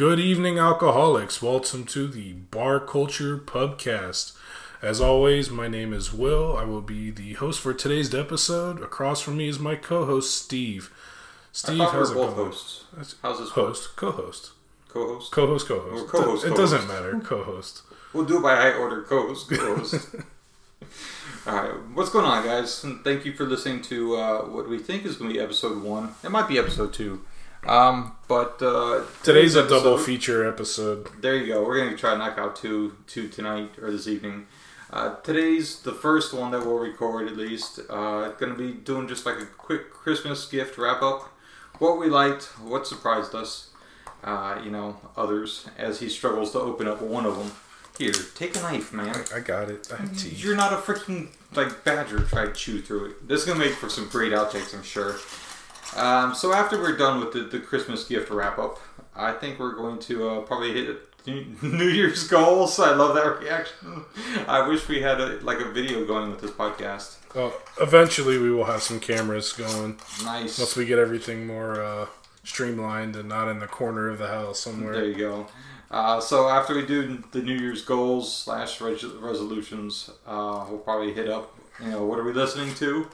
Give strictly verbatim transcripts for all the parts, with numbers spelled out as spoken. Good evening, alcoholics. Welcome to the Bar Culture Pubcast. As always, my name is Will. I will be the host for today's episode. Across from me is my co-host, Steve. Steve, I how's it both going? Hosts. How's this host? Co-host. Co-host. Co-host. Co-host. co-host. It doesn't matter. Co-host. We'll do it by high order. Co-host. Co-host. All right. What's going on, guys? Thank you for listening to uh, what we think is going to be episode one. It might be episode two. Um, but uh, today's, today's a episode, double feature episode. There you go. We're going to try to knock out two, two tonight or this evening. Uh, today's the first one that we'll record, at least. Uh, going to be doing just like a quick Christmas gift wrap up. What we liked, what surprised us, uh, you know, others, as he struggles to open up one of them. Here, take a knife, man. I, I got it. I have teeth. You're not a freaking, like, badger. Try to chew through it. This is going to make for some great outtakes, I'm sure. Um, so after we're done with the, the Christmas gift wrap-up, I think we're going to uh, probably hit New Year's goals. I love that reaction. I wish we had a, like a video going with this podcast. Well, eventually we will have some cameras going. Nice. Once we get everything more uh, streamlined and not in the corner of the house somewhere. There you go. Uh, so after we do the New Year's goals slash resolutions, uh, we'll probably hit up, you know, what are we listening to?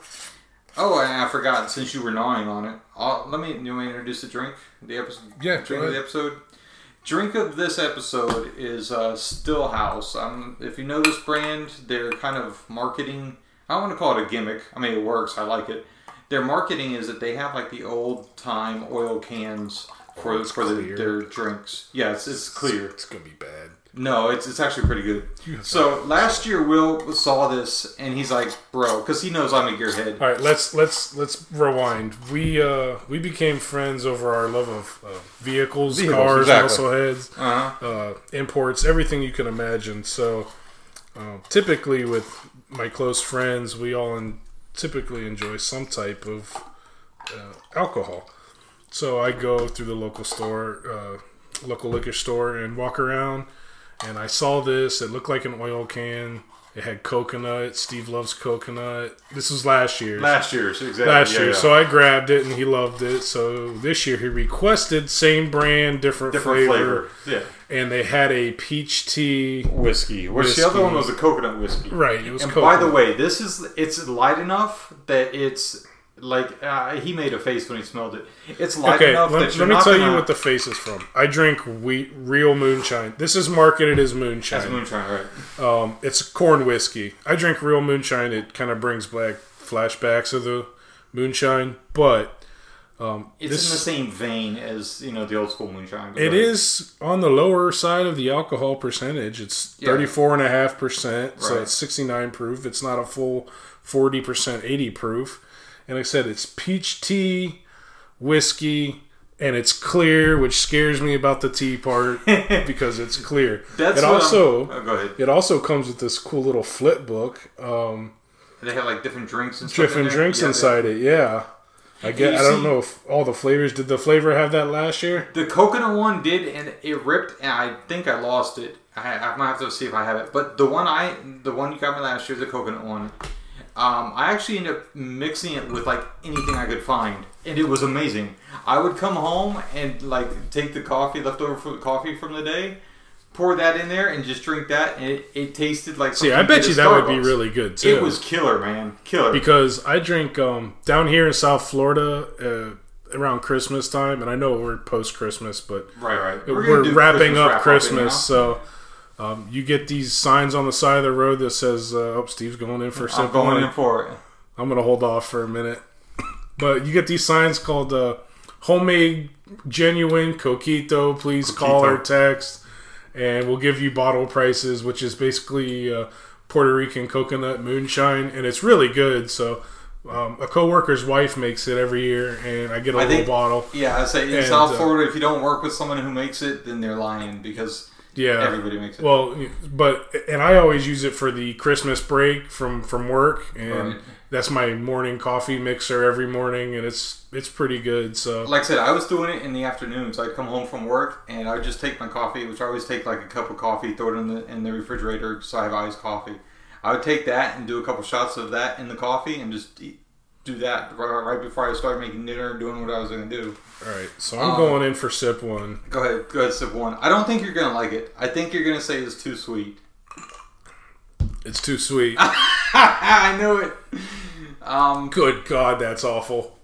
Oh, and I forgot. Since you were gnawing on it, I'll, let me you want me introduce the drink. The episode. Yeah, drink of the episode. Drink of this episode is uh, Stillhouse. Um, if you know this brand, they're kind of marketing. I don't want to call it a gimmick. I mean, it works. I like it. Their marketing is that they have like the old time oil cans for oh, for the, their drinks. Yeah, it's it's clear. It's, it's gonna be bad. No, it's it's actually pretty good. So last year, Will saw this and he's like, "Bro," because he knows I'm a gearhead. All right, let's let's let's rewind. We uh, we became friends over our love of uh, vehicles, vehicles, cars, exactly. muscleheads, uh-huh. uh, imports, everything you can imagine. So uh, typically, with my close friends, we all in, typically enjoy some type of uh, alcohol. So I go through the local store, uh, local liquor store, and walk around. And I saw this. It looked like an oil can. It had coconut. Steve loves coconut. This was last year. Last year's, exactly. Last yeah, year. Yeah. So I grabbed it, and he loved it. So this year he requested same brand, different, different flavor. flavor. Yeah. And they had a peach tea whiskey. Which whiskey. The other one was a coconut whiskey. Right. It was. And coconut. By the way, this is it's light enough that it's like uh, he made a face when he smelled it. It's light okay, enough. Let, that you're let me not tell gonna... you what the face is from. I drink wheat, real moonshine. This is marketed as moonshine. That's moonshine, right? Um, it's corn whiskey. I drink real moonshine. It kind of brings back flashbacks of the moonshine, but um, it's this, in the same vein as you know the old school moonshine. It right? is on the lower side of the alcohol percentage. It's thirty-four and a half percent, so it's sixty-nine proof. It's not a full forty percent, eighty proof. And like I said, it's peach tea, whiskey, and it's clear, which scares me about the tea part because it's clear. That's it also oh, go ahead. It also comes with this cool little flip book. Um, they have like different drinks and stuff different in there? drinks yeah, inside they... it. Yeah, I get. I don't see, know if all the flavors. Did the flavor have that last year? The coconut one did, and it ripped. And I think I lost it. I, I might have to see if I have it. But the one I, the one you got me last year, the coconut one. Um, I actually ended up mixing it with like anything I could find, and it was amazing. I would come home and like take the coffee, leftover food, coffee from the day, pour that in there, and just drink that, and it, it tasted like. See, I bet you that Starbucks. Would be really good too. It was killer, man, killer. Because I drink um, down here in South Florida uh, around Christmas time, and I know we're post Christmas, but right, right, we're, we're wrapping Christmas up Christmas, so. Um, you get these signs on the side of the road that says, uh, oh, Steve's going in for a sip. I'm going in for it. I'm going to hold off for a minute. But you get these signs called uh, homemade, genuine, coquito, please coquito. Call or text. And we'll give you bottle prices, which is basically uh, Puerto Rican coconut moonshine. And it's really good, so... Um, a co-worker's wife makes it every year, and I get a I little think, bottle. Yeah, I say in and, South Florida, uh, if you don't work with someone who makes it, then they're lying because... Yeah, everybody makes it. Well, but and I always use it for the Christmas break from, from work, and right. that's my morning coffee mixer every morning, and it's it's pretty good. So, like I said, I was doing it in the afternoons. I'd come home from work, and I'd just take my coffee, which I always take like a cup of coffee, throw it in the in the refrigerator, so I have iced coffee. I would take that and do a couple shots of that in the coffee, and just eat, do that right before I start making dinner and doing what I was going to do. All right, so I'm um, going in for sip one. Go ahead, go ahead, sip one. I don't think you're going to like it. I think you're going to say it's too sweet. It's too sweet. I knew it. Um, Good God, that's awful.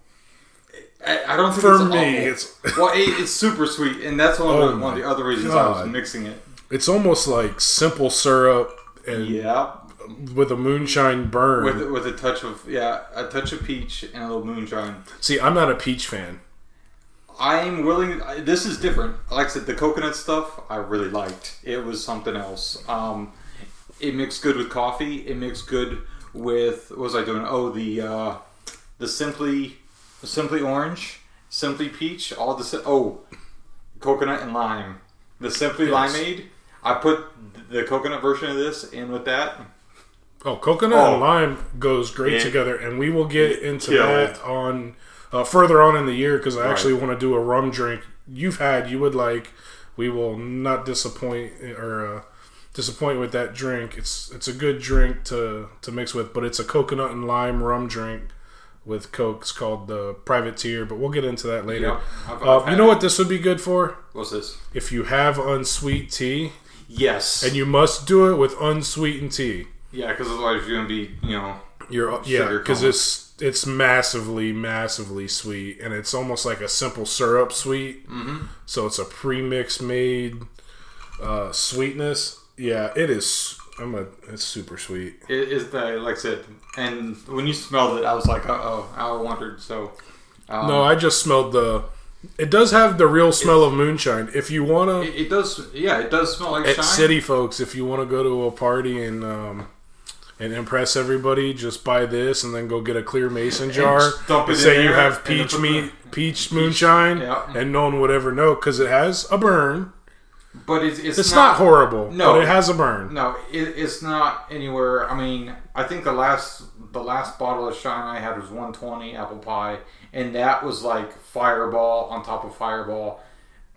I, I don't think for it's me, awful. It's well, it, it's super sweet, and that's one, oh of, the, one of the other reasons God. I was mixing it. It's almost like simple syrup and yeah. with a moonshine burn, with with a touch of yeah, a touch of peach and a little moonshine. See, I'm not a peach fan. I'm willing. This is different. Like I said, the coconut stuff I really liked. It was something else. Um, it mixed good with coffee. It mixed good with what was I doing? Oh, the uh, the simply simply orange, simply peach. All the oh, coconut and lime. The simply yes. limeade. I put the coconut version of this in with that. Oh, coconut oh. and lime goes great yeah. together, and we will get into yeah. that on uh, further on in the year because I right. actually want to do a rum drink you've had, you would like. We will not disappoint or uh, disappoint with that drink. It's it's a good drink to, to mix with, but it's a coconut and lime rum drink with Coke. It's called the Privateer, but we'll get into that later. Yep. I've, I've uh, you know it. What this would be good for? What's this? If you have unsweet tea. Yes. And you must do it with unsweetened tea. Yeah, because otherwise you're gonna be, you know, you're yeah, because it's it's massively, massively sweet, and it's almost like a simple syrup sweet. Mm-hmm. So it's a pre-mix made uh, sweetness. Yeah, it is. I'm a. It's super sweet. It is the like I said, and when you smelled it, I was like, uh oh, I wondered. So um, no, I just smelled the. It does have the real smell it, of moonshine. If you want to, it, it does. Yeah, it does smell like at shine. City folks, if you want to go to a party and. Um, And impress everybody. Just buy this, and then go get a clear mason jar. And, and say you there, have peach meat, peach, peach moonshine, yeah. and no one would ever know because it has a burn. But it's it's, it's not, not horrible. No, but it has a burn. No, it, it's not anywhere. I mean, I think the last the last bottle of shine I had was one twenty apple pie, and that was like fireball on top of fireball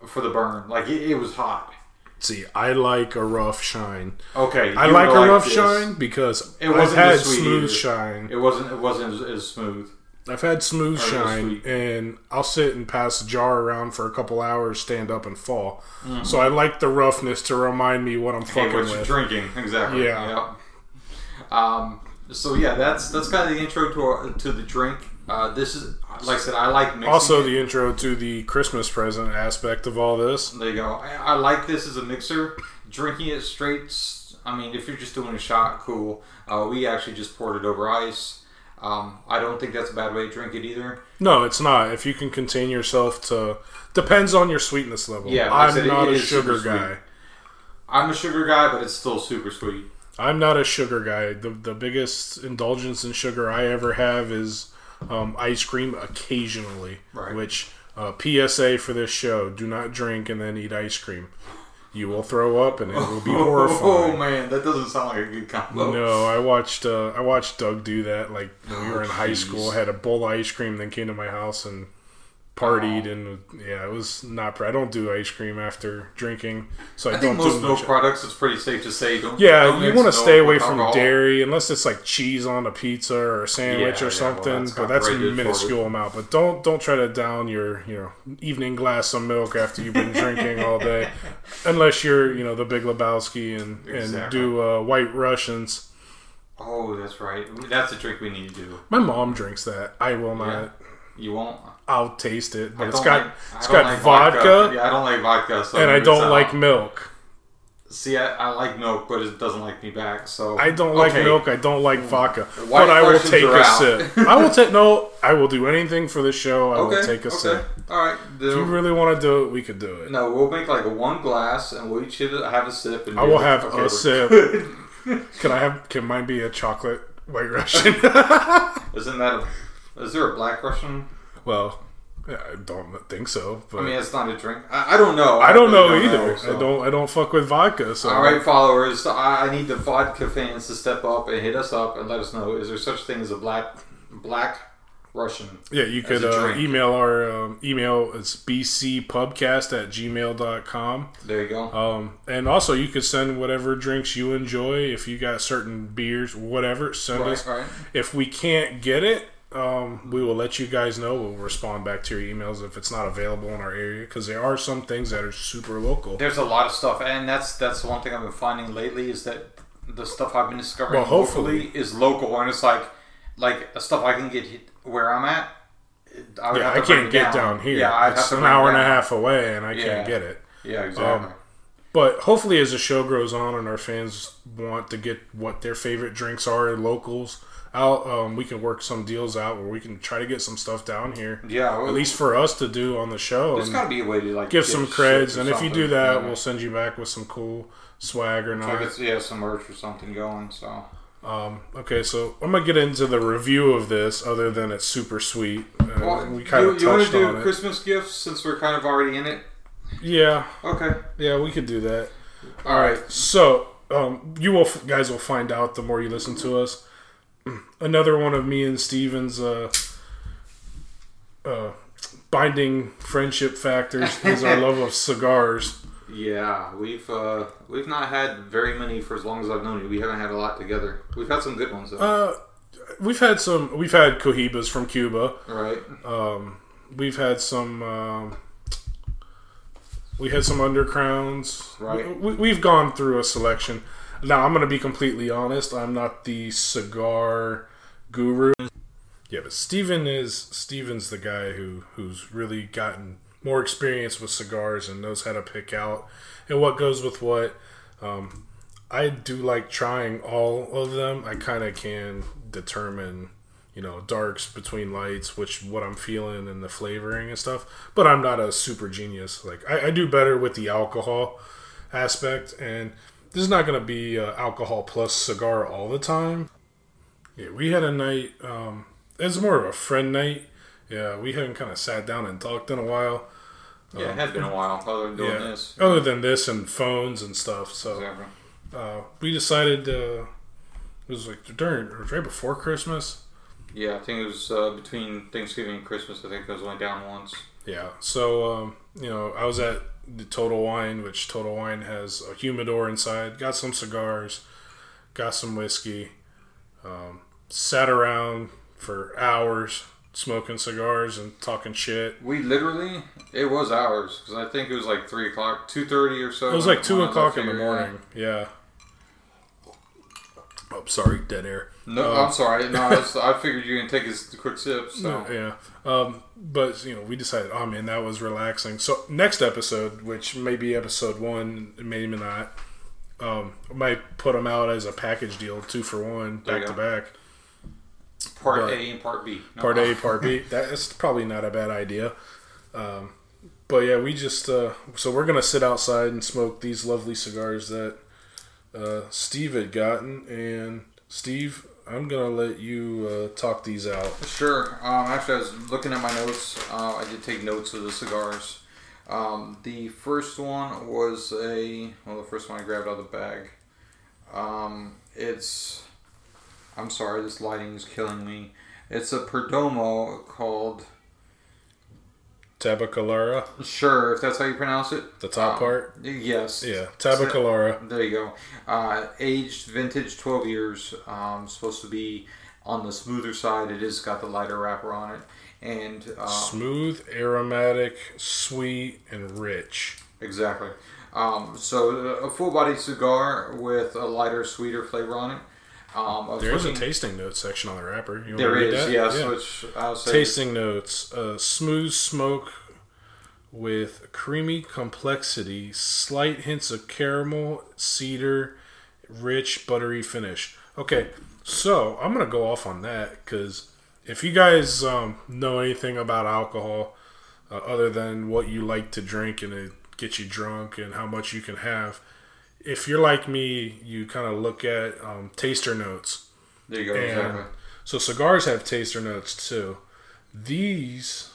for the burn. Like it, it was hot. See, I like a rough shine. Okay, I like a rough shine because I've had smooth shine. It wasn't. It wasn't as smooth. I've had smooth shine, and I'll sit and pass a jar around for a couple hours, stand up, and fall. Mm-hmm. So I like the roughness to remind me what I'm fucking with. Hey, what you're drinking, exactly. Yeah. Yep. Um. So yeah, that's that's kind of the intro to our, to the drink. Uh, this is, like I said, I like mixing. Also, the intro to the Christmas present aspect of all this. There you go. I, I like this as a mixer. Drinking it straight, I mean, if you're just doing a shot, cool. Uh, we actually just poured it over ice. Um, I don't think that's a bad way to drink it either. No, it's not. If you can contain yourself to... Depends on your sweetness level. Yeah, like I'm said, not it, it a sugar guy. Sweet. I'm a sugar guy, but it's still super sweet. I'm not a sugar guy. The, the biggest indulgence in sugar I ever have is... Um, ice cream occasionally, right. which uh, P S A for this show: do not drink and then eat ice cream. You will throw up, and it will be horrifying. Oh man, that doesn't sound like a good combo. No, I watched uh, I watched Doug do that. Like when we were oh, in geez. high school, had a bowl of ice cream, then came to my house and partied, wow. and yeah, it was not. I don't do ice cream after drinking, so I, I think don't most do milk products. It's pretty safe to say, don't. Yeah, don't you want to stay away from alcohol. Dairy unless it's like cheese on a pizza or a sandwich yeah, or yeah, something. Well, that's but that's a minuscule amount. But don't don't try to down your you know evening glass of milk after you've been drinking all day, unless you're you know the Big Lebowski and exactly. and do uh, White Russians. Oh, that's right. That's a drink we need to do. My mom drinks that. I will not. Yeah. You won't. I'll taste it, but it's got like, it's got like vodka. vodka. Yeah, I don't like vodka, so and I don't out. like milk. See, I, I like milk, but it doesn't like me back. So I don't like okay. milk. I don't like vodka, White but I will take a out. sip. I will take no. I will do anything for the show. I okay, will take a okay. sip. All right. Then, if you really want to do it, we could do it. No, we'll make like one glass, and we'll each have a sip. And I will have a sip. Can I have? Can mine be a chocolate White Russian? Isn't that? A... Is there a Black Russian? Well, I don't think so. But I mean, it's not a drink. I, I don't know. I, I don't really know don't either. Know, so. I don't. I don't fuck with vodka. So all right, followers, I need the vodka fans to step up and hit us up and let us know: is there such thing as a black black Russian? Yeah, you could uh, email our um, email. It's b c pubcast at gmail dot com. There you go. Um, and also, you could send whatever drinks you enjoy. If you got certain beers, whatever, send right, us. Right. If we can't get it. Um, we will let you guys know. We'll respond back to your emails if it's not available in our area, because there are some things that are super local. There's a lot of stuff, and that's that's the one thing I've been finding lately is that the stuff I've been discovering well, hopefully. locally is local, and it's like like stuff I can get where I'm at. I would yeah, have to I can't get down, down here. Yeah, I'd it's have to an hour and a half away, and I yeah. can't get it. Yeah, exactly. Um, but hopefully, as the show grows on and our fans want to get what their favorite drinks are, locals. Out, um, we can work some deals out where we can try to get some stuff down here. Yeah, well, at least for us to do on the show. There's got to be a way to like give some creds, and if you do that, yeah. we'll send you back with some cool swag or not. So yeah, some merch or something going. So, um, okay, so I'm gonna get into the review of this. Other than it's super sweet, and well, we kind you, of touched you want to do on Christmas it. gifts since we're kind of already in it. Yeah. Okay. Yeah, we could do that. All, All right. right. So, um, you will f- guys will find out the more you listen to us. Another one of me and Steven's uh, uh, binding friendship factors is our love of cigars. Yeah, we've uh, we've not had very many for as long as I've known you. We haven't had a lot together. We've had some good ones though. Uh, we've had some. We've had Cohibas from Cuba. Right. Um, we've had some. Uh, we had some Undercrowns. Right. We, we, we've gone through a selection. Now, I'm going to be completely honest. I'm not the cigar guru. Yeah, but Steven is... Steven's the guy who, who's really gotten more experience with cigars and knows how to pick out and what goes with what. Um, I do like trying all of them. I kind of can determine, you know, darks between lights, which what I'm feeling and the flavoring and stuff. But I'm not a super genius. Like, I, I do better with the alcohol aspect and... This is not going to be uh, alcohol plus cigar all the time. Yeah, we had a night. Um, it's more of a friend night. Yeah, we haven't kind of sat down and talked in a while. Um, yeah, it had been a while. Other than doing yeah, this, other than this and phones and stuff. So exactly. uh, we decided uh, it was like during it was right before Christmas. Yeah, I think it was uh, between Thanksgiving and Christmas. I think I was only down once. Yeah, so um, you know, I was at the Total Wine, which Total Wine has a humidor inside. Got some cigars, got some whiskey, um, sat around for hours smoking cigars and talking shit. We literally, it was hours, because I think it was like three o'clock, two thirty or so. It was like two o'clock in the morning, yeah. Oh, sorry, dead air. No, um, I'm sorry. No, I figured you were going to take a quick sip. So. No, yeah. Um, but, you know, we decided, oh, man, that was relaxing. So, next episode, which may be episode one, maybe not, um, I might put them out as a package deal, two for one, back to back. Part but A and Part B. No. Part A, Part B. That's probably not a bad idea. Um, but, yeah, we just, uh, so we're going to sit outside and smoke these lovely cigars that uh, Steve had gotten. And, Steve, I'm going to let you uh, talk these out. Sure. Um, actually, I was looking at my notes. Uh, I did take notes of the cigars. Um, the first one was a... Well, the first one I grabbed out of the bag. Um, it's... I'm sorry, this lighting is killing me. It's a Perdomo called... Tabacalara? Sure, if that's how you pronounce it. The top um, part? Yes. Yeah, Tabacalara. So, there you go. Uh, aged vintage twelve years. Um, supposed to be on the smoother side. It has got the lighter wrapper on it. and um, Smooth, aromatic, sweet, and rich. Exactly. Um, so a full-bodied cigar with a lighter, sweeter flavor on it. Um, there is looking, a tasting notes section on the wrapper. You want there to read is, that? yes. Yeah. Which I'll say tasting notes: uh, smooth smoke with creamy complexity, slight hints of caramel, cedar, rich buttery finish. Okay, so I'm gonna go off on that because if you guys um, know anything about alcohol, uh, other than what you like to drink and it gets you drunk and how much you can have. If you're like me, you kind of look at um, taster notes. There you go. And exactly. So cigars have taster notes too. These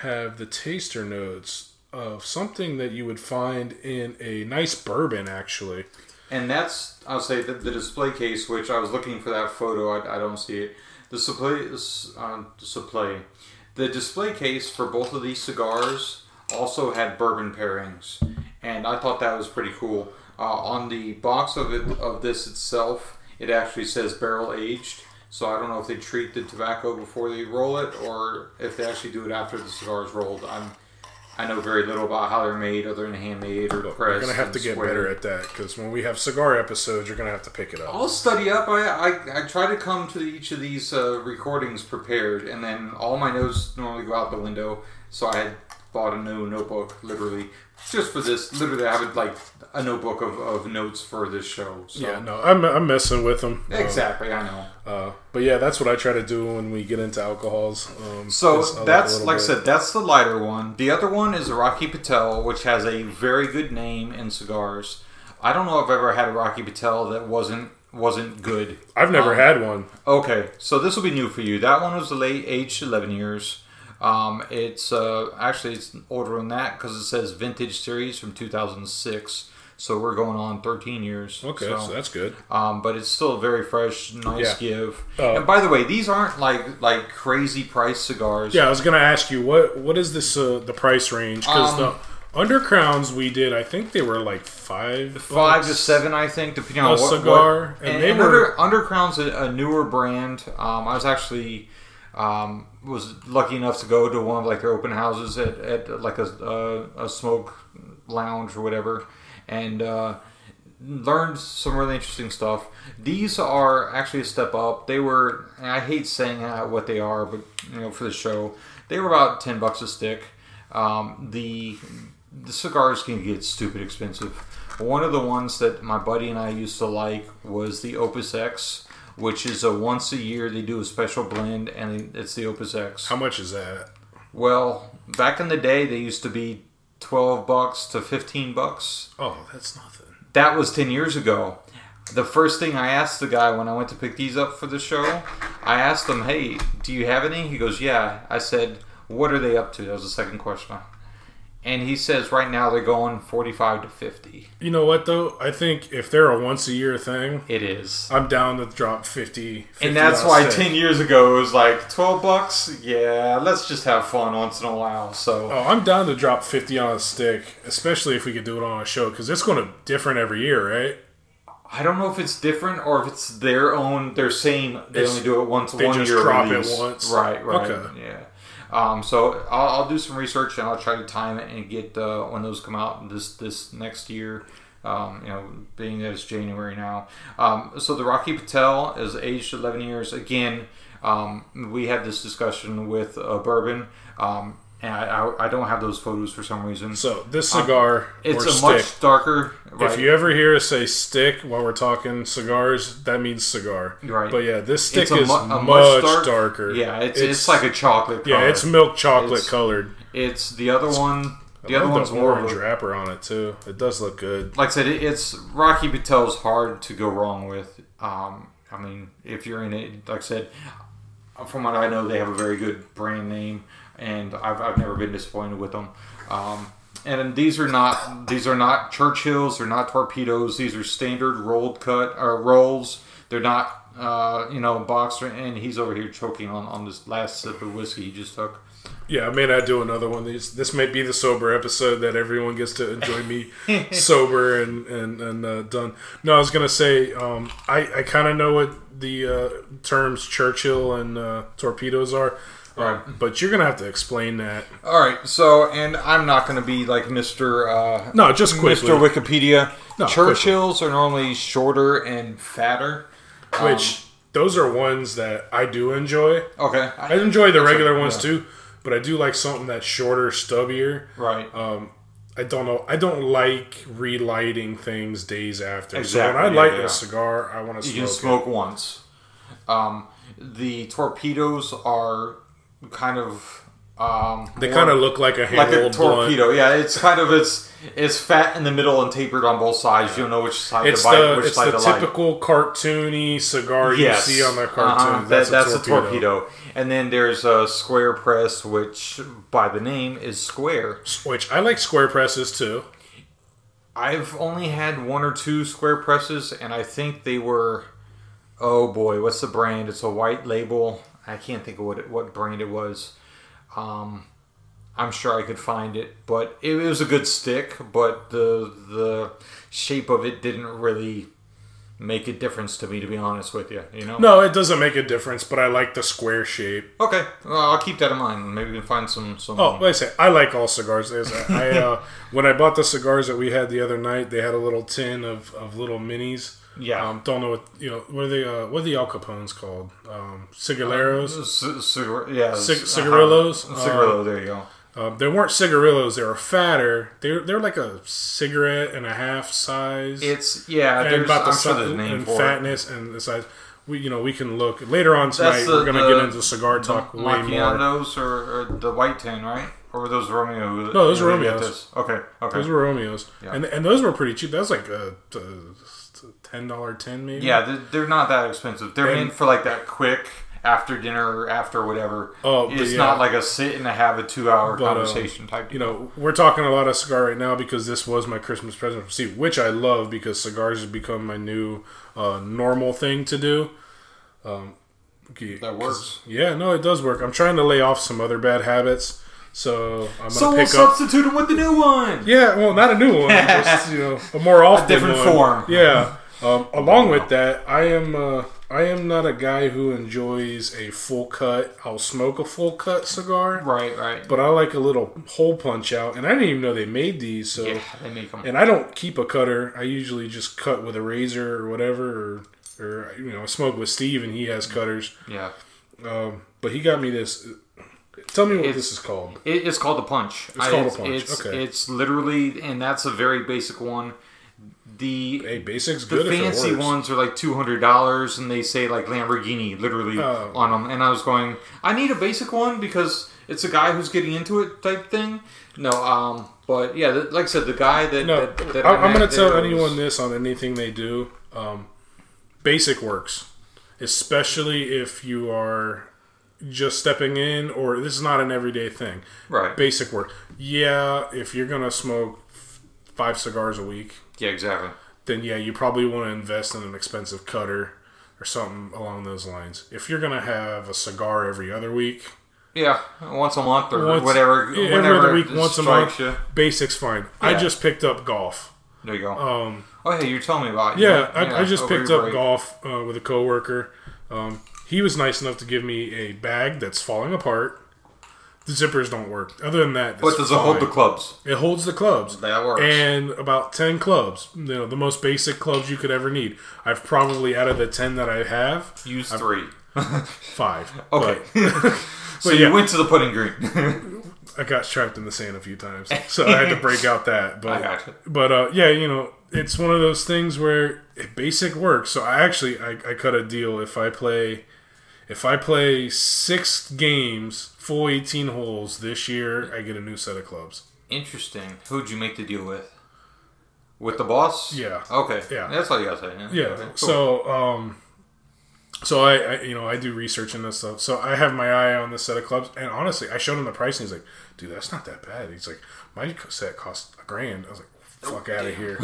have the taster notes of something that you would find in a nice bourbon, actually. And that's, I'll say, the, the display case, which I was looking for that photo. I, I don't see it. The display, uh, display, the display case for both of these cigars also had bourbon pairings, and I thought that was pretty cool. Uh, on the box of it of this itself, it actually says barrel aged. So I don't know if they treat the tobacco before they roll it or if they actually do it after the cigar is rolled. I'm, I know very little about how they're made other than handmade or pressed. You're going to have to get better at that because when we have cigar episodes, you're going to have to pick it up. I'll study up. I I, I try to come to each of these uh, recordings prepared, and then all my notes normally go out the window. So I had bought a new notebook, literally, just for this. Literally, I have like a notebook of, of notes for this show. So. Yeah, no, I'm I'm messing with them. Exactly, um, I know. Uh, but yeah, that's what I try to do when we get into alcohols. Um, so that's, like I said, that's the lighter one. The other one is a Rocky Patel, which has a very good name in cigars. I don't know if I've ever had a Rocky Patel that wasn't wasn't good. I've never um, had one. Okay, so this will be new for you. That one was late, aged eleven years. Um, it's uh, actually it's older than that because it says Vintage Series from two thousand six. So we're going on thirteen years. Okay, so, so that's good. Um, but it's still very fresh, nice yeah. give. Uh, and by the way, these aren't like like crazy price cigars. Yeah, I was gonna ask you what what is this uh, the price range? Because um, the Undercrowns we did, I think they were like five, five bucks, to seven, I think, depending on what cigar. What, and, and they and were Under, Undercrown's a, a newer brand. Um, I was actually. Um, was lucky enough to go to one of like their open houses at, at like a, uh, a smoke lounge or whatever, and uh, learned some really interesting stuff. These are actually a step up. They were, and I hate saying what they are, but you know, for the show, they were about ten bucks a stick. Um, the the cigars can get stupid expensive. One of the ones that my buddy and I used to like was the Opus X, which is a once a year they do a special blend, and it's the Opus X. How much is that? Well, back in the day, they used to be twelve bucks to fifteen bucks. Oh, that's nothing. That was ten years ago. The first thing I asked the guy when I went to pick these up for the show, I asked him, "Hey, do you have any?" He goes, "Yeah." I said, "What are they up to?" That was the second question. And he says right now they're going forty-five to fifty. You know what, though? I think if they're a once-a-year thing... It is. I'm down to drop fifty. fifty and that's why ten years ago it was like twelve bucks. Yeah, let's just have fun once in a while. So, oh, I'm down to drop fifty on a stick, especially if we could do it on a show, because it's going to be different every year, right? I don't know if it's different or if it's their own... They're saying they it's, only do it once, one year release. They just drop it once. Right, right. Okay. Yeah. Um, so I'll, I'll do some research and I'll try to time it and get uh, when those come out this this next year. Um, you know, being that it's January now. Um, so the Rocky Patel is aged eleven years. Again, um, we had this discussion with uh, bourbon, um, and I, I, I don't have those photos for some reason. So this cigar, um, it's or a stick. Much darker. Right? If you ever hear us say stick while we're talking cigars, that means cigar. Right. But yeah, this stick mu- is much dark, darker. Yeah, it's, it's it's like a chocolate color. Yeah, it's milk chocolate it's, colored. It's the other it's, one. The I other love one's the orange more wrapper on it too. It does look good. Like I said, it, it's Rocky Patel's hard to go wrong with. Um, I mean, if you're in it, like I said, from what I know, they have a very good brand name, and I've I've never been disappointed with them. Um, And these are not these are not Churchills. They're not torpedoes. These are standard rolled cut or rolls. They're not uh, you know boxer. And he's over here choking on, on this last sip of whiskey he just took. Yeah, I may not do another one. These this may be the sober episode that everyone gets to enjoy me sober and and and uh, done. No, I was gonna say um, I I kind of know what the uh, terms Churchill and uh, torpedoes are. Right. But you're going to have to explain that. All right. So, and I'm not going to be like Mister Uh, no, just quickly. Mister Wikipedia. No, Churchills quickly. Are normally shorter and fatter. Which, um, those are ones that I do enjoy. Okay. I, I enjoy the regular a, ones yeah. too, but I do like something that's shorter, stubbier. Right. Um, I don't know. I don't like relighting things days after. Exactly. So when I yeah, light yeah. a cigar, I want to smoke You can smoke it. once. Um, the torpedoes are... kind of um they kind of look like a like a torpedo blunt. Yeah, it's kind of it's it's fat in the middle and tapered on both sides. You don't know which side it's to bite the, which it's side the to typical light. Cartoony cigar yes. you see on the cartoon. Uh-huh. that's, that, a, that's torpedo. a torpedo And then there's a square press, which by the name is square, which I like square presses too. I've only had one or two square presses, and I think they were oh boy what's the brand it's a white label. I can't think of what it, what brand it was. Um, I'm sure I could find it, but it, it was a good stick. But the the shape of it didn't really make a difference to me, to be honest with you, you know? No, it doesn't make a difference, but I like the square shape. Okay, well, I'll keep that in mind. Maybe we can find some... some oh, like I said, I like all cigars. I, uh, when I bought the cigars that we had the other night, they had a little tin of, of little minis. Yeah. Um, don't know what, you know, what are, they, uh, what are the Al Capones called? Um, cigarillos? Uh, c- cigar- yeah. C- cigarillos? Uh-huh. Cigarillo, um, there you go. Uh, they weren't cigarillos. They were fatter. They're they're like a cigarette and a half size. It's yeah. And about the I'm size sure the name and for fatness it. And the size. We you know we can look later on tonight. The, we're gonna the, get into cigar the talk. The way Macchianos more. Or, or the white tin, right? Or were those Romeo? No, those were Romeos. Okay, okay. Those were Romeos, yeah. and and those were pretty cheap. That was like a, a ten dollar tin, maybe. Yeah, they're, they're not that expensive. They're and, in for like that quick. After dinner or after whatever. Oh, it's yeah. not like a sit and a have a two hour but, conversation um, type deal. You know, we're talking a lot of cigar right now because this was my Christmas present from Steve, which I love because cigars have become my new uh, normal thing to do. Um, that works. Yeah, no, it does work. I'm trying to lay off some other bad habits. So I'm so gonna pick we'll up. Substitute it with the new one. Yeah, well, not a new one. Just, you know, a more often a different one. Form. Yeah. Um, along with that, I am uh, I am not a guy who enjoys a full cut. I'll smoke a full cut cigar, right, right. But I like a little hole punch out, and I didn't even know they made these. So yeah, they make them. And I don't keep a cutter. I usually just cut with a razor or whatever, or, or you know, I smoke with Steve, and he has cutters. Yeah. Um, but he got me this. Tell me what it's, this is called. It's called a punch. It's called I, it's, a punch. It's, okay. It's literally, and that's a very basic one. The hey, basic's the good fancy ones are like two hundred dollars, and they say like Lamborghini literally oh. on them. And I was going, I need a basic one because it's a guy who's getting into it type thing. No, um, but yeah, like I said, the guy that no, that, that I'm, I'm going to tell was... anyone this on anything they do. Um, basic works, especially if you are just stepping in, or this is not an everyday thing. Right, basic work. Yeah, if you're going to smoke five cigars a week. Yeah, exactly. Then, yeah, you probably want to invest in an expensive cutter or something along those lines. If you're going to have a cigar every other week... Yeah, once a month or once, whatever. Every other week, once a month. You. Basic's fine. Yeah. I just picked up golf. There you go. Um, oh, hey, you're telling me about it. Yeah, yeah, I, I just picked up break. golf uh, with a coworker. Um, he was nice enough to give me a bag that's falling apart. The zippers don't work. Other than that, but does it fine. hold the clubs? It holds the clubs. That works. And about ten clubs. You know, the most basic clubs you could ever need. I've probably out of the ten that I have used I've, three, five. Okay. But, but so yeah. You went to the putting green. I got trapped in the sand a few times, so I had to break out that. But I got you. But uh, yeah, you know, it's one of those things where basic works. So I actually I, I cut a deal if I play. If I play six games, full eighteen holes this year, I get a new set of clubs. Interesting. Who'd you make the deal with? With the boss? Yeah. Okay. Yeah. That's all you gotta say. Yeah. yeah. Okay, cool. So, um, so I, I, you know, I do research in this stuff. So I have my eye on this set of clubs, and honestly, I showed him the price, and he's like, "Dude, that's not that bad." He's like, "My set cost a grand." I was like, "Fuck out of here!"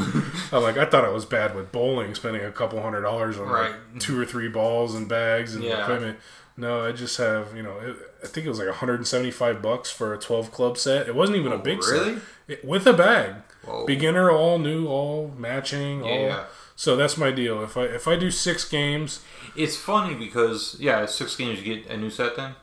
I'm like, I thought it was bad with bowling, spending a couple hundred dollars on right. like two or three balls and bags and yeah. equipment. No, I just have you know, it, I think it was like one hundred seventy-five bucks for a twelve club set. It wasn't even oh, a big really? set it, with a bag, Whoa. beginner, all new, all matching. Yeah. All, so that's my deal. If I if I do six games, it's funny because yeah, six games you get a new set then.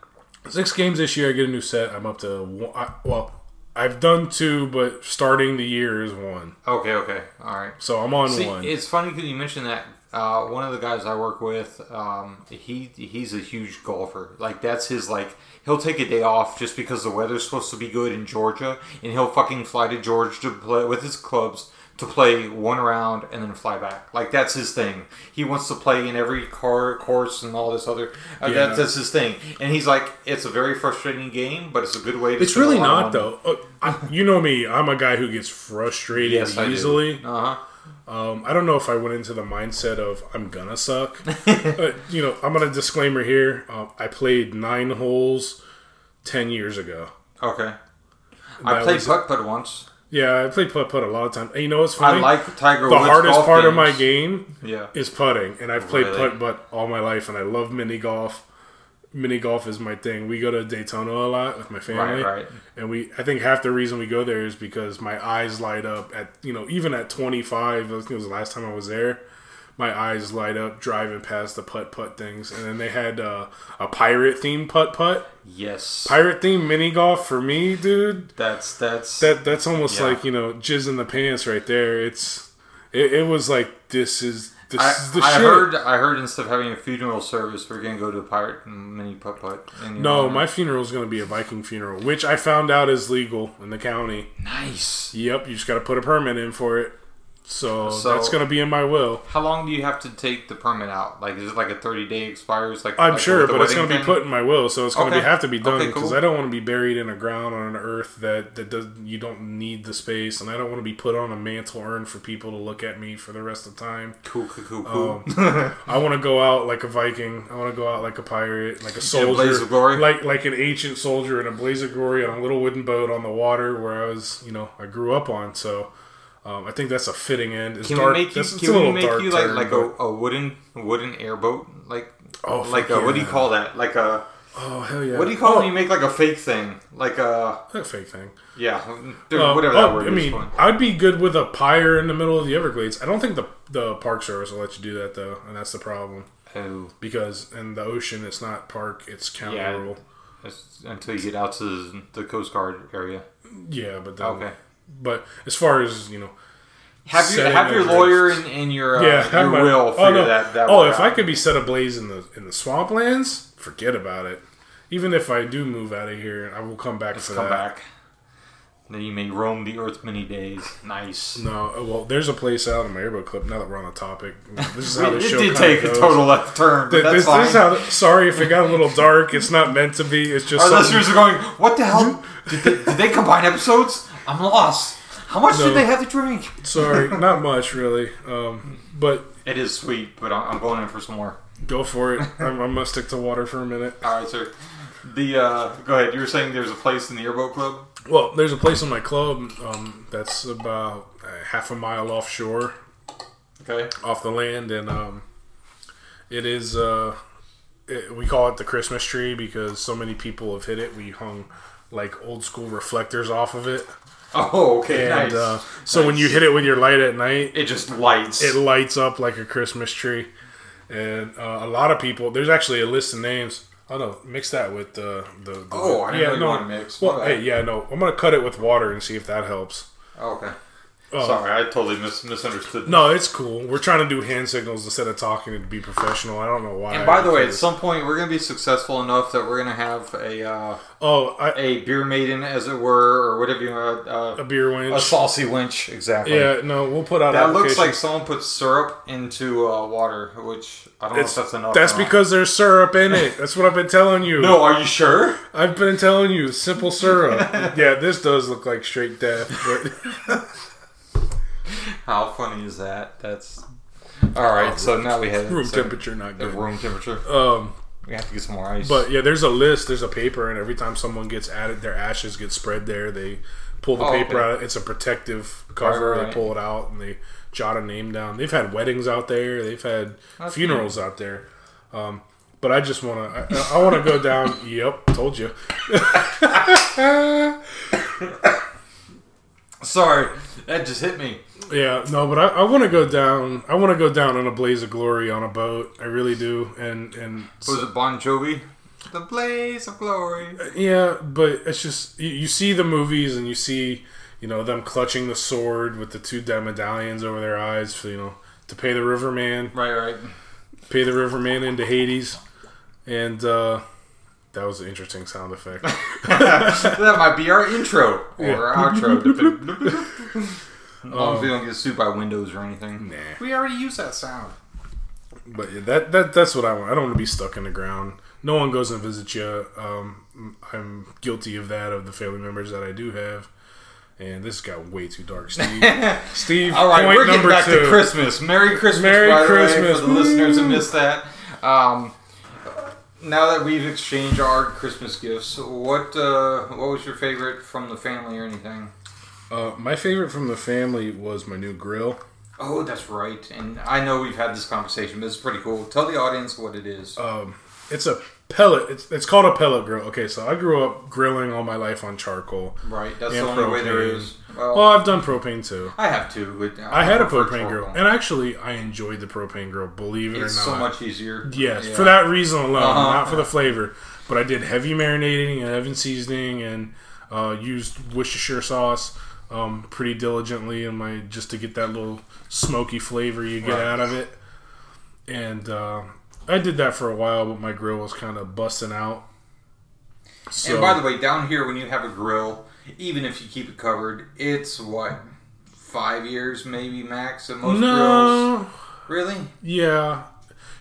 Six games this year, I get a new set. I'm up to one, I, well. I've done two, but starting the year is one. Okay, okay. All right. So I'm on See, one. It's funny because you mentioned that. Uh, one of the guys I work with, um, he he's a huge golfer. Like, that's his, like, he'll take a day off just because the weather's supposed to be good in Georgia, and he'll fucking fly to Georgia to play with his clubs to play one round and then fly back. Like, that's his thing. He wants to play in every car course and all this other... Uh, yeah. that, that's his thing. And he's like, it's a very frustrating game, but it's a good way to... It's really not, though. Uh, I, you know me. I'm a guy who gets frustrated yes, easily. Uh-huh. Um, I don't know if I went into the mindset of, I'm gonna suck. uh, you know, I'm gonna disclaimer here. Uh, I played nine holes ten years ago. Okay. I played putt-putt once. Yeah, I play putt-putt a lot of times. You know what's funny? I like Tiger Woods. The hardest part games. of my game yeah. is putting. And I've played really? putt-putt all my life, and I love mini-golf. Mini-golf is my thing. We go to Daytona a lot with my family. Right, right. And we, I think half the reason we go there is because my eyes light up at, you know, even at twenty-five, I think it was the last time I was there. my eyes light up driving past the putt-putt things. And then they had uh, a pirate-themed putt-putt. Yes. Pirate-themed mini-golf for me, dude. That's, that's... That, that's almost yeah. like, you know, jizz in the pants right there. It's... It, it was like, this is... This I, is the I shit. Heard, I heard instead of having a funeral service, we're going to go to a pirate mini putt-putt. No, honor. My funeral is going to be a Viking funeral, which I found out is legal in the county. Nice. Yep, you just got to put a permit in for it. So, so that's going to be in my will. How long do you have to take the permit out? Like, is it like a thirty-day expires? Like I'm like sure, but it's going to be put in my will, so it's going to okay. be, have to be done because okay, cool. I don't want to be buried in a ground on an earth that, that does, you don't need the space, and I don't want to be put on a mantle urn for people to look at me for the rest of the time. Cool, cool, cool, cool. Um, I want to go out like a Viking. I want to go out like a pirate, like a soldier. In a blaze of glory? Like, like an ancient soldier in a blaze of glory on a little wooden boat on the water where I was, you know, I grew up on, so... Um, I think that's a fitting end. It's can dark. We make you, can we make you like, term, like a, a wooden wooden airboat? Like, oh, like a, yeah. what do you call that? Like a... Oh, hell yeah. What do you call oh. it when you make like a fake thing? Like a... A fake thing. Yeah. Dude, uh, whatever that oh, word I is. I mean, fun. I'd be good with a pyre in the middle of the Everglades. I don't think the the Park Service will let you do that, though. And that's the problem. Oh. Because in the ocean, it's not park. It's county yeah, rural. It's until you get out to the Coast Guard area. Yeah, but then... Okay. But as far as, you know... Have, you, have your lawyer and, and your, uh, yeah, your my, will figure oh, no. that, that oh, out. Oh, if I could be set ablaze in the in the swamplands, forget about it. Even if I do move out of here, I will come back Let's for come that. come back. Then you may roam the earth many days. Nice. No, well, there's a place out in my airboat clip. Now that we're on the topic, this is how the show did take goes. a total left turn. But this, that's this is how. The, sorry if it got a little dark. It's not meant to be. It's just our something. Listeners are going, "What the hell? did, they, did they combine episodes? I'm lost. How much no, did they have to drink?" Sorry, not much really. Um, but it is sweet. But I'm going in for some more. Go for it. I'm, I'm gonna stick to water for a minute. All right, sir. The uh, go ahead. You were saying there's a place in the airboat club. Well, there's a place in my club um, that's about a half a mile offshore, okay, off the land, and um, it is. Uh, it, we call it the Christmas tree because so many people have hit it. We hung like old school reflectors off of it. Oh, okay, and, nice. Uh, so nice. When you hit it with your light at night, it just lights. It lights up like a Christmas tree, and uh, a lot of people. There's actually a list of names. Oh no! Mix that with the the. the oh, I didn't yeah, know you no, want to mix. Well, okay. hey, yeah, no, I'm gonna cut it with water and see if that helps. Oh, okay. Uh, Sorry, I totally mis- misunderstood. No, it's cool. We're trying to do hand signals instead of talking and be professional. I don't know why. And by the way, at some point, we're gonna be successful enough that we're gonna have a uh, oh I, a beer maiden, as it were, or whatever you want. Uh, a beer winch, a saucy winch, exactly. Yeah, no, we'll put out. That looks like someone put syrup into uh, water, which. I don't it's, know if that's enough. That's because there's syrup in it. That's what I've been telling you. No, are you sure? I've been telling you. Simple syrup. Yeah, this does look like straight death. But how funny is that? That's... All right, oh, so now we have... Room so temperature, not good. Room temperature. Um, we have to get some more ice. But yeah, there's a list. There's a paper, and every time someone gets added, their ashes get spread there. They pull the oh, paper okay. out. It's a protective cover. Right, right. They pull it out, and they... jot a name down. They've had weddings out there. They've had That's funerals cool. out there. Um, but I just want to... I, I want to go down... Yep, told you. Sorry, that just hit me. Yeah, no, but I, I want to go down... I want to go down in a blaze of glory on a boat. I really do. And... and Was it Bon Jovi? The blaze of glory. Yeah, but it's just... You, you see the movies and you see... You know, them clutching the sword with the two medallions over their eyes, for, you know, to pay the riverman. Right, right. Pay the riverman into Hades. And uh, that was an interesting sound effect. That might be our intro or yeah. our outro. As long as we don't get sued by Windows or anything. Nah. We already use that sound. But yeah, that, that that's what I want. I don't want to be stuck in the ground. No one goes and visits you. Um, I'm guilty of that, of the family members that I do have. And this got way too dark, Steve. Steve, all right, point we're getting back two. to Christmas. Merry Christmas, Merry by Christmas. The way, for the Woo! listeners who missed that. Um, now that we've exchanged our Christmas gifts, what uh, what was your favorite from the family or anything? Uh, my favorite from the family was my new grill. Oh, that's right. And I know we've had this conversation, but it's pretty cool. Tell the audience what it is. Um, it's a Pellet. It's it's called a pellet grill. Okay, so I grew up grilling all my life on charcoal. Right. That's the only propane. way there is. Well, well, I've done propane too. I have too. I, I had a propane grill. And actually, I enjoyed the propane grill, believe it it's or not. It's so much easier. Yes, yeah. For that reason alone. Uh-huh. Not for the flavor. But I did heavy marinating and heavy seasoning and uh, used Worcestershire sauce um, pretty diligently in my just to get that little smoky flavor you get right. out of it. And uh, I did that for a while, but my grill was kind of busting out. So, and by the way, down here when you have a grill, even if you keep it covered, it's what, five years maybe max at most no, grills? Really? Yeah.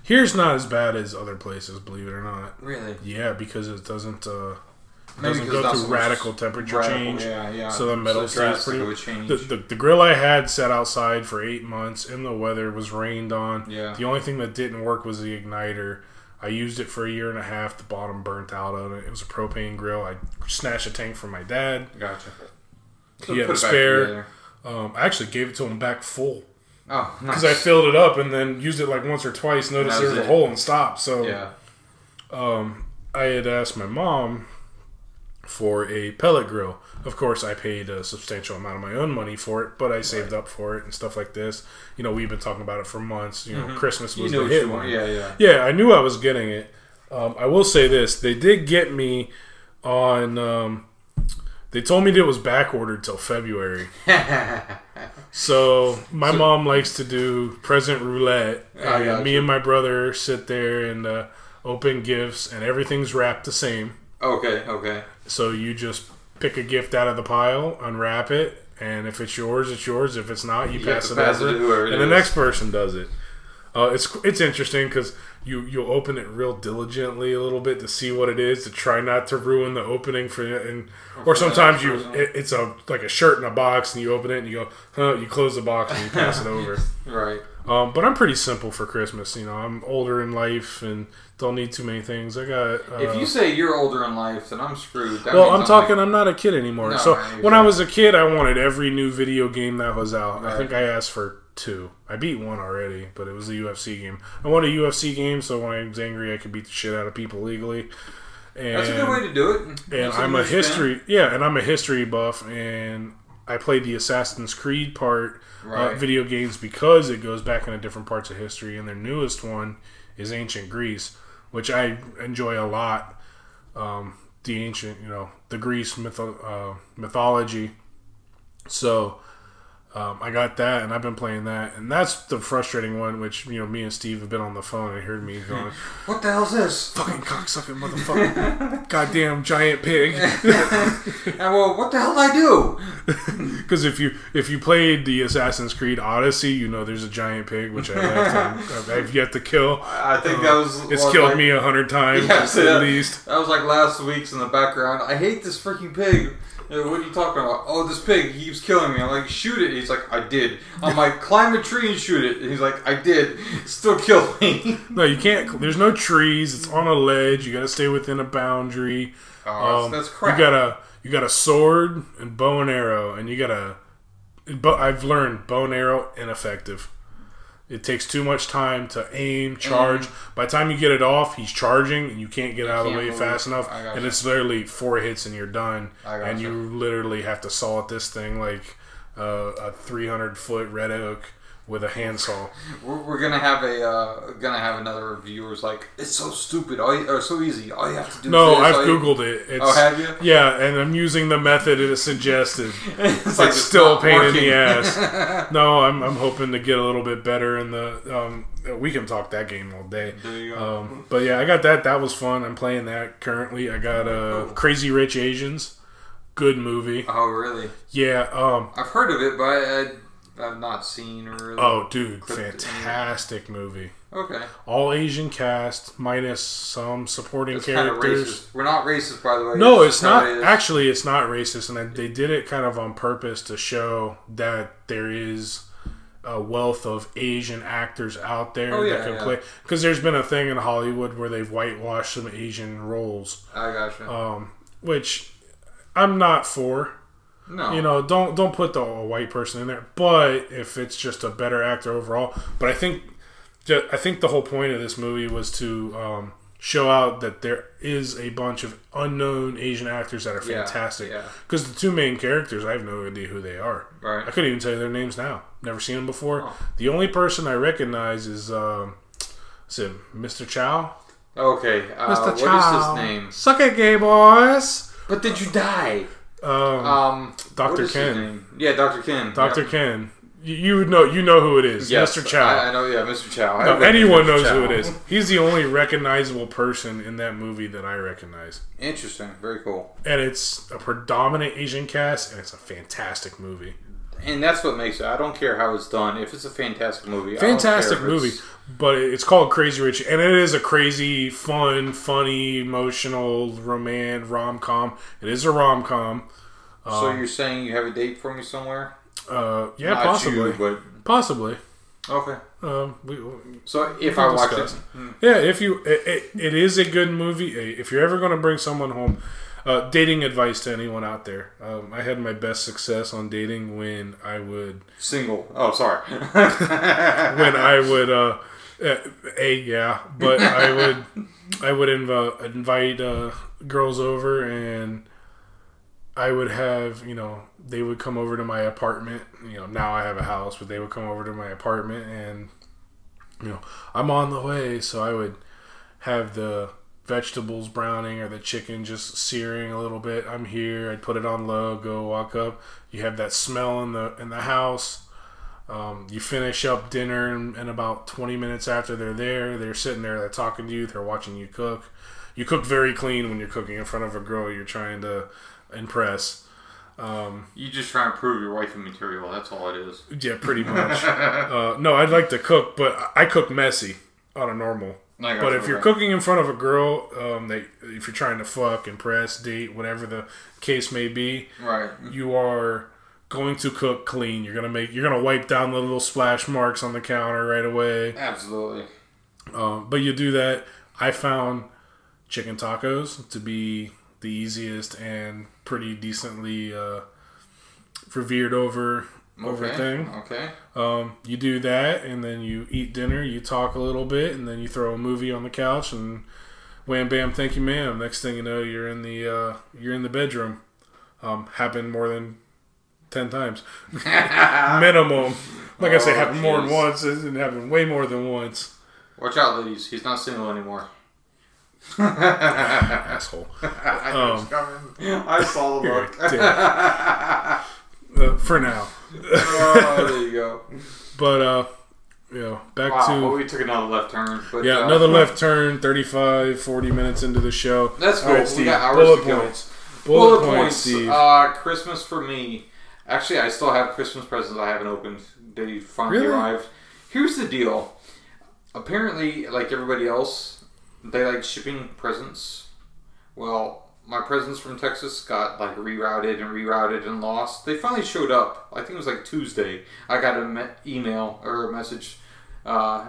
Here's not as bad as other places, believe it or not. Really? Yeah, because it doesn't uh, it doesn't go through radical temperature radical, change. Yeah, yeah. So the metal so stays pretty... Change. The, the, the grill I had sat outside for eight months and the weather was rained on. Yeah. The only thing that didn't work was the igniter. I used it for a year and a half. The bottom burnt out on it. It was a propane grill. I snatched a tank from my dad. Gotcha. So he had a spare. Um, I actually gave it to him back full. Oh, nice. Because I filled it up and then used it like once or twice, noticed there was a hole and stopped. So yeah. um, I had asked my mom for a pellet grill. Of course, I paid a substantial amount of my own money for it, but I saved right. up for it and stuff like this. You know, we've been talking about it for months. You know, mm-hmm. Christmas was the hit one. Yeah, yeah. Yeah, I knew I was getting it. Um, I will say this. They did get me on... Um, they told me that it was back ordered till February. So my so, mom likes to do present roulette. I got me you. and my brother sit there and uh, open gifts, and everything's wrapped the same. Okay, okay. So you just pick a gift out of the pile, unwrap it, and if it's yours, it's yours. If it's not, you, you pass, it pass it over, it and is. the next person does it. Uh, it's it's interesting because you you'll open it real diligently a little bit to see what it is, to try not to ruin the opening for and or sometimes you it, it's a like a shirt in a box and you open it and you go huh you close the box and you pass it over. Right. Um, but I'm pretty simple for Christmas. You know, I'm older in life and don't need too many things. I got. Uh, if you say you're older in life, then I'm screwed. That well, I'm, I'm talking. Like, I'm not a kid anymore. No, so right, when right. I was a kid, I wanted every new video game that was out. Right. I think I asked for two. I beat one already, but it was a U F C game. I want a U F C game, so when I was angry, I could beat the shit out of people legally. And, That's a good way to do it. And That's I'm a history. Spend. Yeah, and I'm a history buff and. I played the Assassin's Creed part right. uh, video games because it goes back into different parts of history, and their newest one is ancient Greece, which I enjoy a lot. Um, the ancient, you know, the Greece mytho- uh, mythology. So um, I got that, and I've been playing that, and that's the frustrating one. Which you know, me and Steve have been on the phone and heard me going, "What the hell's this? Fucking cocksucking motherfucker! Goddamn giant pig!" And well, what the hell did I do? Because if you if you played the Assassin's Creed Odyssey, you know there's a giant pig which I have to, I've yet to kill. I think um, that was it's killed like, me a hundred times yeah, at that, least. That was like last week's in the background. I hate this freaking pig. What are you talking about? Oh, this pig, he keeps killing me. I'm like, shoot it. He's like, I did. I'm like, climb a tree and shoot it. And he's like, I did. Still killed me. No, you can't. There's no trees. It's on a ledge. You got to stay within a boundary. Oh, um, that's, that's crap. You got a you got a sword and bow and arrow, and you got a. But I've learned bow and arrow ineffective. It takes too much time to aim, charge. Mm. By the time you get it off, he's charging, and you can't get you out of the way fast it. enough. And you. it's literally four hits, and you're done. And you. you literally have to saw at this thing like uh, a three hundred foot red oak with a handsaw. We're, we're gonna have a uh, gonna have another reviewer's like it's so stupid, all you, or so easy. All you have to do. No, is No, I've googled you... it. It's, oh, have you? Yeah, and I'm using the method it is suggested. it's, it's like it's still a pain working. in the ass. No, I'm I'm hoping to get a little bit better in the. Um, we can talk that game all day. There you go. Um, but yeah, I got that. That was fun. I'm playing that currently. I got uh, oh. Crazy Rich Asians. Good movie. Oh really? Yeah. Um, I've heard of it, but. I, I I've not seen really. Oh, dude! Fantastic movie. Okay. All Asian cast minus some supporting That's characters. Kind of We're not racist, by the way. No, it's, it's not. It actually, it's not racist, and they did it kind of on purpose to show that there is a wealth of Asian actors out there oh, yeah, that can yeah. play. Because there's been a thing in Hollywood where they've whitewashed some Asian roles. I gotcha. Um, which I'm not for. No. You know, don't don't put the a white person in there. But if it's just a better actor overall, but I think, I think the whole point of this movie was to um, show out that there is a bunch of unknown Asian actors that are fantastic. Because yeah, yeah. the two main characters, I have no idea who they are. Right. I couldn't even tell you their names now. Never seen them before. Oh. The only person I recognize is um, is it Mister Chow. Okay, uh, Mister Chow. What is his name? Suck it, gay boys. But did you die? Um, um Doctor Ken. Yeah, Doctor Ken. Doctor Yeah. Ken. You know, you know who it is, yes, Mister Chow. I, I know, yeah, Mister Chow. No, anyone knows Chow. who it is. He's the only recognizable person in that movie that I recognize. Interesting, very cool. And it's a predominant Asian cast, and it's a fantastic movie. And that's what makes it. I don't care how it's done. If it's a fantastic movie, fantastic I don't care movie. It's... But it's called Crazy Rich, and it is a crazy, fun, funny, emotional, romantic rom com. It is a rom com. So um, you're saying you have a date for me somewhere? Uh, yeah, Not possibly. You, but... Possibly. Okay. Um, we, we, so if we I watch it, hmm. yeah, if you, it, it, it is a good movie. If you're ever going to bring someone home, uh, dating advice to anyone out there. Um, I had my best success on dating when I would single. Oh, sorry. when I would, uh, a yeah, but I would, I would inv- invite uh, girls over and. I would have, you know, they would come over to my apartment. You know, now I have a house, but they would come over to my apartment and, you know, I'm on the way. So I would have the vegetables browning or the chicken just searing a little bit. I'm here. I'd put it on low, go walk up. You have that smell in the in the house. Um, you finish up dinner and, and about twenty minutes after they're there, they're sitting there, they're talking to you, they're watching you cook. You cook very clean when you're cooking in front of a girl you're trying to impress. Um, you just try and prove your wifey material. That's all it is. Yeah, pretty much. uh, no, I'd like to cook, but I cook messy on a normal. But you, if okay. you're cooking in front of a girl, um, they, if you're trying to fuck, impress, date, whatever the case may be, right? You are going to cook clean. You're gonna make. You're gonna wipe down the little splash marks on the counter right away. Absolutely. Um, but you do that. I found chicken tacos to be the easiest and pretty decently uh, revered over okay. over thing. Okay. Um, you do that, and then you eat dinner, you talk a little bit, and then you throw a movie on the couch, and wham bam, thank you, ma'am. Next thing you know, you're in the uh, you're in the bedroom. Um, happened more than ten times, minimum. Like oh, I say, happened geez. more than once. It didn't happen way more than once. Watch out, ladies. He's not single anymore. Asshole. I, um, coming. I saw the look. uh, for now. Oh, there you go. But uh, you know, back wow, to well, we took another left turn. But, yeah, uh, another left turn. thirty-five, forty minutes into the show. That's cool. Right, we got hours Bullet to points. Go. Bullet, Bullet points. Steve. Uh, Christmas for me. Actually, I still have Christmas presents I haven't opened. They finally really? arrived. Here's the deal. Apparently, like everybody else, they like shipping presents. Well, my presents from Texas got like rerouted and rerouted and lost. They finally showed up. I think it was like Tuesday. I got an me- email or a message. Uh,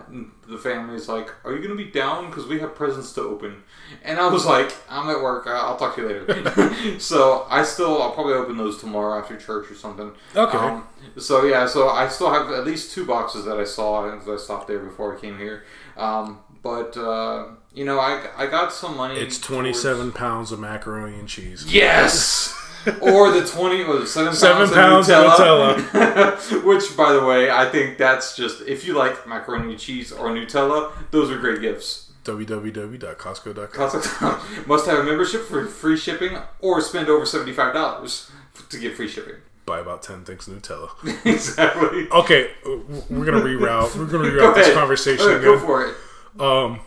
the family's like, "Are you gonna be down? Because we have presents to open." And I was like, "I'm at work. I'll talk to you later." so I still, I'll probably open those tomorrow after church or something. Okay. Um, so yeah, so I still have at least two boxes that I saw as I stopped there before I came here. Um, but. Uh, You know, I, I got some money. It's twenty-seven towards... pounds of macaroni and cheese. Yes! or the twenty or the seven, seven pounds, pounds of Nutella. Of Nutella. Which, by the way, I think that's just... If you like macaroni and cheese or Nutella, those are great gifts. w w w dot costco dot com Costco. Must have a membership for free shipping or spend over seventy-five dollars to get free shipping. Buy about ten things Nutella. exactly. Okay, we're going to reroute. We're going to reroute Go this ahead. conversation okay, again. Go for it. Um...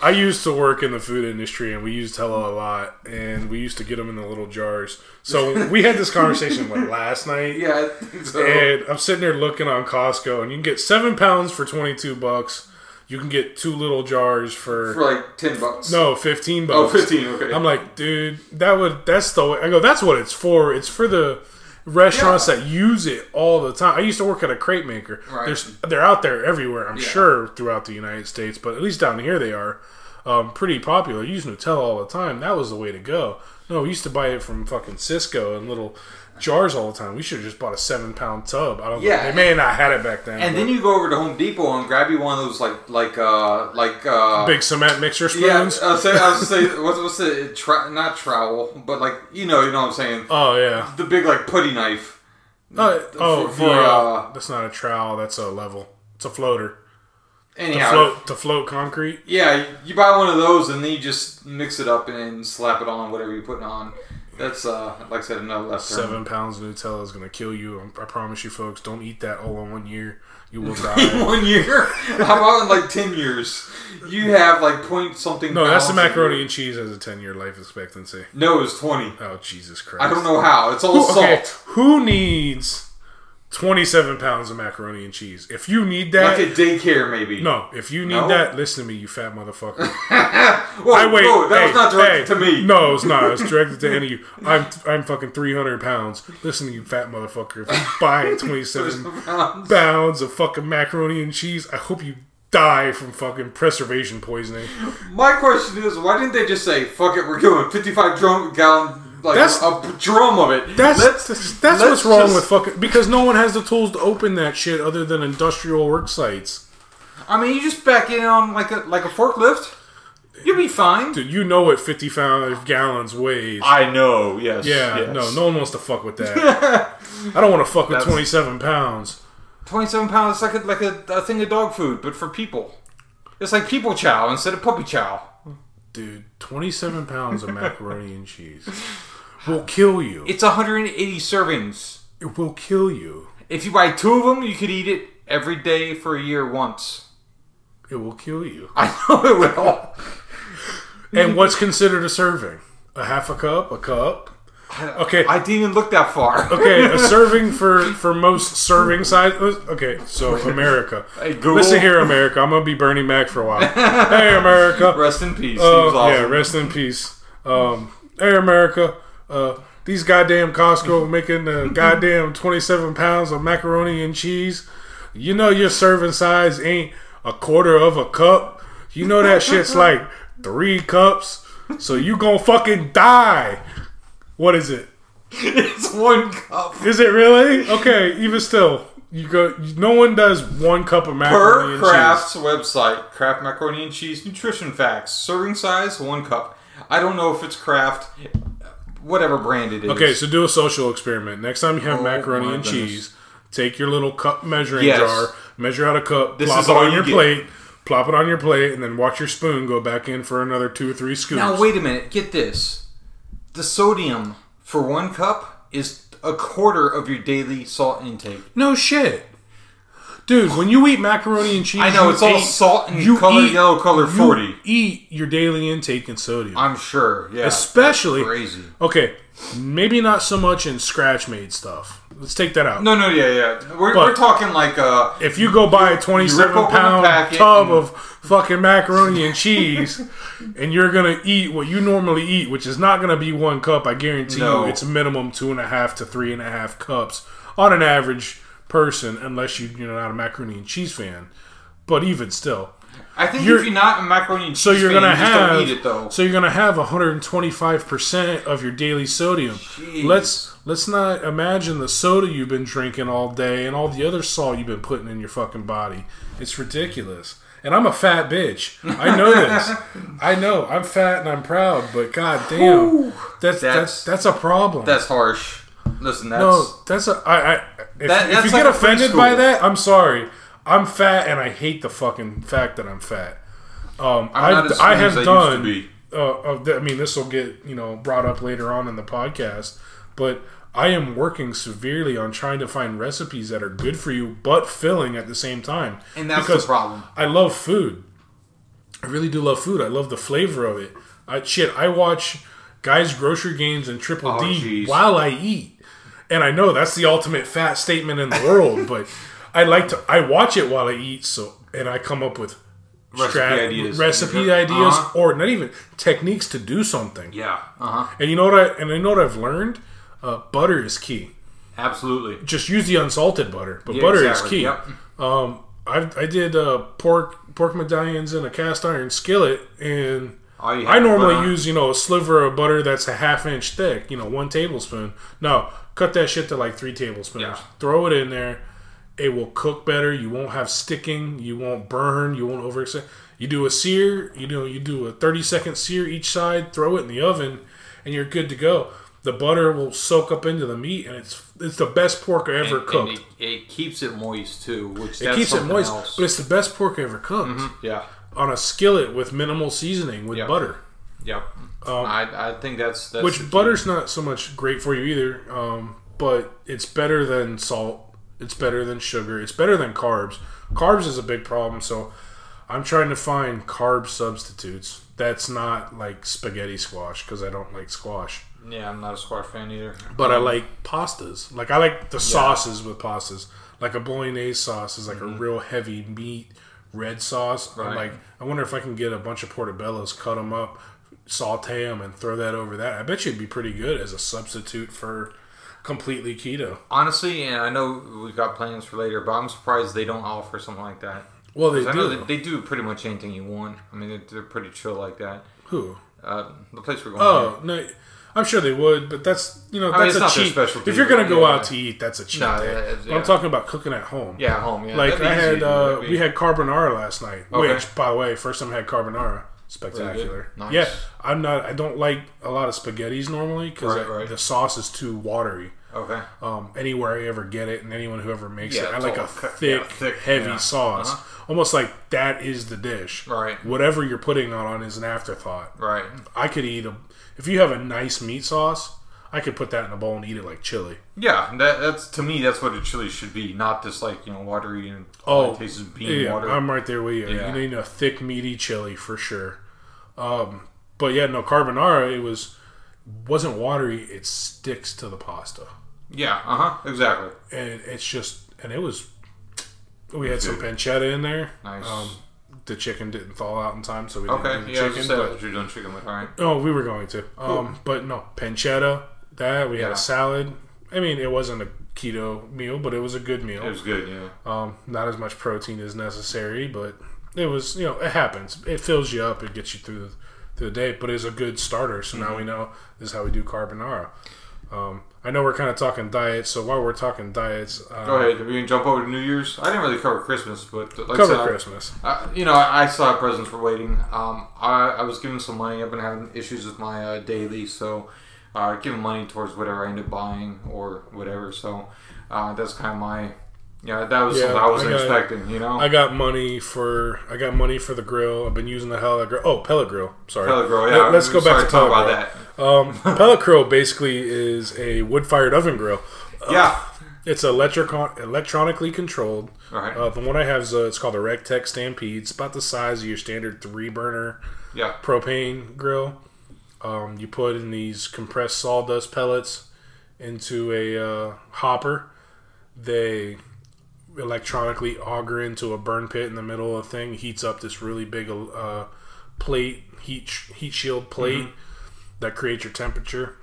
I used to work in the food industry, and we used Nutella a lot, and we used to get them in the little jars. So we had this conversation like last night. Yeah, I think so. And I'm sitting there looking on Costco, and you can get seven pounds for twenty-two bucks. You can get two little jars for for like ten bucks. No, fifteen bucks. Oh, fifteen. Okay. I'm like, dude, that would that's the way. I go, that's what it's for. It's for the restaurants yeah. that use it all the time. I used to work at a crepe maker. Right. There's, they're out there everywhere, I'm yeah. sure, throughout the United States, but at least down here they are. um, pretty popular. You used Nutella all the time. That was the way to go. No, we used to buy it from fucking Cisco in little jars all the time. We should have just bought a seven-pound tub. I don't yeah, know. They may and, not have had it back then. And then you go over to Home Depot and grab you one of those, like, like, uh, like, uh... big cement mixer spoons? Yeah, I was going to say, what's, what's the, tra- not trowel, but, like, you know, you know what I'm saying. Oh, yeah. The big, like, putty knife. Uh, for, oh, for, yeah. uh... That's not a trowel. That's a level. It's a floater. Anyhow, to float, to float concrete? Yeah, you buy one of those and then you just mix it up and slap it on whatever you're putting on. That's, uh, like I said, another left turn. Seven pounds of Nutella is going to kill you. I promise you, folks, don't eat that all in one year. You will die. One year? How about in like ten years? You have like point something. No, that's the macaroni and cheese has a ten-year life expectancy. No, it's twenty. Oh, Jesus Christ. I don't know how. It's all salt. Okay. Who needs... twenty-seven pounds of macaroni and cheese. If you need that... Like a daycare, maybe. No. If you need no? that, listen to me, you fat motherfucker. Well, I wait. No, that hey, was not directed hey, to me. No, it's not. It's directed to any of you. I'm I'm fucking three hundred pounds. Listen to you, fat motherfucker. If you buy twenty-seven pounds. pounds of fucking macaroni and cheese, I hope you die from fucking preservation poisoning. My question is, why didn't they just say, fuck it, we're doing fifty-five gallon... Like that's a drum of it. That's let's, that's, that's let's what's wrong just, with fucking because no one has the tools to open that shit other than industrial work sites. I mean, you just back in on like a like a forklift, you'll be fine. Dude, you know what fifty-five gallons weighs. I know. Yes. Yeah. Yes. No. No one wants to fuck with that. I don't want to fuck with that's, twenty-seven pounds. Twenty-seven pounds is like a, like a, a thing of dog food, but for people. It's like people chow instead of puppy chow. Dude, twenty-seven pounds of macaroni and cheese. Will kill you. It's one hundred eighty servings. It will kill you. If you buy two of them, you could eat it every day for a year once. It will kill you. I know it will. And what's considered a serving? A half a cup? A cup? Okay. I didn't even look that far. Okay, a serving for, for most serving size. Okay, so America. Hey, Google. Listen here, America. I'm going to be Bernie Mac for a while. Hey, America. Rest in peace. Uh, he was awesome. Yeah, rest in peace. Um, hey, America. Uh, these goddamn Costco making the goddamn twenty-seven pounds of macaroni and cheese. You know your serving size ain't a quarter of a cup. You know that shit's like three cups. So you gonna fucking die. What is it? It's one cup. Is it really? Okay, even still. You go. No one does one cup of macaroni and cheese. Per Kraft's website, Kraft Macaroni and Cheese Nutrition Facts. Serving size, one cup. I don't know if it's Kraft... Whatever brand it is. Okay, so do a social experiment. Next time you have oh, macaroni and cheese, take your little cup measuring yes. jar, measure out a cup, this plop it on you your get. plate, plop it on your plate, and then watch your spoon go back in for another two or three scoops. Now, wait a minute. Get this. The sodium for one cup is a quarter of your daily salt intake. No shit. Dude, when you eat macaroni and cheese... I know, it's all salt and you color, eat, yellow color forty. You eat your daily intake in sodium. I'm sure, yeah. Especially... That's crazy. Okay, maybe not so much in scratch-made stuff. Let's take that out. No, no, yeah, yeah. We're, we're talking like... Uh, if you go buy a twenty-seven-pound tub and... of fucking macaroni and cheese, and you're going to eat what you normally eat, which is not going to be one cup, I guarantee no. you it's a minimum two and a half to three and a half cups on an average... person, unless you, you're not a macaroni and cheese fan. But even still, I think you're, if you're not a macaroni and cheese so you're fan, gonna you have, just don't eat it though. So you're going to have one hundred twenty-five percent of your daily sodium. Jeez. Let's let's not imagine the soda you've been drinking all day and all the other salt you've been putting in your fucking body. It's ridiculous. And I'm a fat bitch. I know this. I know. I'm fat and I'm proud, but goddamn, that's, that's, that's, that's a problem. That's harsh. Listen, that's... No, that's a... I, I, if, that, if you like get offended by that, I'm sorry. I'm fat, and I hate the fucking fact that I'm fat. Um, I'm not I have done. Used to be. Uh, I mean, this will get you know brought up later on in the podcast, but I am working severely on trying to find recipes that are good for you but filling at the same time. And that's the problem. I love food. I really do love food. I love the flavor of it. I, shit, I watch Guys Grocery Games and Triple oh, D geez. while I eat. And I know that's the ultimate fat statement in the world, but I like to. I watch it while I eat, so and I come up with recipe strat, ideas, recipe ideas, uh-huh. or not even techniques to do something. Yeah. Uh huh. And you know what? I and I know what I've learned. Uh, butter is key. Absolutely. Just use the unsalted butter, but yeah, butter exactly. is key. Yep. Um, I I did uh, pork pork medallions in a cast iron skillet, and I normally use, you know, a sliver of butter that's a half inch thick, you know, one tablespoon. No, cut that shit to like three tablespoons. Yeah. Throw it in there. It will cook better. You won't have sticking. You won't burn. You won't over. You do a sear. You know, you do a thirty second sear each side. Throw it in the oven, and you're good to go. The butter will soak up into the meat, and it's it's the best pork I ever and, cooked. And it, it keeps it moist too, which it that's keeps it moist. Else. But it's the best pork I ever cooked. Mm-hmm. Yeah, on a skillet with minimal seasoning with yep. butter. Yep. Um, I I think that's, that's which butter's not so much great for you either. Um, but it's better than salt. It's better than sugar. It's better than carbs. Carbs is a big problem. So I'm trying to find carb substitutes. That's not like spaghetti squash because I don't like squash. Yeah, I'm not a squash fan either. But I like pastas. Like, I like the yeah. sauces with pastas. Like, a bolognese sauce is like mm-hmm. a real heavy meat red sauce. Right. I'm like, I wonder if I can get a bunch of portobellos, cut them up, saute them, and throw that over that. I bet you it'd be pretty good as a substitute for completely keto. Honestly, and I know we've got plans for later, but I'm surprised they don't offer something like that. Well, they do. I know they, they do pretty much anything you want. I mean, they're, they're pretty chill like that. Who? Uh, the place we're going oh, to. Oh, no. I'm sure they would, but that's, you know, I that's mean, a cheat. If you're going to go yeah. out to eat, that's a cheat no, day. That is, yeah. But I'm talking about cooking at home. Yeah, at home, yeah. Like, I had, uh, we had carbonara last night, okay. which, by the way, first time I had carbonara. Spectacular. Nice. Yeah, I'm not, I don't like a lot of spaghettis normally because right, right. the sauce is too watery. Okay. Um, anywhere I ever get it and anyone who ever makes yeah, it, I like a thick, yeah, thick heavy yeah. sauce. Uh-huh. Almost like that is the dish. Right. Whatever you're putting that on is an afterthought. Right. I could eat a... If you have a nice meat sauce, I could put that in a bowl and eat it like chili. Yeah, that, that's to me, that's what a chili should be. Not just like, you know, watery and oh, it tastes bean yeah, water. I'm right there with you. Yeah. You need a thick, meaty chili for sure. Um, but yeah, no, carbonara, it was, wasn't watery. It sticks to the pasta. Yeah, uh-huh, exactly. And it's just, and it was, we had some pancetta in there. Nice. Um, The chicken didn't thaw out in time, so we didn't okay. do the yeah, chicken. Okay, yeah, you were doing chicken with, all right. Oh, we were going to. Um, but no, pancetta, that, we yeah. had a salad. I mean, it wasn't a keto meal, but it was a good meal. It was good, yeah. Um, not as much protein as necessary, but it was, you know, it happens. It fills you up. It gets you through the, through the day, but it's a good starter, so mm-hmm. now we know this is how we do carbonara. Um, I know we're kind of talking diets, so while we're talking diets... Um, Go ahead. We can jump over to New Year's. I didn't really cover Christmas, but... Like cover I, Christmas. I, you know, I, I still have presents for waiting. Um, I, I was giving some money. I've been having issues with my uh, daily, so uh, giving money towards whatever I end up buying or whatever. So uh, that's kind of my... Yeah, that was yeah, something I wasn't I got, expecting, you know? I got money for I got money for the grill. I've been using the hell out of grill. Oh, pellet grill. Sorry. Pellet grill, yeah. Let, let's go back to pellet grill. About that. Um, pellet grill basically is a wood-fired oven grill. Yeah. Uh, it's electric, electronically controlled. All right. Uh, the one I have is a, it's called a Rectech Stampede. It's about the size of your standard three-burner yeah. propane grill. Um, you put in these compressed sawdust pellets into a uh, hopper. They... electronically auger into a burn pit in the middle of the thing, heats up this really big uh, plate, heat heat shield plate mm-hmm. that creates your temperature.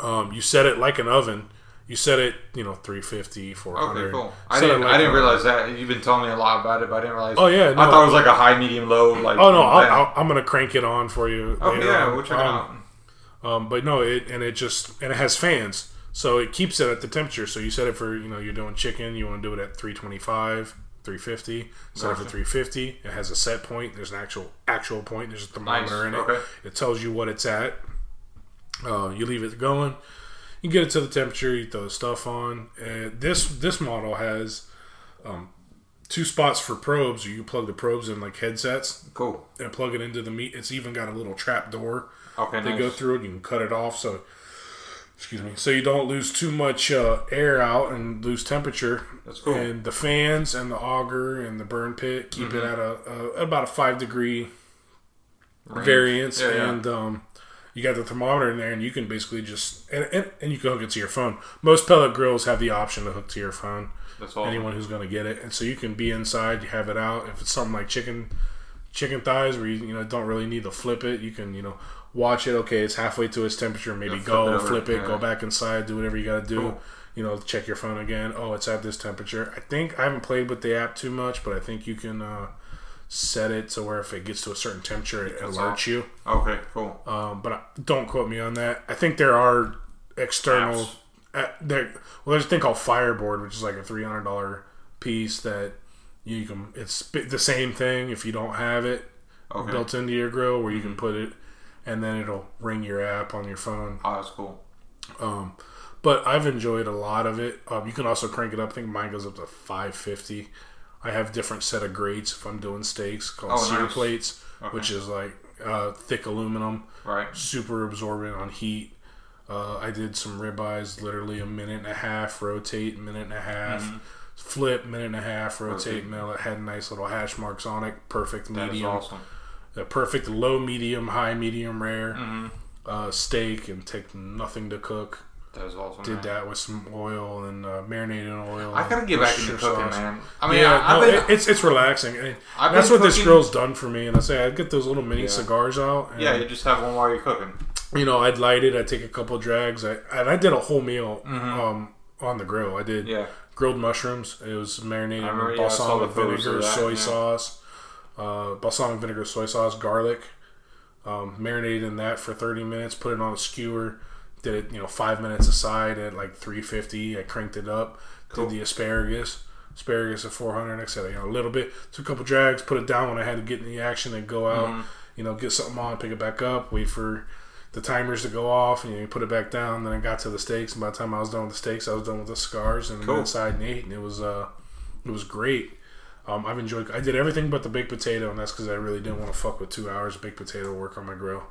Um, you set it like an oven. You set it, you know, three fifty, four hundred. Okay, cool. I didn't, like I didn't realize that. You've been telling me a lot about it, but I didn't realize. Oh, yeah. No, I thought it was like a high, medium, low. Like. Oh, no. I'll, I'll, I'm going to crank it on for you. Oh, later yeah. On. We'll check it out. Um, but no, it and it just, and it has fans. So it keeps it at the temperature. So you set it for, you know, you're doing chicken. You want to do it at three twenty-five, three fifty. Set gotcha. It for three fifty. It has a set point. There's an actual actual point. There's a thermometer nice. In it. Okay. It tells you what it's at. Uh, you leave it going. You get it to the temperature. You throw the stuff on. Uh, this this model has um, two spots for probes. You plug the probes in like headsets. Cool. And plug it into the meat. It's even got a little trap door. Okay, They nice. Go through it. You can cut it off. So... Excuse me. So you don't lose too much uh, air out and lose temperature. That's cool. And the fans and the auger and the burn pit keep mm-hmm. it at a, a about a five degree range. Variance. Yeah, and yeah. Um, you got the thermometer in there, and you can basically just and, and and you can hook it to your phone. Most pellet grills have the option to hook to your phone. That's all. Anyone who's going to get it, and so you can be inside, you have it out. If it's something like chicken, chicken thighs, where you you know don't really need to flip it, you can you know. Watch it. Okay, it's halfway to its temperature. Maybe yeah, flip go, it flip it, yeah. go back inside, do whatever you got to do. Cool. you know, check your phone again. Oh, it's at this temperature. I think I haven't played with the app too much, but I think you can uh, set it to where if it gets to a certain temperature, it That's alerts off. you. Okay, cool. Um, but I, don't quote me on that. I think there are external. Uh, there, well, there's a thing called Fireboard, which is like a three hundred dollars piece that you can. It's the same thing if you don't have it okay. built into your grill, where you mm-hmm. can put it, and then it'll ring your app on your phone. Oh, that's cool. Um, but I've enjoyed a lot of it. Um, you can also crank it up. I think mine goes up to five fifty. I have different set of grates if I'm doing steaks called oh, sear nice. plates, okay. which is like uh, thick aluminum, right? Super absorbent on heat. Uh, I did some ribeyes, literally a minute and a half, rotate, minute and a half, mm-hmm. flip, minute and a half, rotate, middle. It had nice little hash marks on it. Perfect medium. That is awesome. The perfect low, medium, high, medium, rare mm-hmm. uh, steak, and take nothing to cook. That was awesome. Did man. that with some oil and uh, marinated oil. I gotta get back into cooking, sauce. man. I mean, yeah, I, no, it, it's it's relaxing. And that's what cooking. this grill's done for me. And I say I get those little mini yeah. cigars out. And, yeah, you just have one while you're cooking. You know, I'd light it. I'd take a couple drags. I and I did a whole meal mm-hmm. um, on the grill. I did yeah. grilled mushrooms. It was marinated with balsamic yeah, vinegar, that, soy yeah. sauce, uh, balsamic vinegar, soy sauce, garlic. Um, marinated in that for thirty minutes. Put it on a skewer. Did it, you know, five minutes aside at like three fifty. I cranked it up. Cool. Did the asparagus. Asparagus at four hundred. I said, you know, a little bit. Took a couple drags. Put it down when I had to get in the action and go out. Mm-hmm. You know, get something on, pick it back up. Wait for the timers to go off. And you know, you put it back down. Then I got to the steaks. And by the time I was done with the steaks, I was done with the cigars. And cool. went inside and ate. And it was, uh, it was great. Um, I've enjoyed. I did everything but the baked potato. And that's because I really didn't want to fuck with two hours of baked potato work on my grill.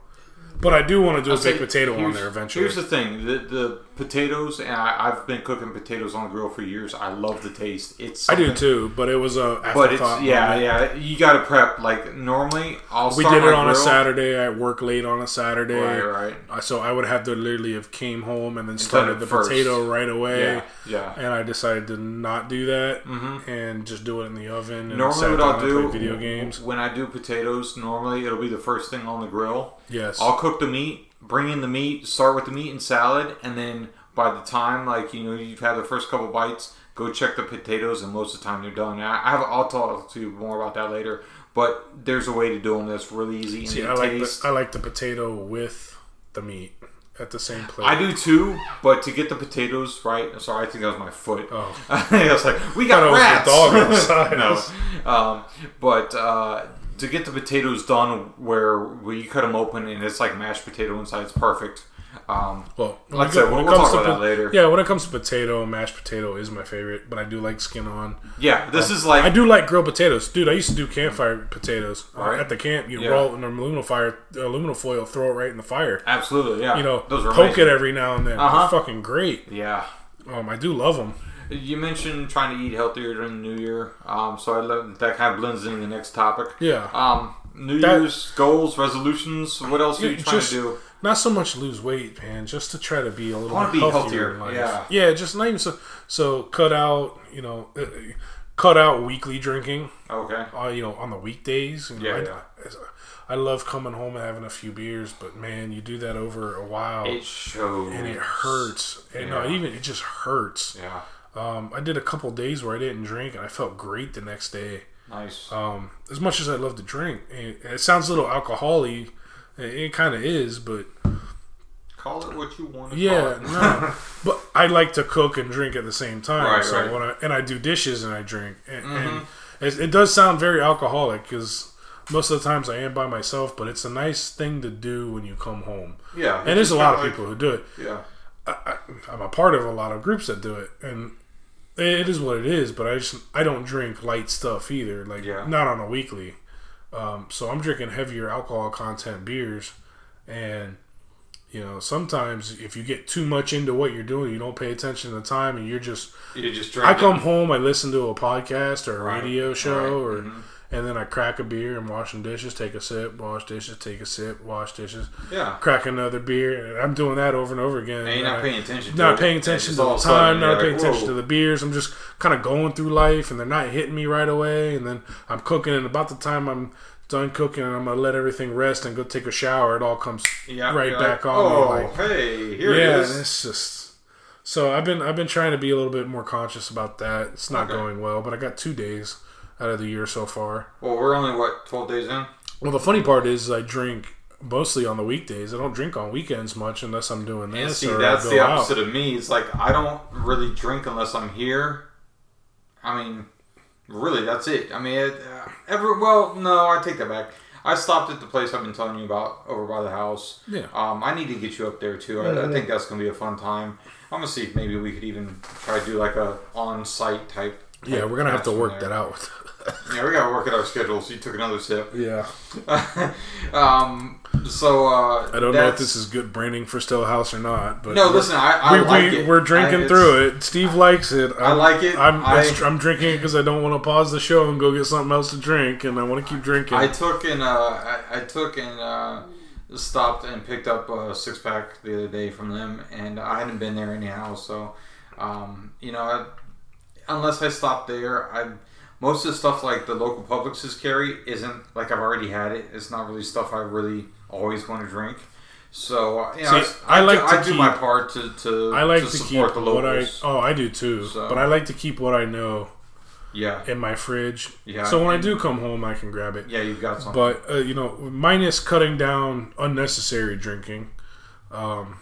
But I do want to do I'll a baked potato on there eventually. Here's the thing. The, the potatoes, and I, I've been cooking potatoes on the grill for years. I love the taste. It's I do too, but it was a But it's, yeah, moment. yeah. You got to prep. Like, normally, I'll we start We did it on grill. a Saturday. I work late on a Saturday. Right, right. So I would have to literally have came home and then started and the first. potato right away. Yeah, yeah. And I decided to not do that mm-hmm. and just do it in the oven. And normally what I'll do, video games. when I do potatoes, normally it'll be the first thing on the grill. Yes. I'll cook the meat, bring in the meat, start with the meat and salad, and then by the time, like, you know, you've had the first couple bites, go check the potatoes, and most of the time they're done. I, I have, I'll talk to you more about that later, but there's a way to do them that's really easy. See, I like, the, I like the potato with the meat at the same plate. I do too, but to get the potatoes right, sorry, I think that was my foot. Oh. I was like, we got rats! I thought it was the dog outside. No. Um, but, uh... to get the potatoes done where we cut them open and it's like mashed potato inside, it's perfect. Um, well, like I said, we'll, we'll talk about po- that later. Yeah, when it comes to potato, mashed potato is my favorite, but I do like skin on. Yeah, this um, is like... I do like grilled potatoes. Dude, I used to do campfire potatoes. Right. Uh, at the camp, you yeah. roll it in aluminum, fire, aluminum foil, throw it right in the fire. Absolutely, yeah. You know, Those are poke amazing. it every now and then. Uh-huh. They're fucking great. Yeah. Um, I do love them. You mentioned trying to eat healthier during the New Year, um, so I love, that kind of blends into the next topic. Yeah. Um, New that, Year's goals, resolutions. What else are you trying just, to do? Not so much lose weight, man. Just to try to be a little I bit healthier. Be healthier. Yeah. Yeah. Just not even so. So cut out, you know, uh, cut out weekly drinking. Okay. Uh, you know, on the weekdays. You know, yeah. I, yeah. I, I love coming home and having a few beers, but man, you do that over a while, it shows, and it hurts. And yeah. no, even it just hurts. Yeah. Um, I did a couple days where I didn't drink, and I felt great the next day. Nice. Um, as much as I love to drink, it, it sounds a little alcohol-y. It, it kind of is, but call it what you want to yeah, call it. no. But I like to cook and drink at the same time. Right, so right. When I, and I do dishes and I drink, and, mm-hmm. and it, it does sound very alcoholic because most of the times I am by myself. But it's a nice thing to do when you come home. Yeah, and there's a lot of like, people who do it. Yeah, I, I, I'm a part of a lot of groups that do it, and it is what it is, but I just I don't drink light stuff either, like yeah. not on a weekly. Um, so I'm drinking heavier alcohol content beers, and you know sometimes if you get too much into what you're doing, you don't pay attention to the time, and you're just you just drinking. I come home, I listen to a podcast or a right. radio show, right. or mm-hmm. and then I crack a beer and washing dishes, take a sip, wash dishes, take a sip, wash dishes, yeah, crack another beer, and I'm doing that over and over again. And you're not I, paying attention. To not it. paying attention to the time. Not like, paying attention Whoa. to the beers. I'm just kind of going through life, and they're not hitting me right away. And then I'm cooking, and about the time I'm done cooking, and I'm gonna let everything rest and go take a shower. It all comes yeah, right back like, on. Oh, like, hey, here yeah, it is. Yeah, it's just So I've been I've been trying to be a little bit more conscious about that. It's not okay. going well, but I got two days out of the year so far. Well, we're only, what, twelve days in? Well, the funny part is I drink mostly on the weekdays. I don't drink on weekends much unless I'm doing this. And see, or that's the opposite out. Of me. It's like I don't really drink unless I'm here. I mean, really, that's it. I mean, it, uh, every well, no, I take that back. I stopped at the place I've been telling you about over by the house. Yeah. Um, I need to get you up there, too. I, mm-hmm. I think that's going to be a fun time. I'm going to see if maybe we could even try to do like a on-site type. type yeah, we're going to have to work that out with yeah, we gotta work at our schedules. You took another sip. Yeah. um. So uh, I don't know if this is good branding for Stillhouse or not, but no. Listen, I, I we, like we, it. We're drinking I, through it. Steve I, likes it. I'm, I like it. I'm I, I'm drinking it because I don't want to pause the show and go get something else to drink, and I want to keep drinking. I took and uh, I, I took and uh, stopped and picked up a six pack the other day from them, and I hadn't been there anyhow. So, um, you know, I, unless I stop there, I. Most of the stuff like the local Publixes carry isn't, like I've already had it. It's not really stuff I really always want to drink. So, you know, See, I, I like do, to I do keep, my part to, to, I like to, to support keep the locals. What I, oh, I do too. So, but I like to keep what I know yeah. in my fridge. Yeah, so when I do come home, I can grab it. Yeah, you've got something. But, uh, you know, minus cutting down unnecessary drinking. Um,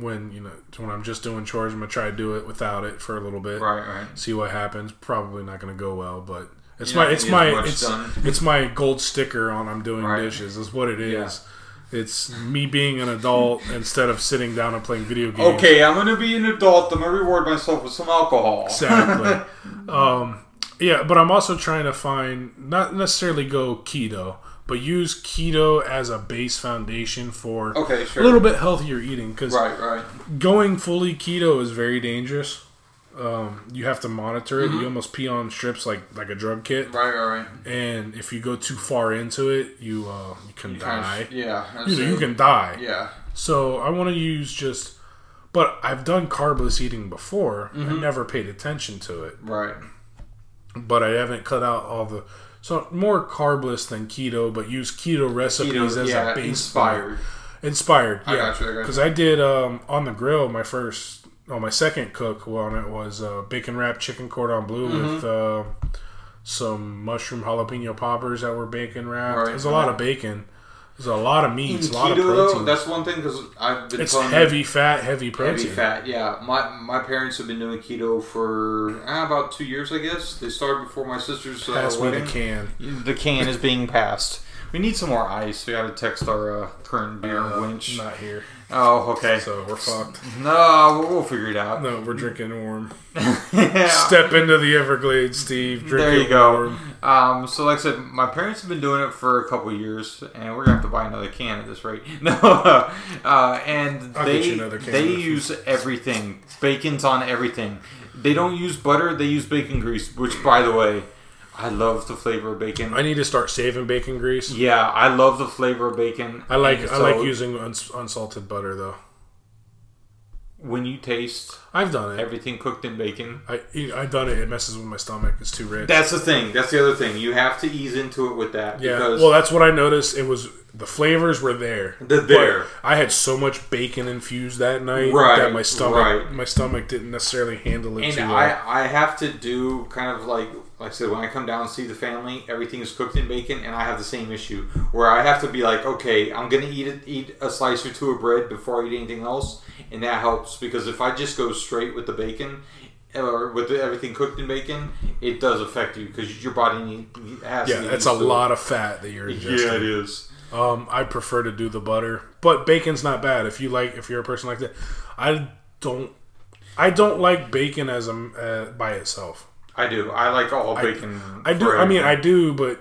when, you know, when I'm just doing chores, I'm going to try to do it without it for a little bit. Right, right. See what happens. Probably not going to go well, but it's you my, it's my, it's, it's my gold sticker on I'm doing right. dishes is what it is. Yeah. It's me being an adult instead of sitting down and playing video games. Okay, I'm going to be an adult. I'm going to reward myself with some alcohol. Exactly. um, yeah, but I'm also trying to find, not necessarily go keto, but use keto as a base foundation for okay, sure. a little bit healthier eating. Because right, right. going fully keto is very dangerous. Um, you have to monitor it. Mm-hmm. You almost pee on strips like, like a drug kit. Right, right, right. And if you go too far into it, you, uh, you can you die. Kind of, yeah. You, know, you can die. Yeah. So I want to use just... But I've done carbless eating before. Mm-hmm. I never paid attention to it. Right. But I haven't cut out all the... So more carbless than keto, but use keto recipes keto, as yeah, a base. Inspired. Inspired, yeah. I got you, I got you. Because I did um, on the grill, my first, oh, my second cook on it was uh, bacon wrapped chicken cordon bleu mm-hmm. with uh, some mushroom jalapeno poppers that were bacon wrapped. Right, There's right. a lot of bacon. There's a lot of meats, a lot of protein. Though, that's one thing because I've been. It's heavy fat, heavy protein. Heavy fat, yeah. My my parents have been doing keto for eh, about two years, I guess. They started before my sister's uh, Pass wedding. Pass me the can. The can is being passed. We need some more ice. We got to text our uh, current beer uh, winch. Not here. Oh, okay. So we're fucked. No, we'll, we'll figure it out. No, we're drinking warm. yeah. Step into the Everglades, Steve. Drink there you go. Warm. Um, so like I said, my parents have been doing it for a couple years, and we're going to have to buy another can at this rate. No, uh, and I'll they get you another can they use you. Everything. Bacon's on everything. They don't use butter. They use bacon grease, which, by the way, I love the flavor of bacon. I need to start saving bacon grease. Yeah, I love the flavor of bacon. I like so, I like using uns- unsalted butter though. When you taste, I've done it. Everything cooked in bacon. I I've done it. It messes with my stomach. It's too rich. That's the thing. That's the other thing. You have to ease into it with that. Yeah. Because well, that's what I noticed. It was the flavors were there. They're there. I had so much bacon infused that night right, that my stomach right. my stomach didn't necessarily handle it. And too I well. I have to do kind of like. Like I said, when I come down and see the family, everything is cooked in bacon, and I have the same issue where I have to be like, okay, I'm going to eat a, eat a slice or two of bread before I eat anything else, and that helps because if I just go straight with the bacon or with the, everything cooked in bacon, it does affect you because your body need, has yeah, to. Yeah, that's a so. lot of fat that you're ingesting. Yeah, it is. Um, I prefer to do the butter, but bacon's not bad if you like. If you're a person like that, I don't. I don't like bacon as a uh, by itself. I do. I like all bacon. I, I do. Everything. I mean, I do, but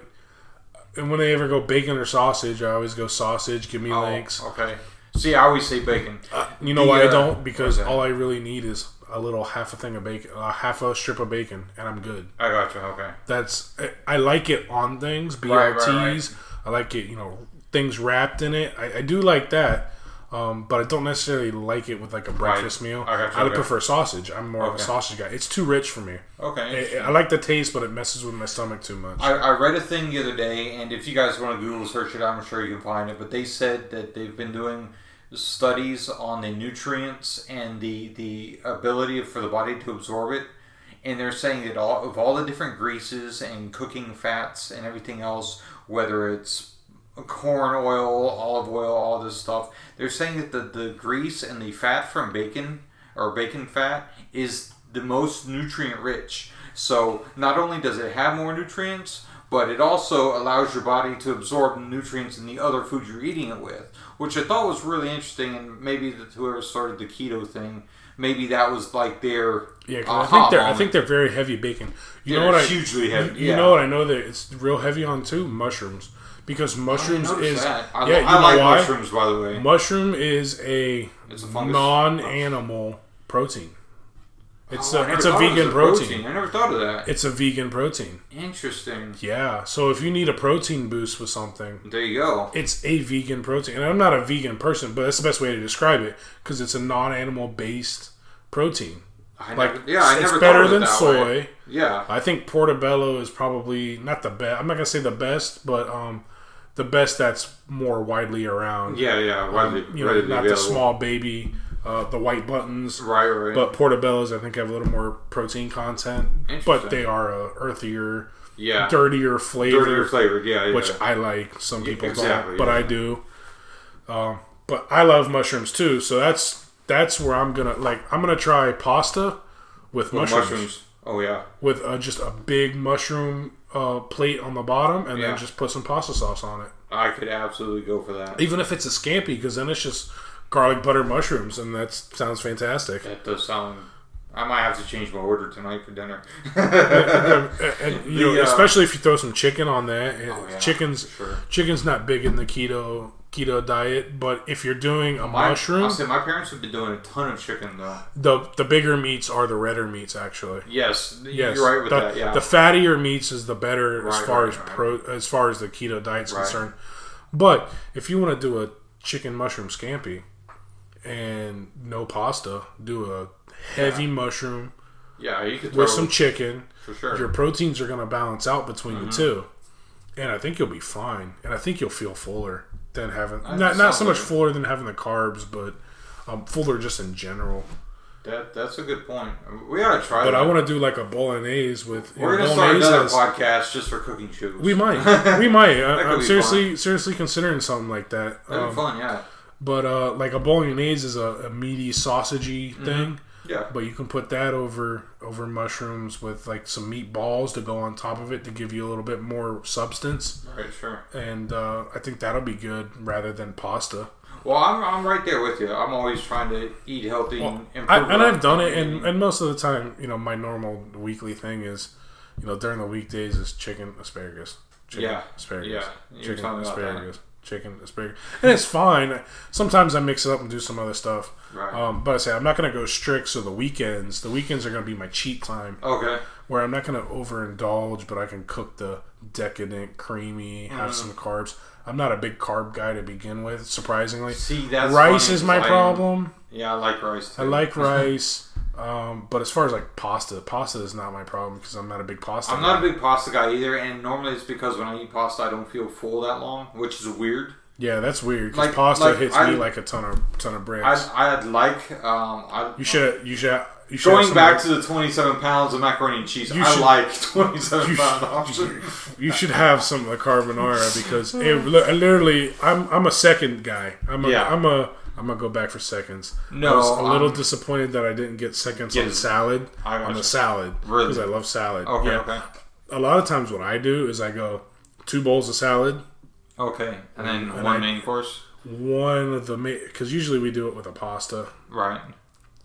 when they ever go bacon or sausage, I always go sausage. Give me oh, legs. Okay. See, I always say bacon. Uh, you know the, why I don't? Because okay. all I really need is a little half a thing of bacon, a half a strip of bacon, and I'm good. I gotcha. Okay. That's. I, I like it on things, B L Ts. Right, right, right. I like it, you know, things wrapped in it. I, I do like that. Um, but I don't necessarily like it with like a breakfast right. meal. Okay, okay, I would okay. prefer sausage. I'm more okay. of a sausage guy. It's too rich for me. Okay. I, I like the taste, but it messes with my stomach too much. I, I read a thing the other day, and if you guys want to Google search it, I'm sure you can find it. But they said that they've been doing studies on the nutrients and the the ability for the body to absorb it, and they're saying that all of all the different greases and cooking fats and everything else, whether it's corn oil, olive oil, all this stuff, they're saying that the, the grease and the fat from bacon or bacon fat is the most nutrient rich. So not only does it have more nutrients, but it also allows your body to absorb the nutrients in the other food you're eating it with, which I thought was really interesting. And maybe the, whoever started the keto thing, maybe that was like their yeah. Cause I think they're moment. I think they're very heavy bacon. You they're know what hugely I hugely heavy. You yeah. know what I know that it's real heavy on too? Mushrooms. Because mushrooms I is that. I, yeah, I, you I know like why? mushrooms, by the way. Mushroom is a, it's a non-animal protein. It's oh, a it's a vegan protein. protein. I never thought of that. It's a vegan protein. Interesting. Yeah. So if you need a protein boost with something, there you go. It's a vegan protein, and I'm not a vegan person, but that's the best way to describe it because it's a non-animal based protein. I like never, yeah, I it's never better than it soy. Way. Yeah. I think portobello is probably not the best. I'm not gonna say the best, but um. The best that's more widely around. Yeah, yeah, widely. Um, you know, not available. The small baby, uh, the white buttons. Right, right. But portobellos, I think, have a little more protein content. But they are a earthier, yeah. dirtier flavor. Dirtier flavored, yeah, yeah. Which I like. Some people yeah, exactly, don't, but yeah. I do. Um, but I love mushrooms too, so that's that's where I'm gonna like. I'm gonna try pasta with, with mushrooms. mushrooms. Oh yeah, with uh, just a big mushroom. Uh, plate on the bottom and yeah. then just put some pasta sauce on it. I could absolutely go for that. Even if it's a scampi, because then it's just garlic butter mushrooms, and that sounds fantastic. That does sound. I might have to change my order tonight for dinner. and, and, you the, know, uh, especially if you throw some chicken on that. Oh, yeah, chicken's sure. chicken's not big in the keto keto diet, but if you're doing a my, mushroom, I'll say my parents have been doing a ton of chicken though. The the bigger meats are the redder meats, actually. Yes, yes. You're right with the, that. Yeah, the fattier meats is the better right, as far right, as right. pro as far as the keto diet's right. concerned. But if you want to do a chicken mushroom scampi and no pasta, do a heavy yeah. mushroom. Yeah, you could throw with some chicken. For sure, your proteins are going to balance out between mm-hmm. the two, and I think you'll be fine. And I think you'll feel fuller. Than having that not not so much good. fuller than having the carbs, but um, fuller just in general. That that's a good point. We ought to try. But that. I want to do like a bolognese with. We're gonna start another has, podcast just for cooking shows. We might, we might. I, I'm seriously fun. seriously considering something like that. That'd um, be fun, yeah. But uh, like a bolognese is a, a meaty, sausagey mm-hmm. thing. Yeah. But you can put that over over mushrooms with like some meatballs to go on top of it to give you a little bit more substance. Right, sure. And uh, I think that'll be good rather than pasta. Well, I'm I'm right there with you. I'm always trying to eat healthy well, and improve. I, and I've done it, and, and most of the time, you know, my normal weekly thing is, you know, during the weekdays is chicken, asparagus. Chicken, yeah. asparagus. Yeah. You're chicken, asparagus. Chicken, asparagus, and it's fine. Sometimes I mix it up and do some other stuff. Right. Um, but I say I'm not going to go strict. So the weekends, the weekends are going to be my cheat time. Okay. Where I'm not going to overindulge, but I can cook the decadent, creamy, have mm. some carbs. I'm not a big carb guy to begin with. Surprisingly, see that's rice funny, is my I, problem. Yeah, I like rice. Too. I like rice. Um, but as far as like pasta, pasta is not my problem because I'm not a big pasta guy. I'm not a big pasta guy either, and normally it's because when I eat pasta, I don't feel full that long, which is weird. Yeah, that's weird because like, pasta like hits I, me like a ton of ton of bricks. I'd, I'd like um, I, you should you should you should going back to the twenty-seven pounds of macaroni and cheese. You I should, like twenty-seven you pound option. You should have some of the carbonara because it literally I'm I'm a second guy. I'm a, yeah. I'm a I'm gonna go back for seconds. No, I was a little um, disappointed that I didn't get seconds yes, on salad on the salad because really? I love salad. Okay, yeah. okay. A lot of times, what I do is I go two bowls of salad. Okay, and then and one I, main course. One of the main because usually we do it with a pasta, right?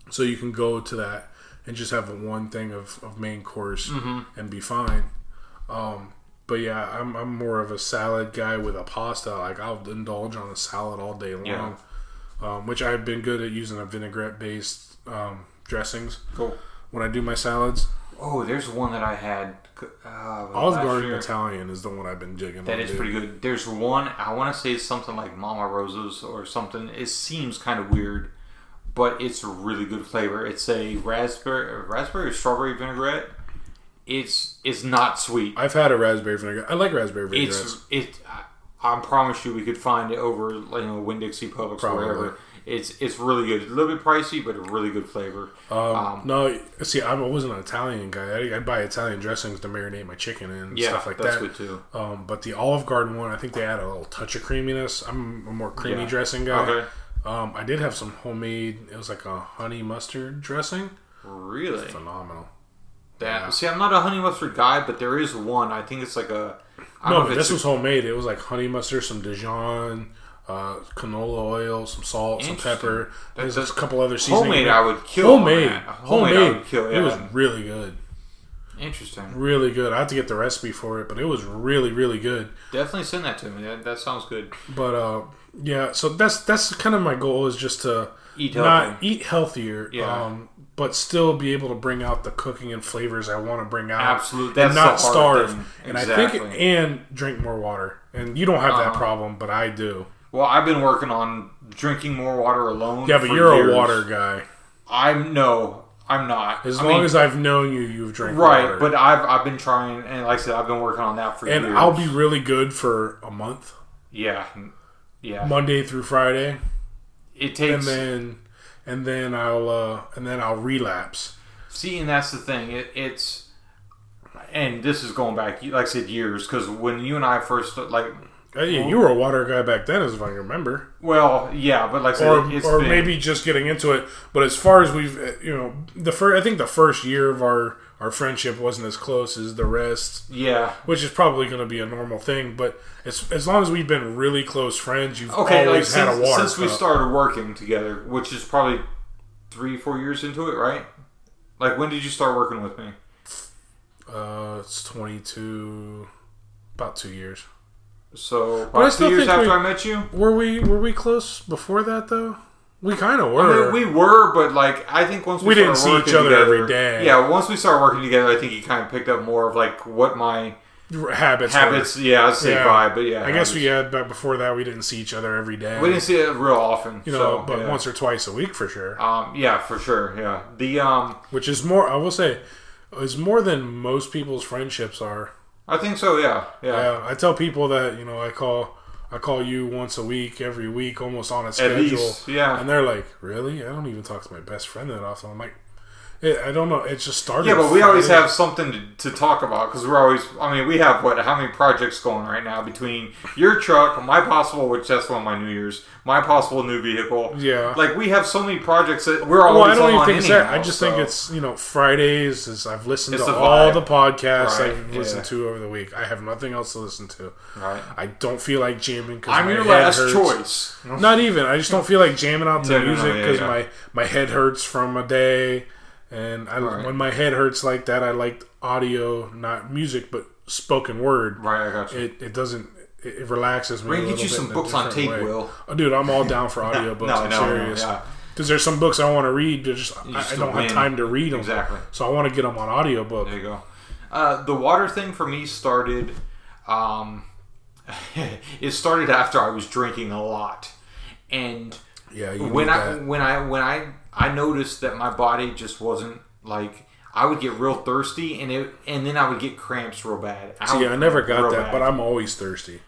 So you can go to that and just have one thing of, of main course mm-hmm. and be fine. Um, But yeah, I'm I'm more of a salad guy with a pasta. Like I'll indulge on a salad all day long. Yeah. Um, which I've been good at using a vinaigrette-based um, dressings. Cool. When I do my salads. Oh, there's one that I had. Uh, Olive Garden year. Italian is the one I've been digging. That on, is dude. pretty good. There's one I want to say it's something like Mama Rosa's or something. It seems kind of weird, but it's a really good flavor. It's a raspberry, raspberry or strawberry vinaigrette. It's it's not sweet. I've had a raspberry vinaigrette. I like raspberry vinaigrettes. It's it. I promise you, we could find it over, you know, Winn-Dixie Publix or wherever. It's it's really good. It's a little bit pricey, but a really good flavor. Um, um, no, see, I wasn't an Italian guy. I, I buy Italian dressings to marinate my chicken in and yeah, stuff like that's that. That's good too. Um, but the Olive Garden one, I think they add a little touch of creaminess. I'm a more creamy yeah. dressing guy. Okay. Um, I did have some homemade. It was like a honey mustard dressing. Really phenomenal. That yeah. see, I'm not a honey mustard guy, but there is one. I think it's like a. I no, don't know if this it's was a, homemade. It was like honey mustard, some Dijon. Uh, canola oil, some salt, some pepper. There's a couple other seasonings. Homemade, I would kill. Homemade, homemade, homemade I would kill. Yeah. It was really good. Interesting. Really good. I have to get the recipe for it, but it was really, really good. Definitely send that to me. That, that sounds good. But uh, yeah, so that's that's kind of my goal, is just to eat healthy. not eat healthier, yeah. um, but still be able to bring out the cooking and flavors I want to bring out. Absolutely, that's and not starve. Exactly. And I think and drink more water. And you don't have that um, problem, but I do. Well, I've been working on drinking more water alone. Yeah, but for you're years. a water guy. I'm no, I'm not. As I long mean, as I've known you, you've drank right, water. Right, but I've I've been trying, and like I said, I've been working on that for and years. And I'll be really good for a month. Yeah, yeah. Monday through Friday. It takes, and then and then I'll uh, and then I'll relapse. See, and that's the thing. It, it's, and this is going back, like I said, years, because when you and I first like. Uh, yeah, you were a water guy back then, as if I remember. Well, yeah, but like I said, or, it's or been... maybe just getting into it. But as far as we've, you know, the first, I think the first year of our, our friendship wasn't as close as the rest. Yeah, which is probably going to be a normal thing. But as as long as we've been really close friends, you've okay, always like, had since, a water. Since cup. we started working together, which is probably three, four years into it, right? Like, when did you start working with me? Uh, it's twenty-two, about two years. So, about two years after we, I met you, were we were we close before that though? We kind of were. I mean, we were, but like I think once we, we didn't see each other together, every day. Yeah, once we started working together, I think you kind of picked up more of like what my habits. Habits, were. yeah, I'd say yeah. vibe, but yeah, I habits. guess we had. But before that, we didn't see each other every day. We didn't see it real often, you know, so, but yeah. once or twice a week for sure. Um, yeah, for sure. Yeah, the um, which is more, I will say, is more than most people's friendships are. I think so, yeah. yeah. Yeah. I tell people that, you know, I call I call you once a week, every week, almost on a schedule. At least, yeah. And they're like, really? I don't even talk to my best friend that often. I'm like, I don't know. It just started. Yeah, but we always have something to, to talk about because we're always, I mean, we have, what, how many projects going right now between your truck, my possible, which that's one of my New Year's, my possible new vehicle. Yeah. Like, we have so many projects that we're always on. Well, I don't even think it's that. I just think it's, you know, Fridays is I've listened to all the podcasts I've listened to over the week. I have nothing else to listen to. Right. I don't feel like jamming because my head hurts. I'm your last choice. Not even. I just don't feel like jamming out to music because my, my head hurts from a day. And I, right. when my head hurts like that, I liked audio, not music, but spoken word. Right, I got you. It, it doesn't, it, it relaxes me. We're going to get you some books on tape, way. Will. Oh, dude, I'm all down for audio books. no, I'm no, serious. Because no, yeah. there's some books I want to read, just, I, just I don't have time to read them. Exactly. So I want to get them on audio book. There you go. Uh, the water thing for me started, um, it started after I was drinking a lot. And yeah, you when, I, when I, when I, when I, I noticed that my body just wasn't like I would get real thirsty and it, and then I would get cramps real bad. I See, I never got that, bad. But I'm always thirsty.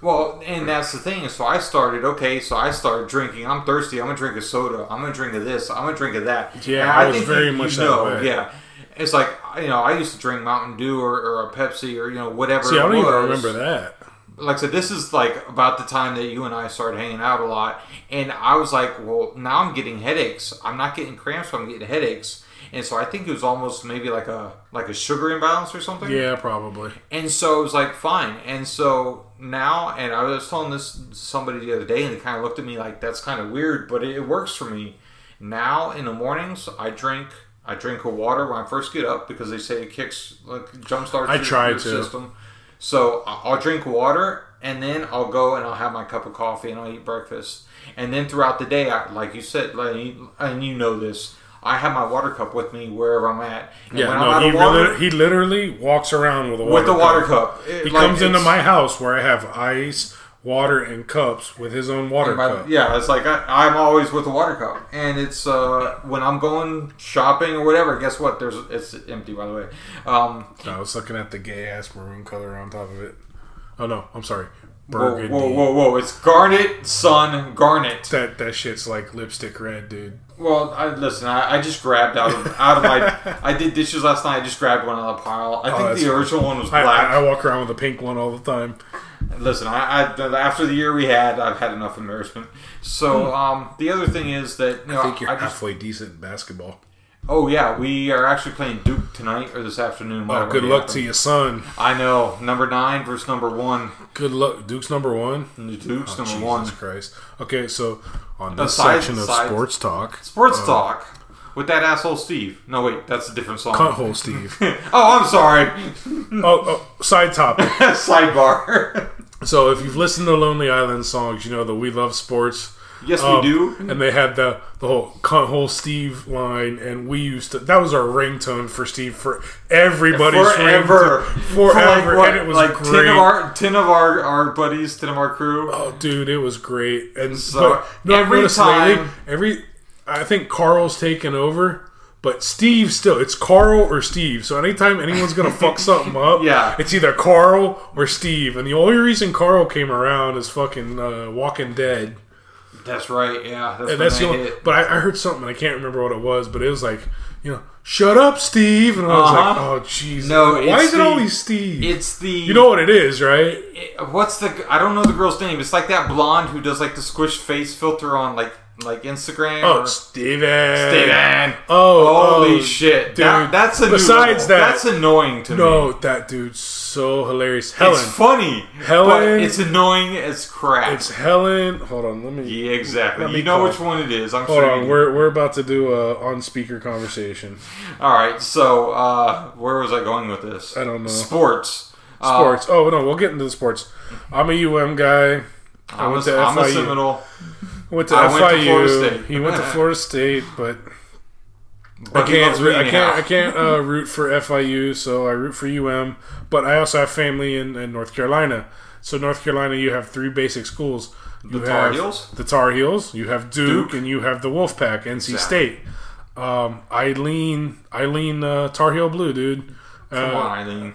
Well, and that's the thing. So I started okay. So I started drinking. I'm thirsty. I'm gonna drink a soda. I'm gonna drink of this. I'm gonna drink of that. Yeah, and I, I was think very you, much you know, that way. Yeah, it's like you know I used to drink Mountain Dew or, or a Pepsi or you know whatever. See, I don't it was. even remember that. Like I said, this is like about the time that you and I started hanging out a lot. And I was like, well, now I'm getting headaches. I'm not getting cramps, but I'm getting headaches. And so I think it was almost maybe like a like a sugar imbalance or something. Yeah, probably. And so it was like, fine. And so now, and I was telling this to somebody the other day, and they kind of looked at me like, that's kind of weird, but it works for me. Now in the mornings, I drink I drink a water when I first get up because they say it kicks, like jumpstarts I try your to. system. So I'll drink water, and then I'll go and I'll have my cup of coffee, and I'll eat breakfast. And then throughout the day, I, like you said, like, and you know this, I have my water cup with me wherever I'm at. And yeah, when no, I'm out he, of water, really, he literally walks around with a water with the cup. water cup. It, he like, comes into my house where I have ice, water, and cups with his own water my, cup. Yeah, it's like I, I'm always with a water cup, and it's uh, when I'm going shopping or whatever. Guess what? There's it's empty, by the way. Um, I was looking at the gay ass maroon color on top of it. Oh no, I'm sorry, burgundy. Whoa, whoa, whoa, whoa. It's garnet, sun, garnet. That that shit's like lipstick red, dude. Well, I, listen, I, I just grabbed out of out of my... I did dishes last night. I just grabbed one out of the pile. I oh, think the original funny. one was black. I, I, I walk around with a pink one all the time. Listen, I, I after the year we had, I've had enough embarrassment. So, um, the other thing is that... You know, I think you're I just, halfway decent in basketball. Oh, yeah. We are actually playing Duke tonight or this afternoon. Oh, good luck happened. to your son. I know. Number nine versus number one. Good luck. Duke's number one? Duke's oh, number Jesus one. Jesus Christ. Okay, so... On this side, section of side. Sports Talk. Sports uh, Talk. With that asshole Steve. No, wait. That's a different song. Cutthole Steve. Oh, I'm sorry. oh, oh, side topic. Sidebar. So, if you've listened to Lonely Island songs, you know that we love sports. Yes, um, we do. And they had the, the whole Cutthole Steve line. And we used to... That was our ringtone for Steve. For everybody's Forever. Ringtone, forever. For like, what, and it was like great. ten of, our, ten of our, our buddies, ten of our crew. Oh, dude. It was great. And so... But, every no, time... Lately, every... I think Carl's taken over, but Steve still. It's Carl or Steve. So anytime anyone's going to fuck something up, yeah. It's either Carl or Steve. And the only reason Carl came around is fucking uh, Walking Dead. That's right, yeah. That's and that's the only, But I, I heard something, and I can't remember what it was, but it was like, you know, shut up, Steve. And I was uh-huh. like, oh, Jesus. No, Why is the, it always Steve? It's the... You know what it is, right? It, what's the... I don't know the girl's name. It's like that blonde who does like the squish face filter on like... Like Instagram. Oh, Steven. Steven. Oh, holy oh, shit. Dude. That, that's a Besides that, that's annoying to no, me. No, that dude's so hilarious. Helen. It's funny. Helen. But it's annoying as crap. It's Helen. Hold on, let me. Yeah, exactly. Let me you know call. which one it is. I'm Hold sure on, you we're, we're about to do a on-speaker conversation. All right, so uh, where was I going with this? I don't know. Sports. Sports. Uh, oh, no, we'll get into the sports. I'm a U M guy. I I'm went a, to I'm F I U. I'm a Seminole. Went to I F I U. Went to Florida State. He went to Florida State, but, but I can't. I can't. I can't uh, root for F I U, so I root for U M. But I also have family in, in North Carolina. So North Carolina, you have three basic schools. You the Tar Heels. The Tar Heels. You have Duke, Duke. And you have the Wolfpack, N C exactly. State. Um, I lean. I lean uh, Tar Heel blue, dude. Come uh, on, Eileen.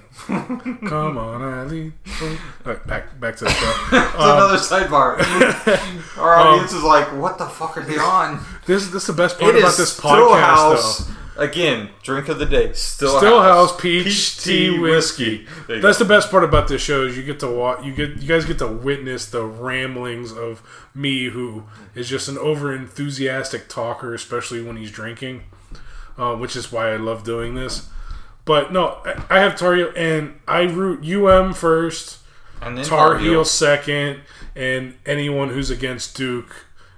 Come on, Eileen. Right, back, back to the show. It's um, another sidebar. Our audience um, is like, what the fuck are they on? This, this is the best part it about this podcast, though. Again, drink of the day. Stillhouse. Stillhouse peach, peach tea whiskey. whiskey. That's go. the best part about this show is you get to watch, you get, you guys get to witness the ramblings of me, who is just an over-enthusiastic talker, especially when he's drinking, uh, which is why I love doing this. But no, I have Tar Heel, and I root U M first, and then Tar, Tar Heel. Heel second, and anyone who's against Duke,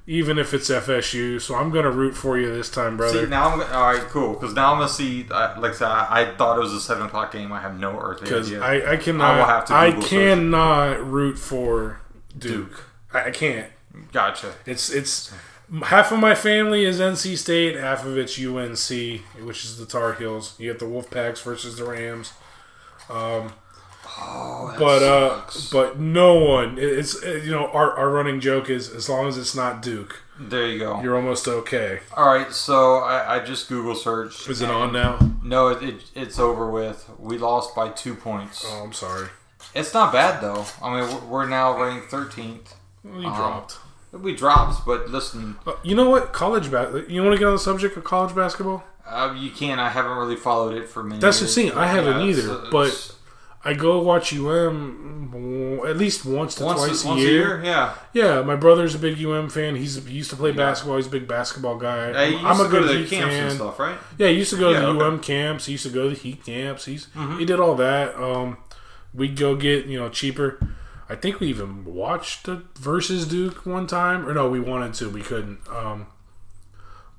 even if it's F S U. So I'm gonna root for you this time, brother. See, now I'm all right, cool, because now I'm gonna see. Uh, like I said, I, I thought it was a seven o'clock game. I have no earthly idea. I, I cannot. I, will have to I cannot search. root for Duke. Duke. I, I can't. Gotcha. It's it's. Half of my family is N C State, half of it's U N C, which is the Tar Heels. You get the Wolfpacks versus the Rams. Um, oh, that but sucks. Uh, but no one. It's you know our our running joke is as long as it's not Duke. There you go. You're almost okay. All right, so I, I just Google searched. Is it on now? No, it, it it's over with. We lost by two points. Oh, I'm sorry. It's not bad though. I mean, we're now ranked thirteenth. Well, you um, dropped. We dropped, but listen. You know what? College basketball. You want to get on the subject of college basketball? Uh, you can. I haven't really followed it for many That's years. That's the thing. I haven't yeah, either. It's, but it's... I go watch U M at least once to once twice a, once year. a year. Yeah. Yeah. My brother's a big U M fan. He's He used to play yeah. basketball. He's a big basketball guy. Yeah, he used I'm to a go good to the camps fan. and stuff, right? Yeah, he used to go yeah, to the okay. U M camps. He used to go to the Heat camps. He's mm-hmm. He did all that. Um, we'd go get, you know, cheaper. I think we even watched the versus Duke one time. Or no, we wanted to. We couldn't. Um,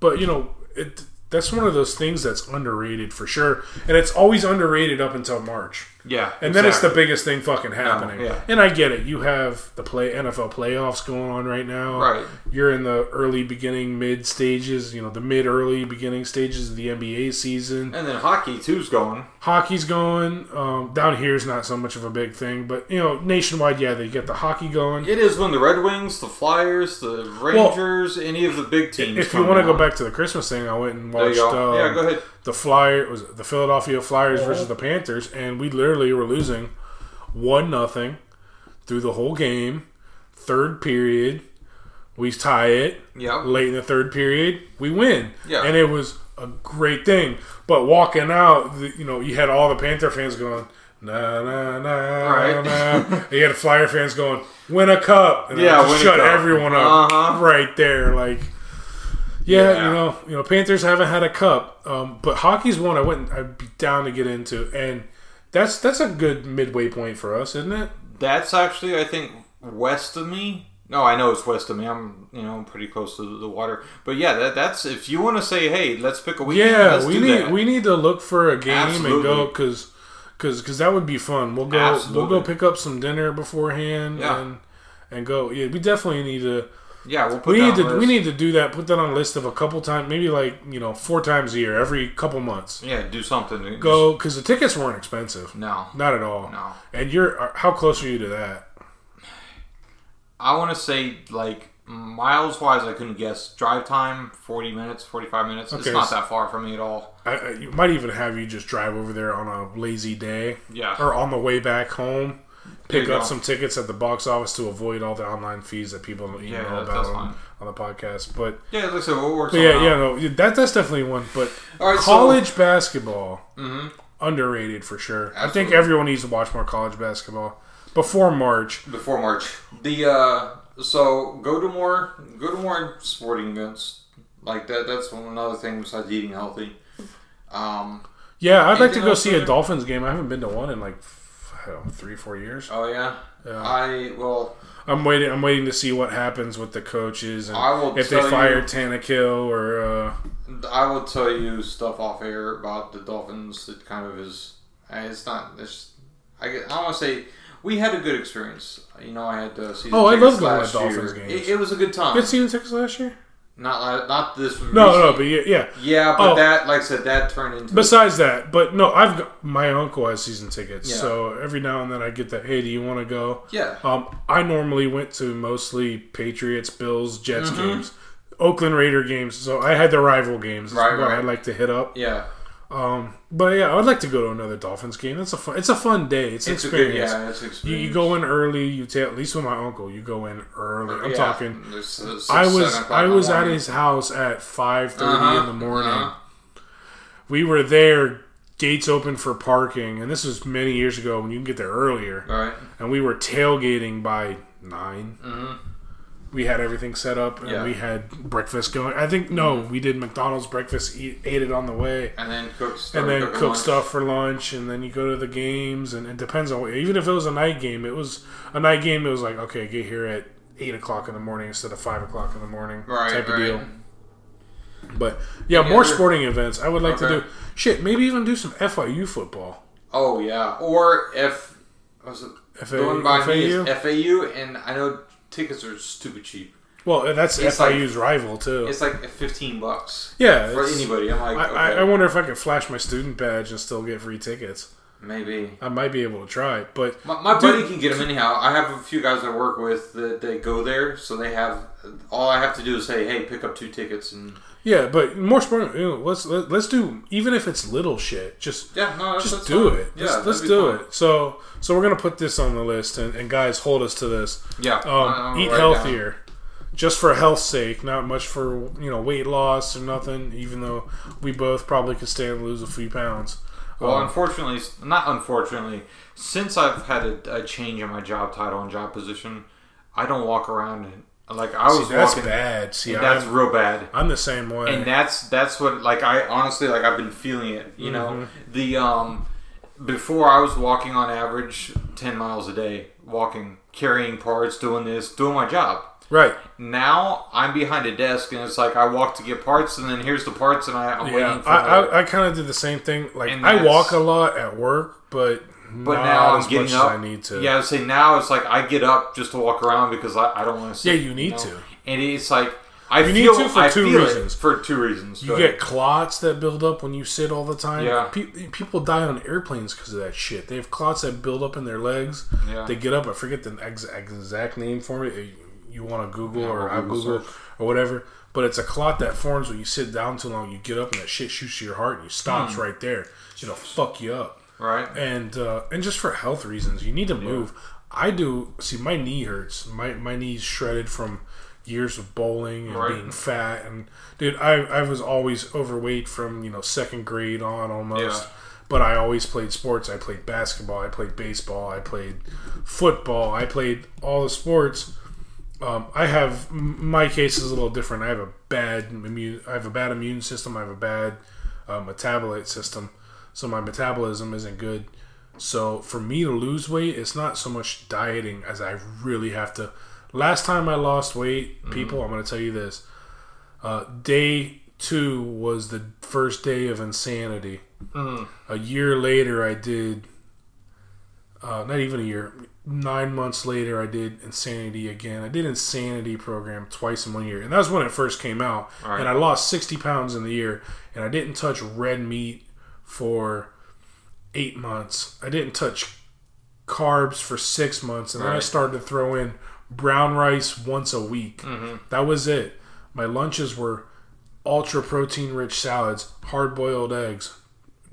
but, you know, it, that's one of those things that's underrated for sure. And it's always underrated up until March. Yeah, And exactly. then it's the biggest thing fucking happening. No, yeah. And I get it. You have the play N F L playoffs going on right now. Right. You're in the early beginning, mid stages, you know, the mid-early beginning stages of the N B A season. And then hockey, too's going. Hockey's going. Um, down here is not so much of a big thing. But, you know, nationwide, yeah, they get the hockey going. It is when the Red Wings, the Flyers, the Rangers, well, any of the big teams If you want to go back to the Christmas thing, I went and watched go. Um, yeah, go ahead. the Flyer, was the Philadelphia Flyers yeah. versus the Panthers. And we literally were losing one nothing through the whole game. Third period, we tie it. Yeah. Late in the third period, we win. Yeah. And it was a great thing. But walking out, you know, you had all the Panther fans going, na na na, right. na. You had Flyer fans going, win a cup. And yeah, just shut everyone up uh-huh. right there. Like, yeah, yeah, you know, you know, Panthers haven't had a cup, um, but hockey's one I wouldn't. I'd be down to get into, and that's that's a good midway point for us, isn't it? That's actually, I think, west of me. No, I know it's west of me. I'm, you know, pretty close to the water. But yeah, that, that's if you want to say, hey, let's pick a weekend. Yeah, let's we do need that. we need to look for a game Absolutely. and go because because that would be fun. We'll go Absolutely. we'll go pick up some dinner beforehand yeah. and and go. Yeah, we definitely need to. Yeah, we'll put we need to list. we need to do that. Put that on a list of a couple times, maybe like you know four times a year, every couple months. Yeah, do something. Go because the tickets weren't expensive. No, not at all. No, and you're how close are you to that? I want to say like miles wise, I couldn't guess. Drive time forty minutes, forty five minutes. Okay. It's not that far from me at all. I, I you might even have you just drive over there on a lazy day. Yeah, or on the way back home. Pick up go. some tickets at the box office to avoid all the online fees that people don't even yeah, know about on, on the podcast. But yeah, it looks like it works. Yeah, yeah, no, that that's definitely one. But right, college so, basketball mm-hmm. underrated for sure. Absolutely. I think everyone needs to watch more college basketball before March. Before March, the uh, so go to more go to more sporting events like that. That's one another thing besides eating healthy. Um, yeah, I'd like to go see a Dolphins game. I haven't been to one in like. I don't know, three, four years. Oh yeah. yeah. I well. I'm waiting. I'm waiting to see what happens with the coaches and I will if they fire Tannehill or. Uh, I will tell you stuff off air about the Dolphins. That kind of is. It's not. It's. I guess, I want to say we had a good experience. You know, I had to see. Oh, I love going to Dolphins games. It, it was a good time. You had seen the tickets last year. Not not this. Recently. No, no, but yeah, yeah, yeah but oh. that, like I said, that turned into. Besides that, but no, I've got, my uncle has season tickets, yeah. so every now and then I get that. Hey, do you want to go? Yeah. Um, I normally went to mostly Patriots, Bills, Jets mm-hmm. games, Oakland Raider games. So I had the rival games. That's right, right. I'd like to hit up. Yeah. Um, but yeah, I'd like to go to another Dolphins game. That's a fun. It's a fun day. It's, it's experience. A good, yeah, it's experience. You, you go in early. You take at least with my uncle. You go in early. I'm yeah. talking. There's, there's I was I was at his house at five thirty uh-huh. in the morning. Uh-huh. We were there. Gates open for parking, and this was many years ago when you can get there earlier. All right. And we were tailgating by nine. Mm-hmm. We had everything set up, and yeah. we had breakfast going. I think, no, we did McDonald's breakfast, eat, ate it on the way. And then cook stuff And then cook stuff for lunch, and then you go to the games, and it depends on, even if it was a night game, it was a night game, it was like, okay, get here at eight o'clock in the morning instead of five o'clock in the morning right, type right. of deal. But, yeah, yeah more sporting events. I would like okay. to do, shit, maybe even do some F I U football. Oh, yeah. Or if, was it? F A U? Going by F A U? Me is F A U, and I know... Tickets are stupid cheap. Well, that's it's F I U's like, rival, too. It's like fifteen bucks. Yeah. For anybody. I'm like, I, okay. I, I wonder if I can flash my student badge and still get free tickets. Maybe. I might be able to try. But My, my buddy dude, can get them anyhow. I have a few guys I work with that they go there, so they have... All I have to do is say, hey, pick up two tickets and... Yeah, but more smart. You know, let's let, let's do even if it's little shit. Just yeah, no, that's, just do fun. It. Let's, yeah, let's do fun. It. So so we're gonna put this on the list, and, and guys, hold us to this. Yeah, um, eat right healthier, down. Just for health's sake, not much for you know weight loss or nothing. Even though we both probably could stay and lose a few pounds. Well, um, unfortunately, not unfortunately, since I've had a, a change in my job title and job position, I don't walk around. And, Like I was See, that's walking, bad. See, that's I'm, real bad. I'm the same way, and that's that's what like I honestly like I've been feeling it. You mm-hmm. know, the um before I was walking on average ten miles a day, walking, carrying parts, doing this, doing my job. Right now, I'm behind a desk, and it's like I walk to get parts, and then here's the parts, and I, I'm yeah, waiting for. I I, I kind of did the same thing. Like I walk a lot at work, but. But Not now I'm getting up. I need to. Yeah, I say now it's like I get up just to walk around because I, I don't want to sit. Yeah, you need you know? to. And it's like I you feel need to for I two reasons. For two reasons, you get clots that build up when you sit all the time. Yeah, Pe- people die on airplanes because of that shit. They have clots that build up in their legs. Yeah, they get up. I forget the ex- exact name for it. You want to Google yeah, or I Google search. Or whatever. But it's a clot that forms when you sit down too long. You get up and that shit shoots to your heart and you stops mm. right there. It'll fuck you up. Right, and uh, and just for health reasons, you need to move. I do. See, my knee hurts. My my knee's shredded from years of bowling and right. being fat. And dude, I I was always overweight from, you know, second grade on almost. Yeah. But I always played sports. I played basketball. I played baseball. I played football. I played all the sports. Um, I have my case is a little different. I have a bad immune. I have a bad immune system. I have a bad uh, metabolite system. So my metabolism isn't good. So for me to lose weight, it's not so much dieting as I really have to. Last time I lost weight, people, mm-hmm. I'm going to tell you this. Uh, day two was the first day of insanity. Mm. A year later, I did. Uh, not even a year. Nine months later, I did Insanity again. I did Insanity program twice in one year, and that was when it first came out. Right. And I lost sixty pounds in the year, and I didn't touch red meat for eight months. I didn't touch carbs for six months, and right. then I started to throw in brown rice once a week. Mm-hmm. That was it. My lunches were ultra protein rich salads, hard boiled eggs.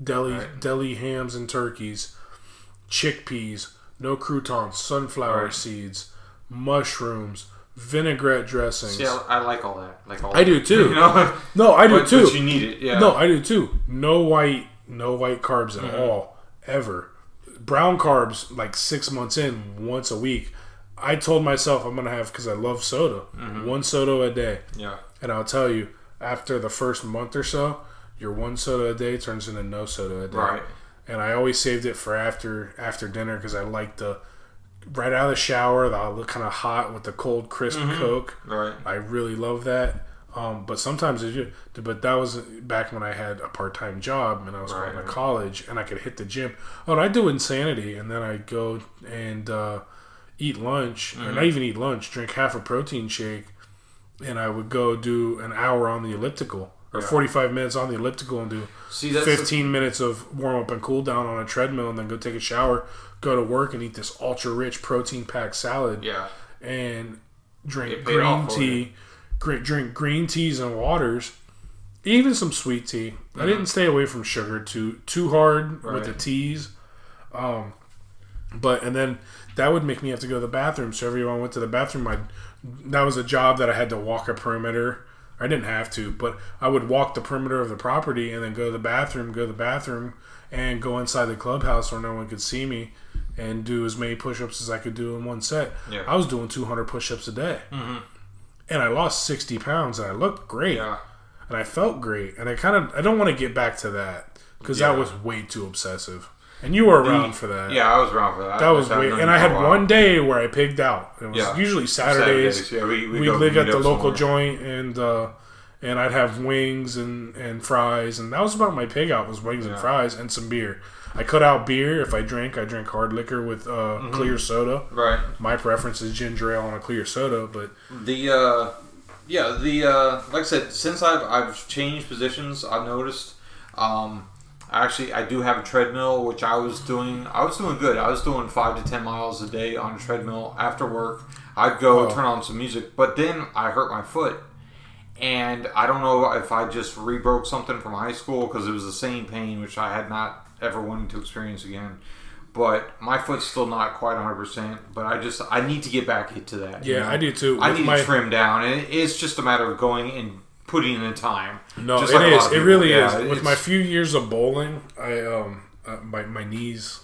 Deli right. deli hams and turkeys, chickpeas, no croutons, sunflower right. seeds, mushrooms, vinaigrette dressings. Yeah, I, I like all that. Like all I that. do too. You know? No, I do but, too. But you need it. Yeah. No, I do too. No white, no white carbs at mm-hmm. all, ever. Brown carbs, like six months in, once a week. I told myself I'm gonna have because I love soda, mm-hmm. one soda a day. Yeah. And I'll tell you, after the first month or so, your one soda a day turns into no soda a day. Right. And I always saved it for after after dinner because I like the, right out of the shower, the kind of hot with the cold, crisp mm-hmm. Coke. Right. I really love that. Um, but sometimes, it, but that was back when I had a part-time job and I was right. going to college and I could hit the gym. Oh, and I do Insanity and then I go and uh, eat lunch, mm-hmm. or not even eat lunch, drink half a protein shake, and I would go do an hour on the elliptical. Or yeah. forty-five minutes on the elliptical and do See, fifteen the... minutes of warm-up and cool-down on a treadmill and then go take a shower, go to work and eat this ultra-rich protein-packed salad yeah. and drink green tea, gr- drink green teas and waters, even some sweet tea. Mm-hmm. I didn't stay away from sugar too too hard right. with the teas. Um, but and then that would make me have to go to the bathroom. So everyone went to the bathroom. I'd, that was a job that I had to walk a perimeter. I didn't have to, but I would walk the perimeter of the property and then go to the bathroom, go to the bathroom, and go inside the clubhouse where no one could see me and do as many push-ups as I could do in one set. Yeah. I was doing two hundred push-ups a day. Mm-hmm. And I lost sixty pounds, and I looked great. Yeah. And I felt great. And I kind of I don't want to get back to that because yeah. that was way too obsessive. And you were around the, for that. Yeah, I was around for that. That I, was way, and I had one day where I pigged out. It was yeah. usually Saturdays. Saturdays yeah, we we live at the local somewhere. joint, and uh, and I'd have wings and, and fries, and that was about my pig out was wings yeah. and fries and some beer. I cut out beer. If I drink, I drink hard liquor with uh, mm-hmm. clear soda. Right. My preference is ginger ale on a clear soda, but the uh, yeah the uh, like I said, since I've I've changed positions, I've noticed. Um, Actually, I do have a treadmill, which I was doing. I was doing good. I was doing five to ten miles a day on a treadmill after work. I'd go oh. turn on some music, but then I hurt my foot, and I don't know if I just rebroke something from high school because it was the same pain, which I had not ever wanted to experience again. But my foot's still not quite one hundred percent. But I just I need to get back into that. Yeah, you know? I do too. I With need my... to trim down, and it's just a matter of going and. Putting in the time. No, it like is. It really yeah, is. With my few years of bowling, I um, uh, my my knees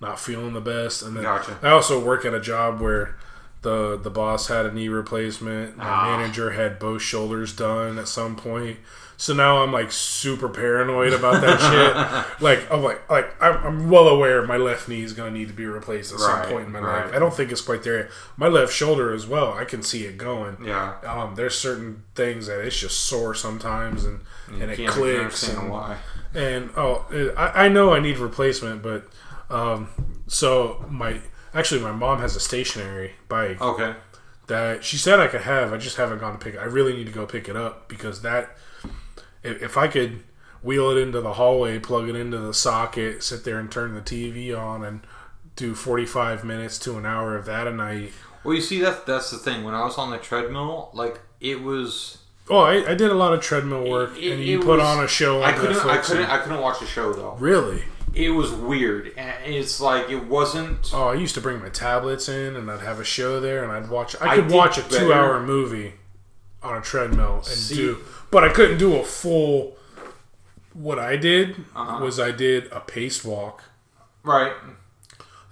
not feeling the best, and then gotcha. I also work at a job where the the boss had a knee replacement. My ah. manager had both shoulders done at some point, so now I'm like super paranoid about that shit. Like I'm like like I'm, I'm well aware my left knee is gonna need to be replaced at right, some point in my right. life. I don't think it's quite there yet. My left shoulder as well. I can see it going. Yeah. Um. There's certain things that it's just sore sometimes, and you and it clicks. And, why. and oh, it, I I know I need replacement, but um. So my. Actually, my mom has a stationary bike. Okay. That she said I could have. I just haven't gone to pick it. I really need to go pick it up because that, if, if I could wheel it into the hallway, plug it into the socket, sit there and turn the T V on and do forty-five minutes to an hour of that a night. Well, you see, that that's the thing. When I was on the treadmill, like, it was... Oh, I, I did a lot of treadmill work, it, it, and you put was, on a show on I couldn't, Netflix. I couldn't, and, I couldn't watch the show, though. Really? It was weird, and it's like it wasn't. Oh, I used to bring my tablets in, and I'd have a show there, and I'd watch. I could I watch a better. two-hour movie on a treadmill and See, do, but I couldn't do a full. What I did uh-huh. was I did a paced walk. Right.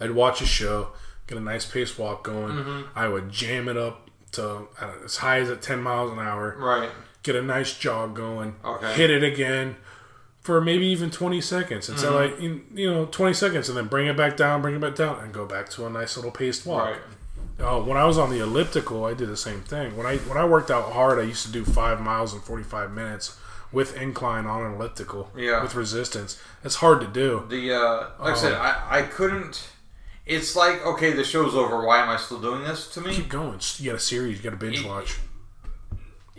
I'd watch a show, get a nice paced walk going. Mm-hmm. I would jam it up to I don't know, as high as at ten miles an hour. Right. Get a nice jog going. Okay. Hit it again. For maybe even twenty seconds, and so mm-hmm. like you know, twenty seconds, and then bring it back down, bring it back down, and go back to a nice little paced walk. Right. Uh, when I was on the elliptical, I did the same thing. When I when I worked out hard, I used to do five miles in forty five minutes with incline on an elliptical. Yeah. With resistance, it's hard to do. The uh, like um, I said, I, I couldn't. It's like okay, the show's over. Why am I still doing this? To me, keep going. You got a series. You got to binge it, watch.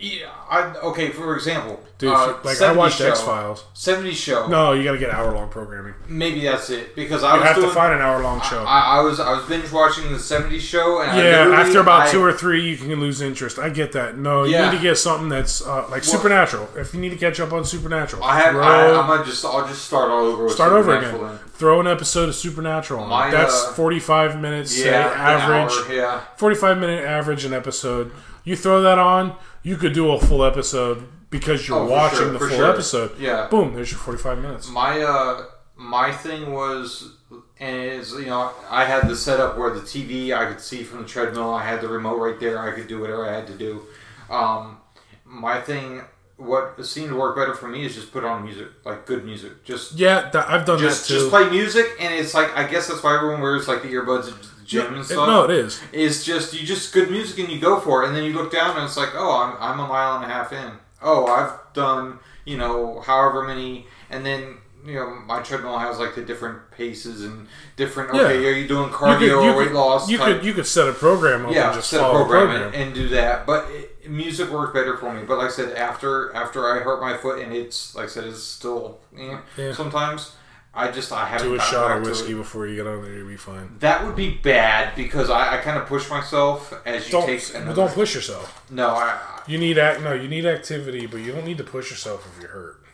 Yeah, I, okay, for example, dude, uh, like I watched X Files, seventies show. No, you got to get hour long programming. Maybe that's it because I you was have doing, to find an hour long show. I, I was I was binge watching the seventies show, and yeah, I after about I, two or three, you can lose interest. I get that. No, you yeah. need to get something that's uh, like well, Supernatural. If you need to catch up on Supernatural, I have. Throw, I, I'm just I'll just start all over. With start over again. Then. Throw an episode of Supernatural. My, on. That's uh, forty-five minutes, yeah, say, average. Hour, yeah, forty-five minute average an episode. You throw that on. You could do a full episode because you're oh, watching sure, the full sure. episode. Yeah. Boom, there's your forty-five minutes. My uh, my thing was, and it's, you know, I had the setup where the T V I could see from the treadmill. I had the remote right there. I could do whatever I had to do. Um, my thing, what seemed to work better for me is just put on music, like good music. Just yeah, that, I've done just, that too. Just play music, and it's like I guess that's why everyone wears like the earbuds. Gym and stuff. No, it is. It's just you just good music and you go for it, and then you look down and it's like, oh, I'm I'm a mile and a half in. Oh, I've done you know however many, and then you know my treadmill has like the different paces and different. Yeah. Okay, are you doing cardio you could, you or weight could, loss? You type. could you could set a program up yeah, and just set follow a program, program. And, and do that. But it, music worked better for me. But like I said, after after I hurt my foot and it's like I said, it's still eh, yeah. sometimes. I just I haven't. Do a shot of whiskey before you get on there, you'll be fine. That would be bad because I, I kind of push myself as you don't, take. Another... Well, don't push yourself. No, I. You need act. No, you need activity, but you don't need to push yourself if you're hurt.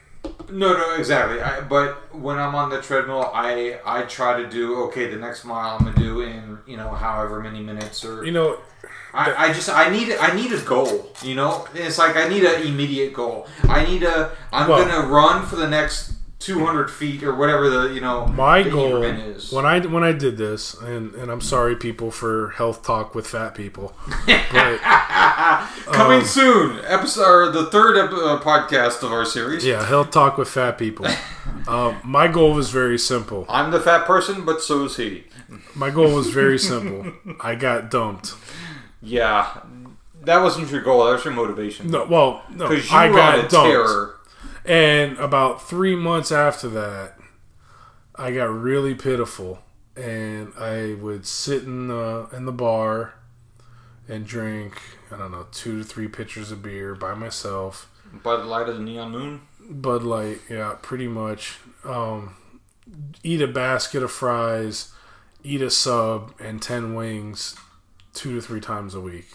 No, no, exactly. I, but when I'm on the treadmill, I I try to do okay. The next mile I'm gonna do in you know however many minutes or you know. I, I just I need I need a goal, you know. It's like I need an immediate goal. I need a. I'm well, gonna run for the next. two hundred feet or whatever the you know my goal is. when I when I did this and, and I'm sorry people for health talk with fat people but, coming um, soon episode or the third ep- uh, podcast of our series yeah health talk with fat people um, my goal was very simple. I'm the fat person but so is he. My goal was very simple. I got dumped. Yeah, that wasn't your goal, that was your motivation. No, well no, because you I were got on a dumped. terror. And about three months after that, I got really pitiful, and I would sit in the in the bar and drink, I don't know, two to three pitchers of beer by myself. Bud Light of the Neon Moon? Bud Light, yeah, pretty much. Um, eat a basket of fries, eat a sub, and ten wings two to three times a week.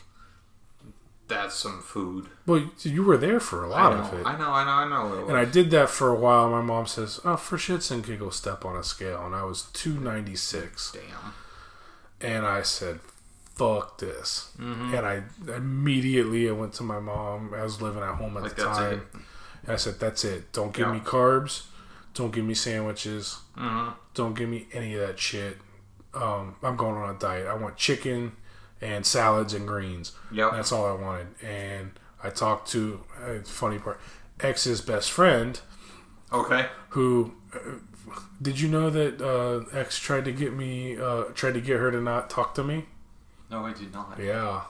That's some food. Well, you were there for a lot of it. I know, I know, I know. And I did that for a while. My mom says, oh, for shits and giggles, step on a scale. And I was two ninety-six. Damn. And I said, fuck this. Mm-hmm. And I immediately I went to my mom. I was living at home at like, the time. And I said, that's it. Don't give yeah. me carbs. Don't give me sandwiches. Mm-hmm. Don't give me any of that shit. Um, I'm going on a diet. I want chicken. And salads and greens. Yep. That's all I wanted. And I talked to, uh, funny part, X's best friend. Okay. Who, uh, did you know that uh, X tried to get me, uh, tried to get her to not talk to me? No, I did not. Yeah.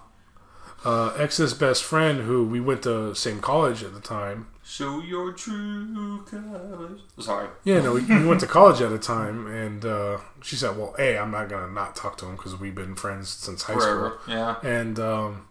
Uh, X's best friend, who we went to same college at the time. Show your true colors. Sorry. Yeah, no, we, we went to college at the time, and uh, she said, well, A, I'm not going to not talk to him because we've been friends since high Forever. school. Yeah. And um,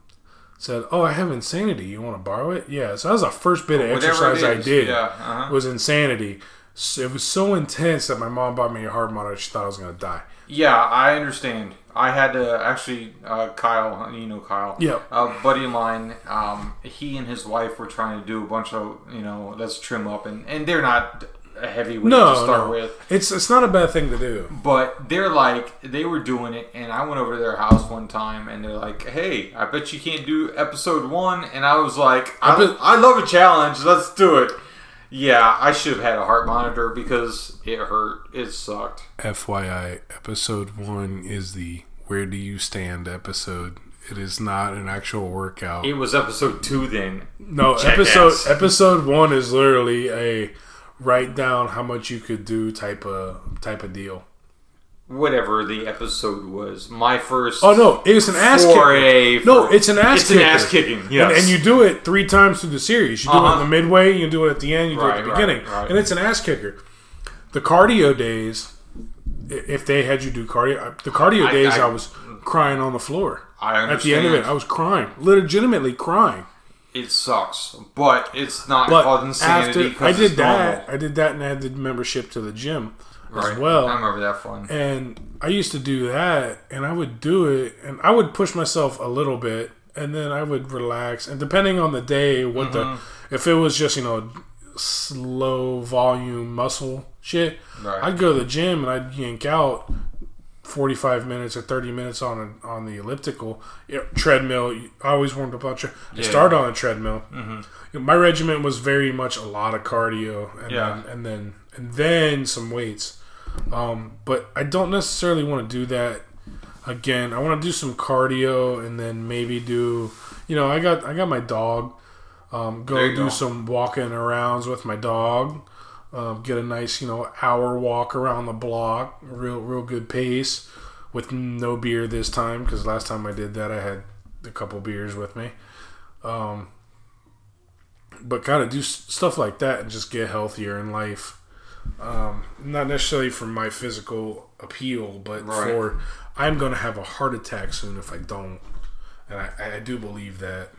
said, oh, I have Insanity. You want to borrow it? Yeah. So that was the first bit of Whatever exercise I did yeah. uh-huh. was Insanity. So it was so intense that my mom bought me a heart monitor. She thought I was going to die. Yeah, I understand. I had to actually, uh, Kyle, you know Kyle, yeah, a buddy of mine. Um, he and his wife were trying to do a bunch of, you know, let's trim up, and, and they're not a heavyweight no, to start no. with. It's it's not a bad thing to do. But they're like, they were doing it, and I went over to their house one time, and they're like, hey, I bet you can't do episode one. And I was like, I, I, bet- I love a challenge. Let's do it. Yeah, I should have had a heart monitor because it hurt. It sucked. F Y I, episode one is the Where Do You Stand episode. It is not an actual workout. It was episode two then. No, Check episode ass. episode one is literally a write down how much you could do type of type of deal. Whatever the episode was, my first. Oh no, it's an ass kicking. No, it's an ass. It's kicker. an ass kicking. Yes, and, and you do it three times through the series. You do uh-huh. it in the midway. You do it at the end. You do right, it at the right, beginning, right. and it's an ass kicker. The cardio days, if they had you do cardio, the cardio I, days, I, I was crying on the floor. I understand. At the end of it, I was crying, legitimately crying. It sucks, but it's not but insanity. After, I did that. Normal. I did that, and I had the membership to the gym right. as well. I remember that fun. And I used to do that, and I would do it, and I would push myself a little bit, and then I would relax. And depending on the day, what mm-hmm. the if it was just you know slow volume muscle shit, right. I'd go to the gym and I'd yank out forty-five minutes or thirty minutes on a, on the elliptical you know, treadmill. I always warmed up on tre- yeah. I started on a treadmill. Mm-hmm. You know, my regimen was very much a lot of cardio and yeah. then, and then and then some weights. Um, but I don't necessarily want to do that again. I want to do some cardio and then maybe do you know I got I got my dog. Um, go do go. some walking arounds with my dog. Uh, get a nice, you know, hour walk around the block, real, real good pace, with no beer this time because last time I did that I had a couple beers with me. Um, but kind of do s- stuff like that and just get healthier in life. Um, not necessarily for my physical appeal, but right. for I'm gonna have a heart attack soon if I don't, and I, I do believe that.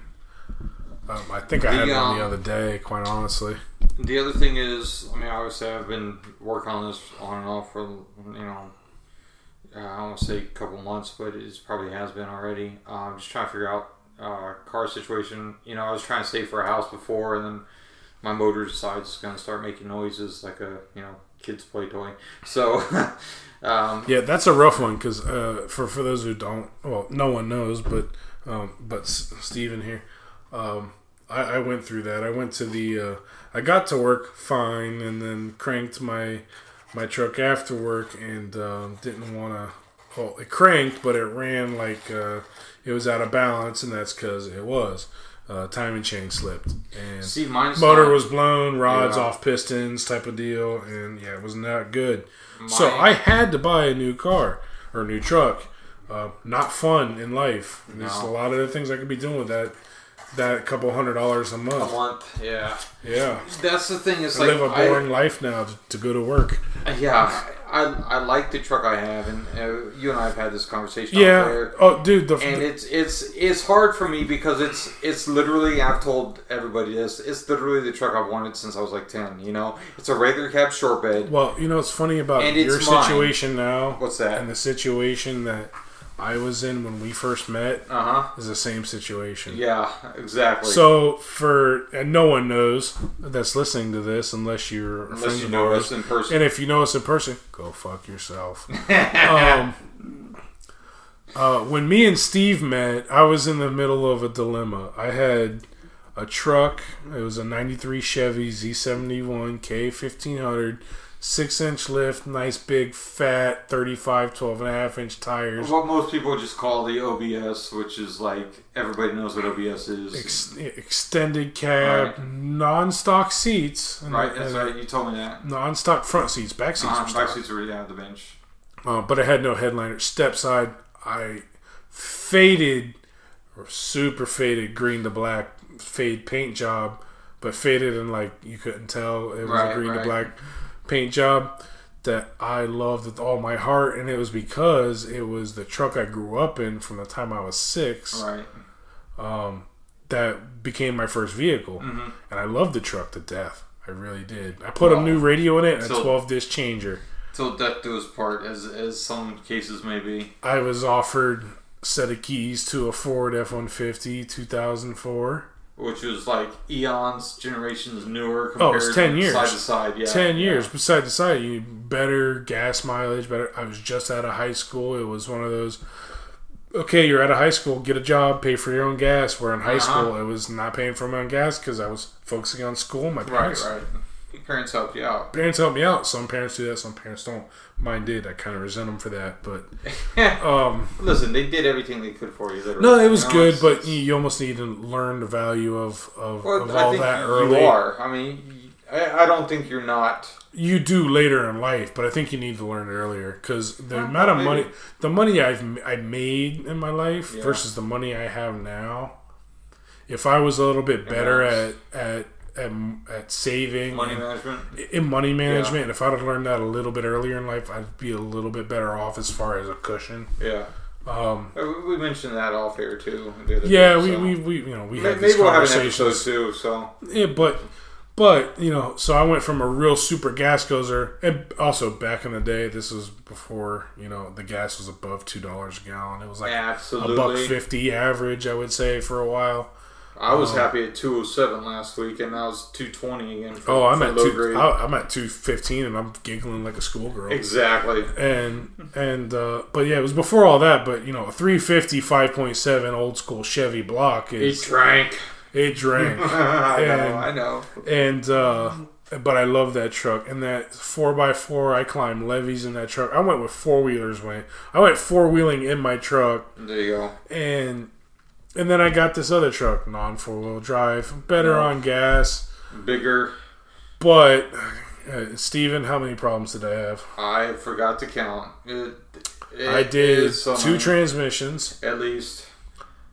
Um, I think I had the, um, one the other day, quite honestly. The other thing is, I mean, obviously I've been working on this on and off for, you know, uh, I won't say a couple months, but it probably has been already. I'm um, just trying to figure out uh car situation. You know, I was trying to save for a house before, and then my motor decides it's going to start making noises like a, you know, kid's play toy. So, um, yeah, that's a rough one because uh, for, for those who don't, well, no one knows, but um, but Steven here. Um, I, I went through that. I went to the. Uh, I got to work fine, and then cranked my my truck after work, and um, didn't want to. Well, it cranked, but it ran like uh, it was out of balance, and that's because it was uh, timing chain slipped, and See, mine's motor not, was blown, rods yeah. off pistons, type of deal, and yeah, it was not good. Mine. So I had to buy a new car or a new truck. Uh, not fun in life. No. There's a lot of other things I could be doing with that. That couple hundred dollars a month. A month, yeah. Yeah. That's the thing. It's I like, live a boring I, life now to, to go to work. Yeah. I, I like the truck I have, and uh, you and I have had this conversation. Yeah. There, oh, dude. The, and the, it's it's it's hard for me because it's it's literally, I've told everybody this, it's literally the truck I've wanted since I was like ten, you know? It's a regular cab short bed. Well, you know what's funny about your situation mine. now? What's that? And the situation that I was in when we first met uh-huh. is the same situation. Yeah, exactly. So for and no one knows that's listening to this unless you're unless friends you of know ours. us in person. And if you know us in person, go fuck yourself. um, uh, when me and Steve met, I was in the middle of a dilemma. I had a truck. It was a ninety-three Chevy Z seventy-one K fifteen hundred. Six inch lift, nice big fat thirty-five, twelve and a half inch tires. What most people just call the O B S, which is like everybody knows what O B S is. Ex- extended cab, right. non-stock seats. And, right, that's right. You told me that. Non-stock front seats, back seats. Uh, were back seats were down at the bench. Uh, but it had no headliner. Step side, I faded or super faded green to black fade paint job, but faded and like you couldn't tell it was right, a green right. to black paint job that I loved with all my heart, and it was because it was the truck I grew up in from the time I was six. Right. Um, that became my first vehicle, mm-hmm. and I loved the truck to death. I really did. I put wow. a new radio in it and so, a twelve-disc changer. Till death do us part, as as some cases may be. I was offered a set of keys to a Ford F one fifty two thousand four. which was like eons, generations newer compared oh, it's ten years. Side to side. Yeah, ten yeah. years, side to side. You better gas mileage. Better. I was just out of high school. It was one of those. Okay, you're out of high school. Get a job. Pay for your own gas. Where in high uh-huh. school, I was not paying for my own gas because I was focusing on school. My parents, right, right. Parents helped you out. Parents helped me out. Some parents do that. Some parents don't. Mine did. I kind of resent them for that, but um, listen, they did everything they could for you. Literally. No, it was you know, good, it's, but it's, you almost need to learn the value of of, well, of all that you early. You are. I mean, I, I don't think you're not. You do later in life, but I think you need to learn it earlier because the yeah, amount of maybe. money, the money I've I made in my life yeah. versus the money I have now. If I was a little bit better at at. At, at saving money and, management in money management yeah. and if I'd have learned that a little bit earlier in life, I'd be a little bit better off as far as a cushion. Yeah um, we mentioned that off air too the other yeah day, we, so. we we you know we maybe, had these maybe conversations we'll have an episode too so yeah but but you know so I went from a real super gas guzzler, and also back in the day, this was before you know the gas was above two dollars a gallon. It was like Absolutely. a buck fifty average, I would say, for a while. I was um, happy at two oh seven last week, and I was two twenty again. For, oh, I'm for at two, grade. I, I'm at two fifteen, and I'm giggling like a schoolgirl. Exactly. And and uh, but yeah, it was before all that. But you know, a three fifty five point seven old school Chevy block is it drank. It drank. I and, know. I know. And uh, but I love that truck, and that four by four. I climbed levees in that truck. I went with four wheelers. Wayne. I went four wheeling in my truck. There you go. And. And then I got this other truck, non four wheel drive, better yeah. on gas, bigger. But uh, Steven, how many problems did I have? I forgot to count. It, it I did two um, transmissions at least.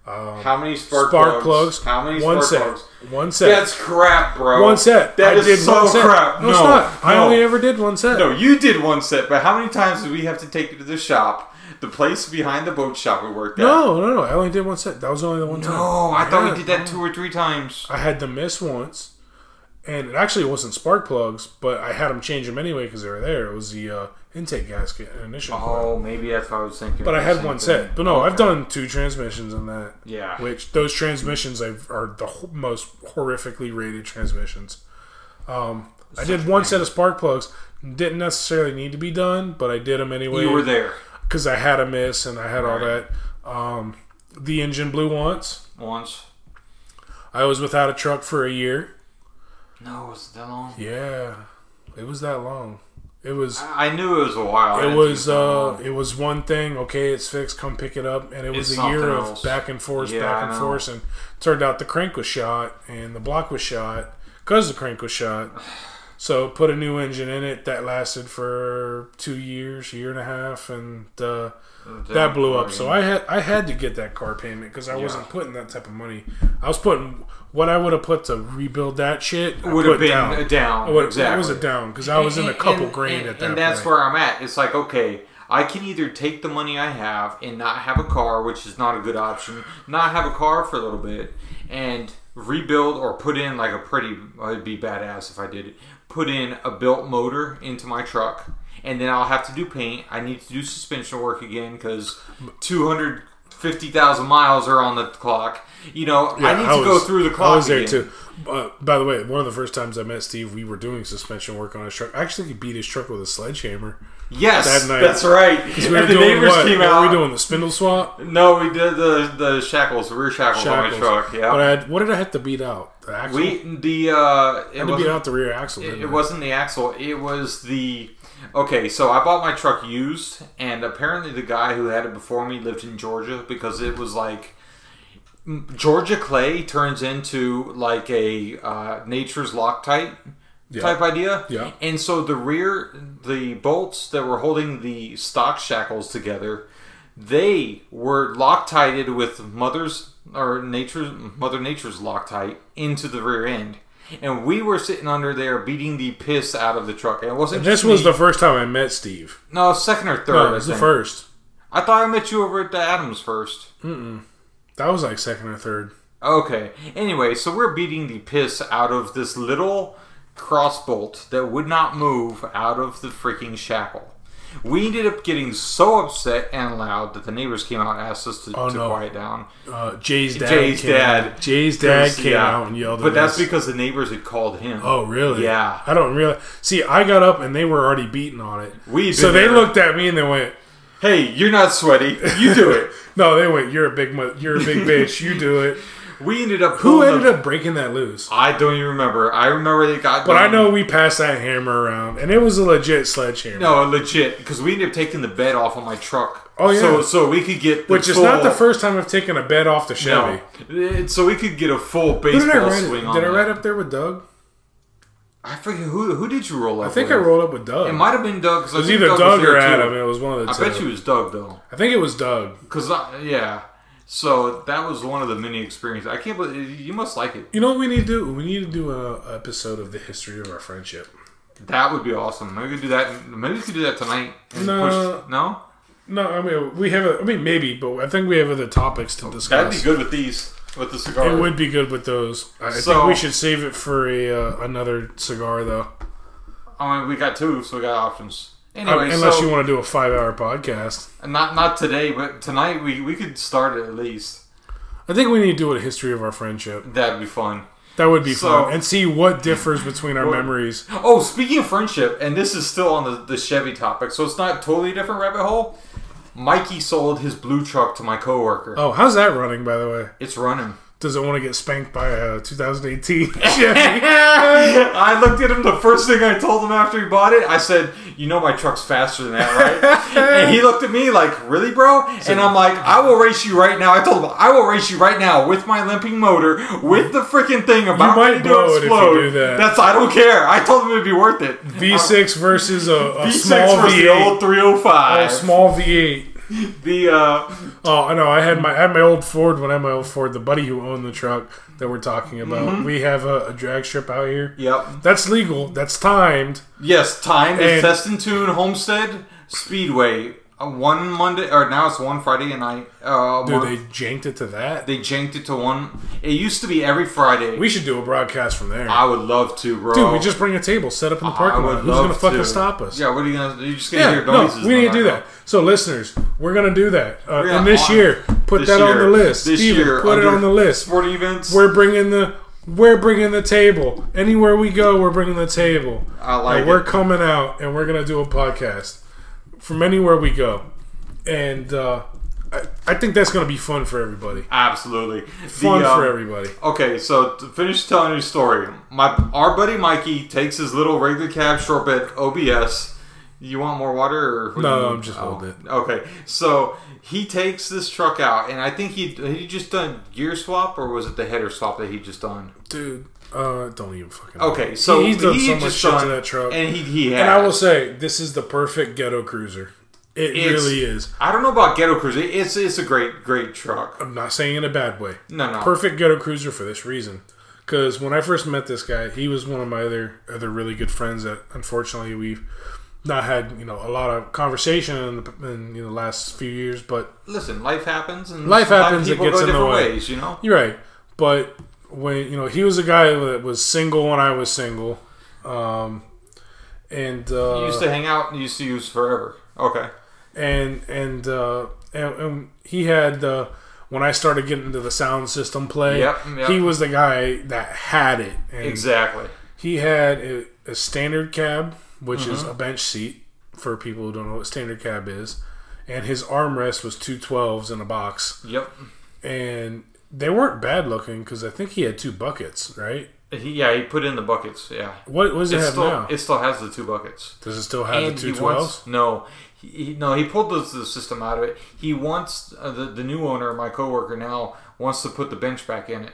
Um, how many spark, spark plugs? plugs? How many one spark set. plugs? One set. That's crap, bro. One set. That I is did so one set. crap. No, no, it's not. No. I only ever did one set. No, you did one set. But how many times did we have to take you to the shop? The place behind the boat shop we worked at. No, no, no. I only did one set. That was only the one no, time. No, I yeah. thought we did that two or three times. I had to miss once. And it actually wasn't spark plugs, but I had them change them anyway because they were there. It was the uh, intake gasket and ignition. Oh, plug. Maybe that's what I was thinking. But I had one set. Thing. But no, okay. I've done two transmissions in that. Yeah. Which, those transmissions I've, are the ho- most horrifically rated transmissions. Um, I did one set of spark plugs. Didn't necessarily need to be done, but I did them anyway. You were there. Because I had a miss and I had all, all right. that. Um, the engine blew once. Once. I was without a truck for a year. No, was it that long? Yeah, it was that long. It was. I, I knew it was a while. It was. Uh, it was one thing. Okay, it's fixed. Come pick it up. And it was it's a year else. of back and forth, yeah, back and forth, and turned out the crank was shot and the block was shot because the crank was shot. So put a new engine in it that lasted for two years, year and a half, and uh, that blew up. So I had I had to get that car payment because I yeah. wasn't putting that type of money. I was putting what I would have put to rebuild that shit would have been down. a down. Would, exactly, it was a down because I was and, in a couple and, grand and, at that. And that's point. where I'm at. It's like, okay, I can either take the money I have and not have a car, which is not a good option. Not have a car for a little bit and rebuild, or put in like a pretty. I'd be badass if I did it. Put in a built motor into my truck, and then I'll have to do paint. I need to do suspension work again because two hundred fifty thousand miles are on the clock. You know, yeah, I need I to was, go through the clock. I was there again. too. Uh, by the way, one of the first times I met Steve, we were doing suspension work on his truck. I actually beat his truck with a sledgehammer. Yes, that night. That's right. We were and the doing neighbors what? came what out. Were we doing the spindle swap? No, we did the the shackles, the rear shackles, shackles. on my truck. Yeah. But I had, what did I have to beat out? The axle. We the uh, it I had to beat out the rear axle. It, it wasn't the axle. It was the okay. So I bought my truck used, and apparently the guy who had it before me lived in Georgia because it was like Georgia clay turns into like a uh, nature's Loctite. Yeah. Type idea. Yeah. And so the rear, the bolts that were holding the stock shackles together, they were Loctited with mother's or nature's mother nature's Loctite into the rear end. And we were sitting under there beating the piss out of the truck. And it wasn't. And this was me. the first time I met Steve. No, second or third. No, it was the first. I thought I met you over at the Adams first. Mm-mm. That was like second or third. Okay. Anyway, so we're beating the piss out of this little cross bolt that would not move out of the freaking shackle. We ended up getting so upset and loud that the neighbors came out and asked us to, oh, to no. quiet down. Uh, Jay's dad. Jay's came dad. Out. Jay's dad came yeah. out and yelled at but us. But that's because the neighbors had called him. Oh, really? Yeah. I don't really. See, I got up and they were already beating on it. We So there. They looked at me and they went, hey, you're not sweaty. You do it. No, they went, you're a big you're a big bitch. You do it. We ended up... Who ended up, up breaking that loose? I don't even remember. I remember they got... But done. I know we passed that hammer around. And it was a legit sledgehammer. No, legit. Because we ended up taking the bed off of my truck. Oh, yeah. So, so we could get... Which full, is not the first time I've taken a bed off the Chevy. No. So we could get a full baseball swing on it. Did I ride up there with Doug? I forget. Who Who did you roll up with? I think with? I rolled up with Doug. It might have been Doug. It was either Doug, Doug or Adam. Too. It was one of the two. I bet you it was Doug, though. I think it was Doug. Because, yeah... So that was one of the many experiences. I can't believe you must like it. You know what we need to do? We need to do an episode of the history of our friendship. That would be awesome. Maybe we could do that. Maybe we could do that tonight. No, push, no, no. I mean, we have. A, I mean, maybe, but I think we have other topics to discuss. That'd be good with these, with the cigar. It would be good with those. I so, think we should save it for a uh, another cigar, though. I mean, we got two, so we got options. Anyway, uh, unless so, you want to do a five-hour podcast. Not not today, but tonight we, we could start it at least. I think we need to do a history of our friendship. That'd be fun. That would be so, fun. And see what differs between our well, memories. Oh, speaking of friendship, and this is still on the, the Chevy topic, so it's not totally a different rabbit hole. Mikey sold his blue truck to my coworker. Oh, how's that running, by the way? It's running. Doesn't want to get spanked by a two thousand eighteen Chevy. I looked at him. The first thing I told him after he bought it, I said, you know my truck's faster than that, right? And he looked at me like, really, bro? So, and I'm like, I will race you right now. I told him, I will race you right now with my limping motor, with the freaking thing about to blow it if you do that. That's, I don't care. I told him it would be worth it. V six uh, versus a, a V six small versus V eight. The old three oh five. A small V eight. The uh oh I know I had my I had my old Ford when I had my old Ford the buddy who owned the truck that we're talking about. Mm-hmm. We have a, a drag strip out here. Yep, that's legal. That's timed. Yes, timed. And it's Test and Tune Homestead Speedway. Uh, one Monday or now it's one Friday and I. Uh, Dude, month. They janked it to that. They janked it to one. It used to be every Friday. We should do a broadcast from there. I would love to, bro. Dude, we just bring a table, set up in the parking lot. Who's gonna to. fucking stop us? Yeah, what are you gonna? You're just gonna yeah, hear noises. No, we need to do that. So, listeners, we're going to do that. Uh, and this on, year, put this that year, on the list. This Steven, year, put it on the list. Sporting events. We're bringing the we're bringing the table. Anywhere we go, we're bringing the table. I like and it. We're coming out, and we're going to do a podcast from anywhere we go. And uh, I, I think that's going to be fun for everybody. Absolutely. Fun the, um, for everybody. Okay, so to finish telling your story, my our buddy Mikey takes his little regular cab shortbread O B S. You want more water? Or no, I'm just oh. holding it. Okay, so he takes this truck out, and I think he he just done gear swap, or was it the header swap that he just done? Dude, uh, don't even fucking. Okay, know. so he's done he so much shit to that truck, and he he had. And I will say, this is the perfect ghetto cruiser. It it's, really is. I don't know about ghetto cruiser. It's it's a great great truck. I'm not saying in a bad way. No, no. Perfect ghetto cruiser for this reason. Because when I first met this guy, he was one of my other other really good friends that unfortunately we've. Not had you know a lot of conversation in the, in, you know, the last few years, but listen, life happens, and life happens. It gets in the way. Ways, you know, you're right. But when you know he was a guy that was single when I was single, um, and uh, you used to hang out and used to use forever. Okay, and and uh, and, and he had uh, when I started getting into the sound system play, yep, yep. he was the guy that had it and exactly. He had a, a standard cab. Which mm-hmm. is a bench seat for people who don't know what standard cab is. And his armrest was two twelves in a box. Yep. And they weren't bad looking because I think he had two buckets, right? He, yeah, he put in the buckets, yeah. What, what does it, it have still, now? It still has the two buckets. Does it still have and the two twelves? No. He, he, no, he pulled the, the system out of it. He wants, uh, the, the new owner, my coworker now, wants to put the bench back in it.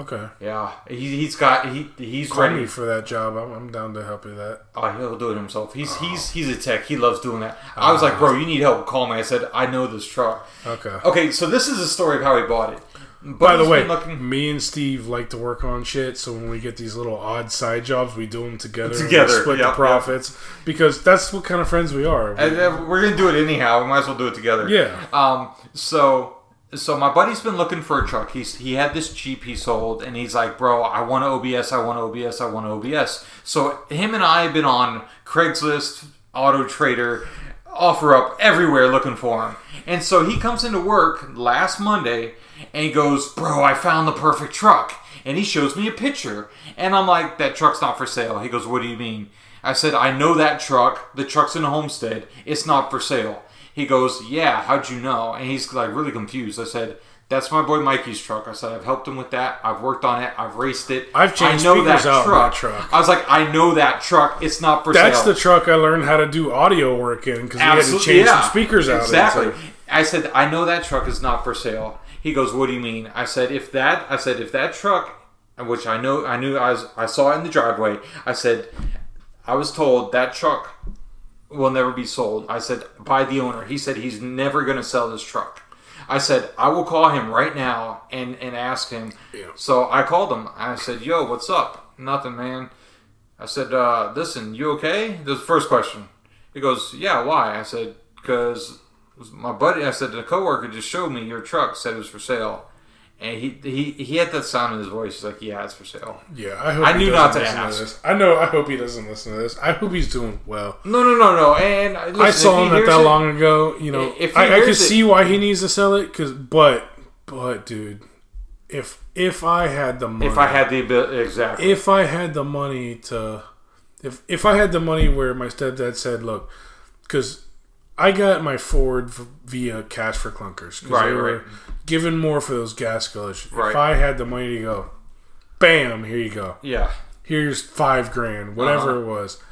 Okay. Yeah, he, he's got he he's Call ready me for that job. I'm, I'm down to help you with that. Oh, he'll do it himself. He's oh. he's he's a tech. He loves doing that. Oh. I was like, bro, you need help. Call me. I said, I know this truck. Okay. Okay. So this is a story of how he bought it. But by the way, looking... me and Steve like to work on shit. So when we get these little odd side jobs, we do them together. Together, and we split yep, the profits yep. because that's what kind of friends we are. We, and we're gonna do it anyhow. We might as well do it together. Yeah. Um. So. So my buddy's been looking for a truck. He's he had this Jeep he sold, and he's like, bro, I want an O B S, I want an O B S, I want an O B S. So him and I have been on Craigslist, Auto Trader, offer up everywhere looking for him. And so he comes into work last Monday and he goes, bro, I found the perfect truck. And he shows me a picture. And I'm like, that truck's not for sale. He goes, what do you mean? I said, I know that truck. The truck's in Homestead. It's not for sale. He goes, yeah, how'd you know? And he's like really confused. I said, that's my boy Mikey's truck. I said, I've helped him with that. I've worked on it. I've raced it. I've changed I know speakers that out truck. truck. I was like, I know that truck. It's not for That's sale. That's the truck I learned how to do audio work in because we had to change yeah. some speakers out. Exactly. Of it, so. I said, I know that truck is not for sale. He goes, what do you mean? I said, if that, I said, if that truck, which I know, I knew, I, was, I saw it in the driveway. I said, I was told that truck will never be sold. I said, by the owner. He said, he's never going to sell this truck. I said, I will call him right now and, and ask him. Yeah. So I called him. I said, yo, what's up? Nothing, man. I said, uh, listen, you okay? This is the first question. He goes, yeah, why? I said, because my buddy, I said, the coworker just showed me your truck, said it was for sale. And he he he had that sound in his voice. He's like, yeah, it's for sale. Yeah, I hope I he knew not to ask. To this. I know. I hope he doesn't listen to this. I hope he's doing well. No, no, no, no. And listen, I saw him not that it, long ago. You know, if I, I could it, see why he needs to sell it. Cause, but, but, dude, if if I had the money, if I had the ability, exactly, if I had the money to, if if I had the money, where my stepdad said, look, because I got my Ford via Cash for Clunkers. Right, they were right. Given more for those gas gullets. Right. If I had the money to go, bam, here you go. Yeah. Here's five grand, whatever uh-huh. it was.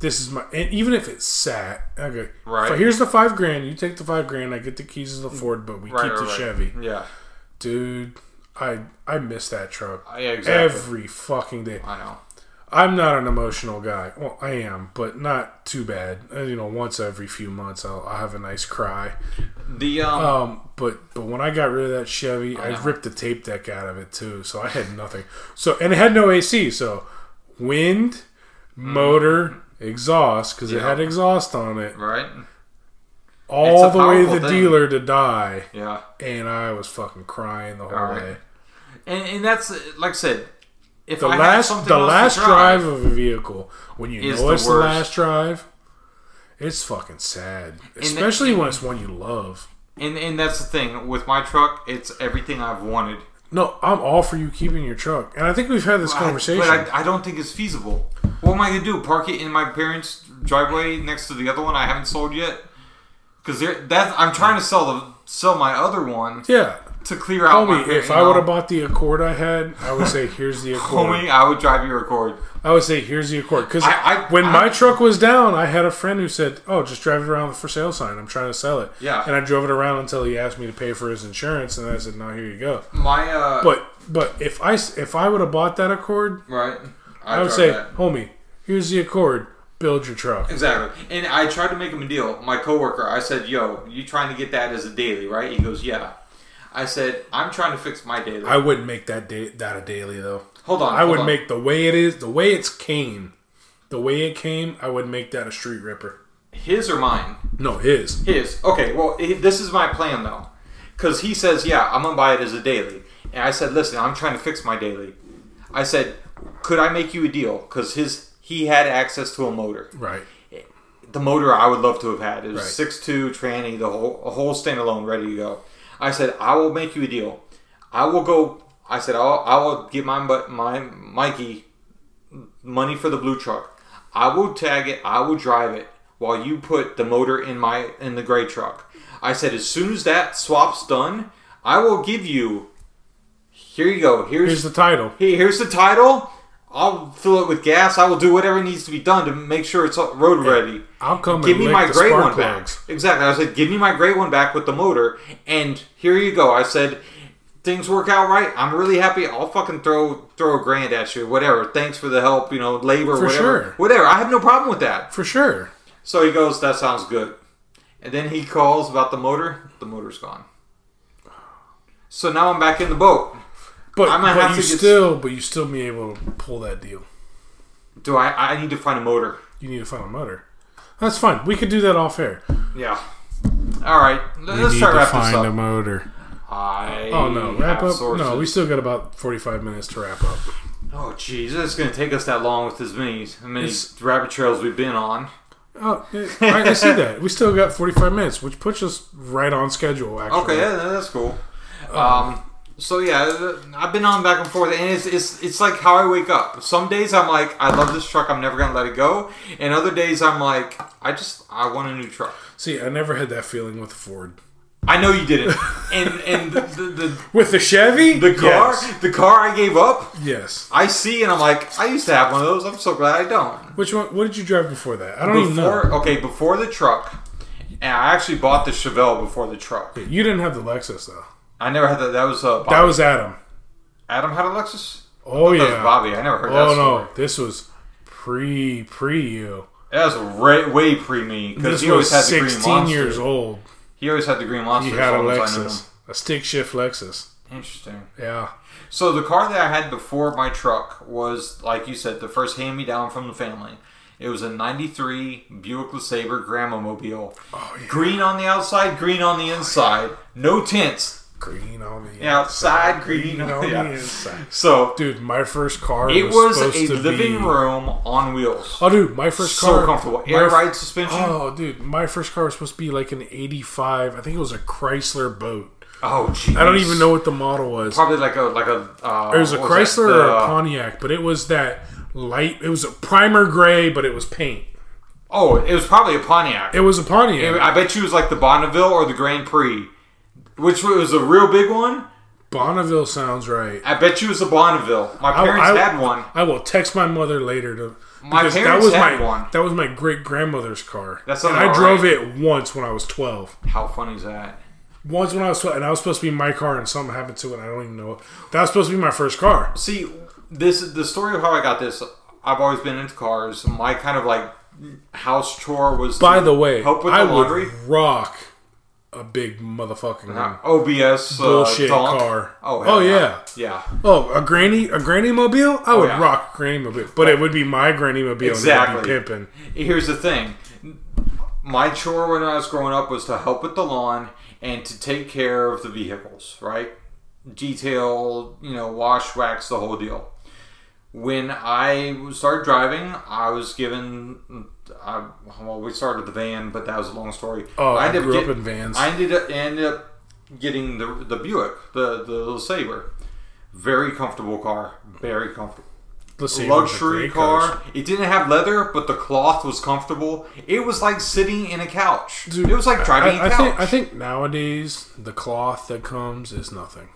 This is my, and even if it sat, okay. Right. So here's the five grand. You take the five grand. I get the keys to the Ford, but we right, keep right, the right. Chevy. Yeah. Dude, I I miss that truck I, exactly. every fucking day. I know. I'm not an emotional guy. Well, I am, but not too bad. You know, once every few months, I'll, I'll have a nice cry. The um, um, but but when I got rid of that Chevy, I, I ripped the tape deck out of it too, so I had nothing. So and it had no A C, so wind, motor, exhaust, because yeah. it had exhaust on it, right? All the way to the thing. dealer to die. Yeah, and I was fucking crying the whole right. way. And and that's like I said. If the I last, the last drive, drive of a vehicle, when you know it's the, the last drive, it's fucking sad. And Especially that, when it's one you love. And and that's the thing. With my truck, it's everything I've wanted. No, I'm all for you keeping your truck. And I think we've had this well, conversation. I, but I, I don't think it's feasible. What am I going to do? Park it in my parents' driveway next to the other one I haven't sold yet? Because I'm trying to sell the sell my other one. Yeah. To clear out Homie, my if I would have bought the Accord I had, I would say, here's the Accord. Homie, I would drive your Accord. I would say, here's the Accord. Because when I, my truck was down, I had a friend who said, oh, just drive it around with the for sale sign. I'm trying to sell it. Yeah. And I drove it around until he asked me to pay for his insurance. And I said, no, here you go. My uh, But but if I, if I would have bought that Accord, right, I, I would say, that. Homie, here's the Accord. Build your truck. Exactly. And I tried to make him a deal. My coworker, I said, yo, you trying to get that as a daily, right? He goes, yeah. I said, I'm trying to fix my daily. I wouldn't make that da- that a daily, though. Hold on. I hold would on. make the way it is, the way it's came, the way it came, I would make that a street ripper. His or mine? No, his. His. Okay, well, it, this is my plan, though. Because he says, yeah, I'm going to buy it as a daily. And I said, listen, I'm trying to fix my daily. I said, could I make you a deal? Because his he had access to a motor. Right. The motor I would love to have had. It was right. six two, tranny, the whole, a whole standalone, ready to go. I said, I will make you a deal. I will go. I said, I'll, I will give my my Mikey money for the blue truck. I will tag it. I will drive it while you put the motor in my in the gray truck. I said, as soon as that swap's done, I will give you. Here you go. Here's, here's the title. Here, here's the title. I'll fill it with gas. I will do whatever needs to be done to make sure it's road ready. I'll come give and me my great one plugs. back. Exactly. I said, give me my great one back with the motor, and here you go. I said, things work out right. I'm really happy. I'll fucking throw throw a grand at you, whatever. Thanks for the help, you know, labor, for whatever, sure. whatever. I have no problem with that. For sure. So he goes, that sounds good, and then he calls about the motor. The motor's gone. So now I'm back in the boat. But, I'm gonna but have you to get still, but you still be able to pull that deal. Do I? I need to find a motor. You need to find a motor. That's fine. We could do that off air. Yeah. All right. Let's we need start to wrapping find this up. A motor. I oh no, wrap up. Sources. No, we still got about forty-five minutes to wrap up. Oh jeez, it's gonna take us that long with as many, as many rabbit trails we've been on. Oh, I can see that. We still got forty-five minutes, which puts us right on schedule, actually. Okay, yeah, that's cool. Um, um, so, yeah, I've been on back and forth, and it's, it's it's like how I wake up. Some days I'm like, I love this truck, I'm never going to let it go. And other days I'm like, I just, I want a new truck. See, I never had that feeling with Ford. I know you didn't. And and the, the, the with the Chevy, the car, yes. the car I gave up. Yes, I see, and I'm like, I used to have one of those. I'm so glad I don't. Which one? What did you drive before that? I don't before, even know. Okay, before the truck, and I actually bought the Chevelle before the truck. You didn't have the Lexus though. I never had that. That was uh, Bobby. That was Adam. Adam had a Lexus. Oh yeah, that was Bobby. I never heard oh, that. Oh no, story. This was pre pre you. That was way, way pre me because he always had the green monster. sixteen years old. He always had the green monster. He had a Lexus, a stick shift Lexus. Interesting. Yeah. So the car that I had before my truck was, like you said, the first hand-me-down from the family. It was a ninety-three Buick LeSabre Grandma Mobile. Oh, yeah. Green on the outside, green on the inside, oh, yeah. no tints. Green on the outside, outside green, green on the inside. So, dude, my first car it was, was supposed a to living be... room on wheels. Oh, dude, my first so car so comfortable. Air ride f- suspension. Oh, dude, my first car was supposed to be like an eighty-five. I think it was a Chrysler boat. Oh, jeez. I don't even know what the model was. Probably like a like a. Uh, it was a Chrysler was the... or a Pontiac, but it was that light. It was a primer gray, but it was paint. Oh, it was probably a Pontiac. It was a Pontiac. It, I bet you it was like the Bonneville or the Grand Prix. Which was a real big one? Bonneville sounds right. I bet you it was a Bonneville. My parents I, I, had one. I will text my mother later. To, my parents that had my, one. That was my great-grandmother's car. That's and I drove right. it once when I was twelve. How funny is that? Once when I was twelve. And that was supposed to be my car, and something happened to it. I don't even know. That was supposed to be my first car. See, this the story of how I got this, I've always been into cars. My kind of, like, house chore was By to the way, help with the I laundry. Would rock... A big motherfucking uh, O B S bullshit uh, car. Oh, oh yeah, yeah. Oh, a granny, a granny mobile. I oh, would yeah. rock granny mobile, but it would be my granny mobile. Exactly. Pimping. Here's the thing: my chore when I was growing up was to help with the lawn and to take care of the vehicles, right? Detail, you know, wash, wax, the whole deal. When I started driving, I was given. I, well, we started the van, but that was a long story. Oh, I, I grew get, up in vans. I ended up, ended up getting the the Buick, the, the LeSabre. Very comfortable car. Very comfortable. LeSabre Luxury car. Cars. It didn't have leather, but the cloth was comfortable. It was like sitting in a couch. Dude, it was like driving I, I a couch. Think, I think nowadays, the cloth that comes is nothing.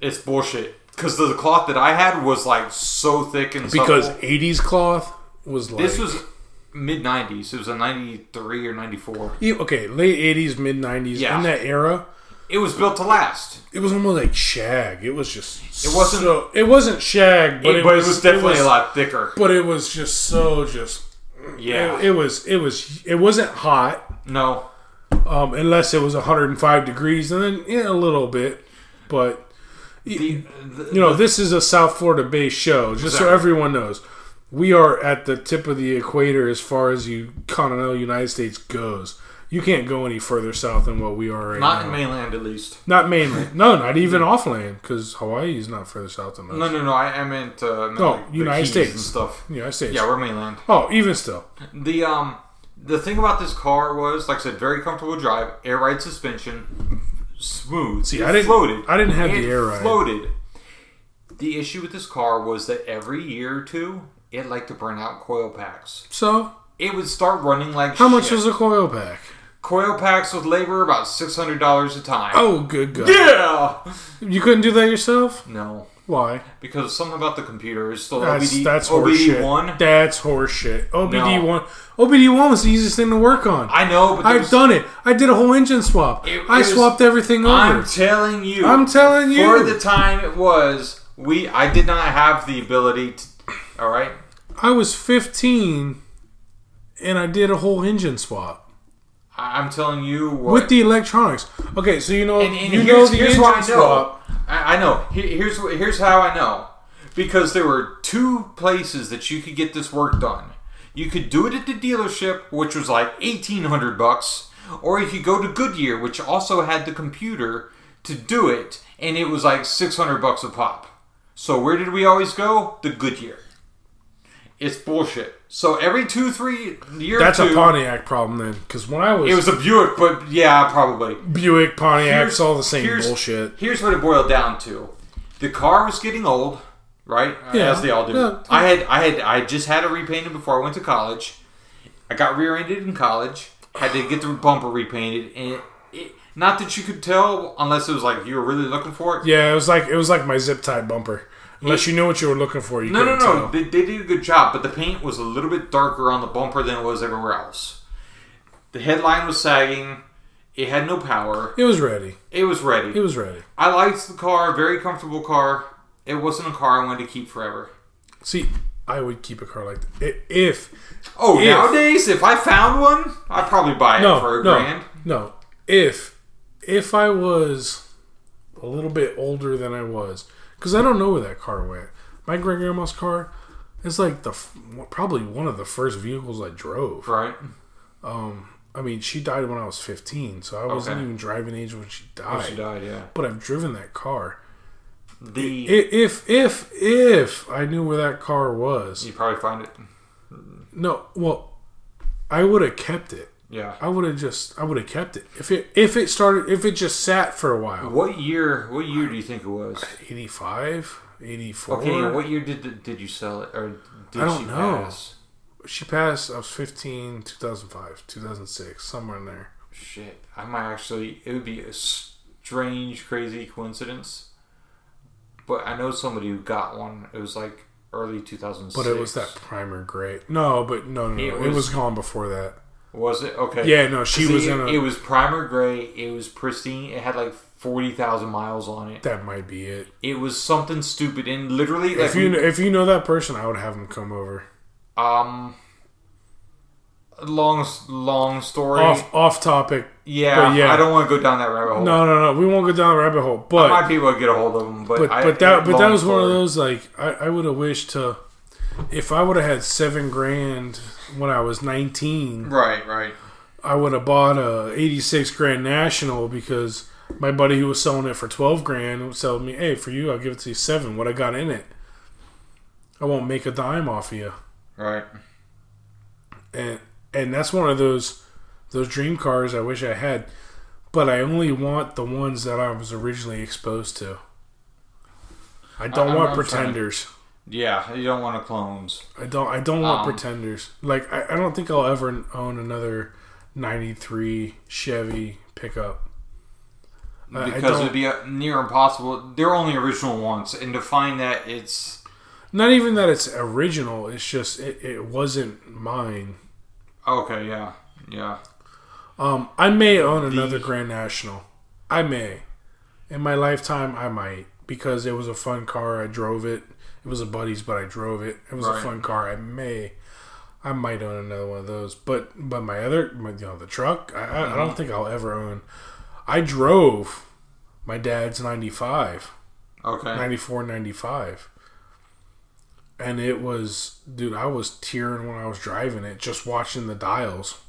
It's bullshit. Because the cloth that I had was like so thick and supple. Because eighties cloth was like... This was... mid nineties. It was a ninety-three or ninety-four. Okay, late eighties, mid nineties. Yeah. In that era. It was built to last. It was almost like shag. It was just... It wasn't... So, it wasn't shag, but it, it, but was, it was definitely it was, a lot thicker. But it was just so just... Yeah. It, it was... It was... It wasn't hot. No. Um, unless it was one hundred five degrees, and then yeah, a little bit. But, the, the, you know, the, this is a South Florida-based show, just exactly. So everyone knows. We are at the tip of the equator as far as you continental United States goes. You can't go any further south than what we are right not now. Not in mainland, at least. Not mainland. No, not even offland, because Hawaii is not further south than us. No, no, no. I, I meant uh, no, like United States and stuff. United States. Yeah, we're mainland. Oh, even still. The um, the thing about this car was, like I said, very comfortable drive, air ride suspension, smooth. See, it I didn't, floated. I didn't have it the air ride. Floated. The issue with this car was that every year or two. It liked to burn out coil packs. So? It would start running like How shit. much was a coil pack? Coil packs with labor, about six hundred dollars a time. Oh, good God. Yeah! You couldn't do that yourself? No. Why? Because something about the computer is still that's, O B D, that's O B D one. That's horseshit. O B D one. No. O B D one was the easiest thing to work on. I know, but I've was, done it. I did a whole engine swap. It, I it swapped was, everything over. I'm telling you. I'm telling you. For the time it was, we. I did not have the ability to... All right. I was fifteen, and I did a whole engine swap. I'm telling you what. With the electronics. Okay, so you know and, and you here's, know the here's engine I know. swap. I know. Here's here's how I know. Because there were two places that you could get this work done. You could do it at the dealership, which was like eighteen hundred bucks, or you could go to Goodyear, which also had the computer to do it, and it was like six hundred bucks a pop. So where did we always go? The Goodyear. It's bullshit. So every two, three years. That's two, a Pontiac problem then. Because when I was. It was a Buick, but yeah, probably. Buick, Pontiac, it's all the same here's, bullshit. Here's what it boiled down to. The car was getting old, right? Yeah. As they all do. Yeah, yeah. I had I had I just had it repainted before I went to college. I got rear-ended in college. Had to get the bumper repainted, and it, it, not that you could tell unless it was like you were really looking for it. Yeah, it was like it was like my zip tie bumper. Unless you knew what you were looking for, you no, couldn't no, no, no. They, they did a good job, but the paint was a little bit darker on the bumper than it was everywhere else. The headline was sagging. It had no power. It was ready. It was ready. It was ready. I liked the car. Very comfortable car. It wasn't a car I wanted to keep forever. See, I would keep a car like that. If... Oh, if, nowadays, if I found one, I'd probably buy it no, for a no, grand. No, if... If I was a little bit older than I was... Because I don't know where that car went. My great-grandma's car is like the probably one of the first vehicles I drove. Right. Um... I mean, she died when I was fifteen, so I wasn't okay. even driving age when she died. Oh, she died, yeah. But I've driven that car. The if, if if if I knew where that car was, you probably find it. No, well, I would have kept it. Yeah, I would have just I would have kept it if it if it started if it just sat for a while. What year? What year do you think it was? eighty-five, eighty-four. Okay, what year did the, did you sell it or did I don't she know. Pass? She passed, I was fifteen, two thousand five, two thousand six, somewhere in there. Shit. I might actually, it would be a strange, crazy coincidence. But I know somebody who got one. It was like early two thousand six. But it was that primer gray. No, but no, no, it no. Was, it was gone before that. Was it? Okay. Yeah, no, she See, was in a... It was primer gray. It was pristine. It had like forty thousand miles on it. That might be it. It was something stupid. And literally... If, like, you, we, if you know that person, I would have them come over. Um, long, long story. Off, off topic. Yeah, yeah, I don't want to go down that rabbit hole. No, no, no. We won't go down the rabbit hole. But I might be able to get a hold of them. But but, I, but that, but that was story. One of those like I, I would have wished to, if I would have had seven grand when I was nineteen. Right, right. I would have bought a eighty-six Grand National because my buddy who was selling it for twelve grand would sell me. Hey, for you, I'll give it to you seven. What I got in it, I won't make a dime off of you. Right, and and that's one of those those dream cars I wish I had, but I only want the ones that I was originally exposed to. I don't I, want pretenders. To, yeah, you don't want clones. I don't. I don't um, want pretenders. Like I, I don't think I'll ever own another ninety-three Chevy pickup. I, because it'd be near impossible. They're only original ones, and to find that it's. Not even that it's original. It's just it, it wasn't mine. Okay, yeah, yeah. Um, I may own another the... Grand National. I may. In my lifetime, I might. Because it was a fun car. I drove it. It was a buddy's, but I drove it. It was right. a fun car. I may. I might own another one of those. But but my other, my, you know, the truck, I, mm-hmm. I don't think I'll ever own. I drove my dad's ninety-five. Okay. ninety-four, ninety-five. And it was, dude, I was tearing when I was driving it, just watching the dials.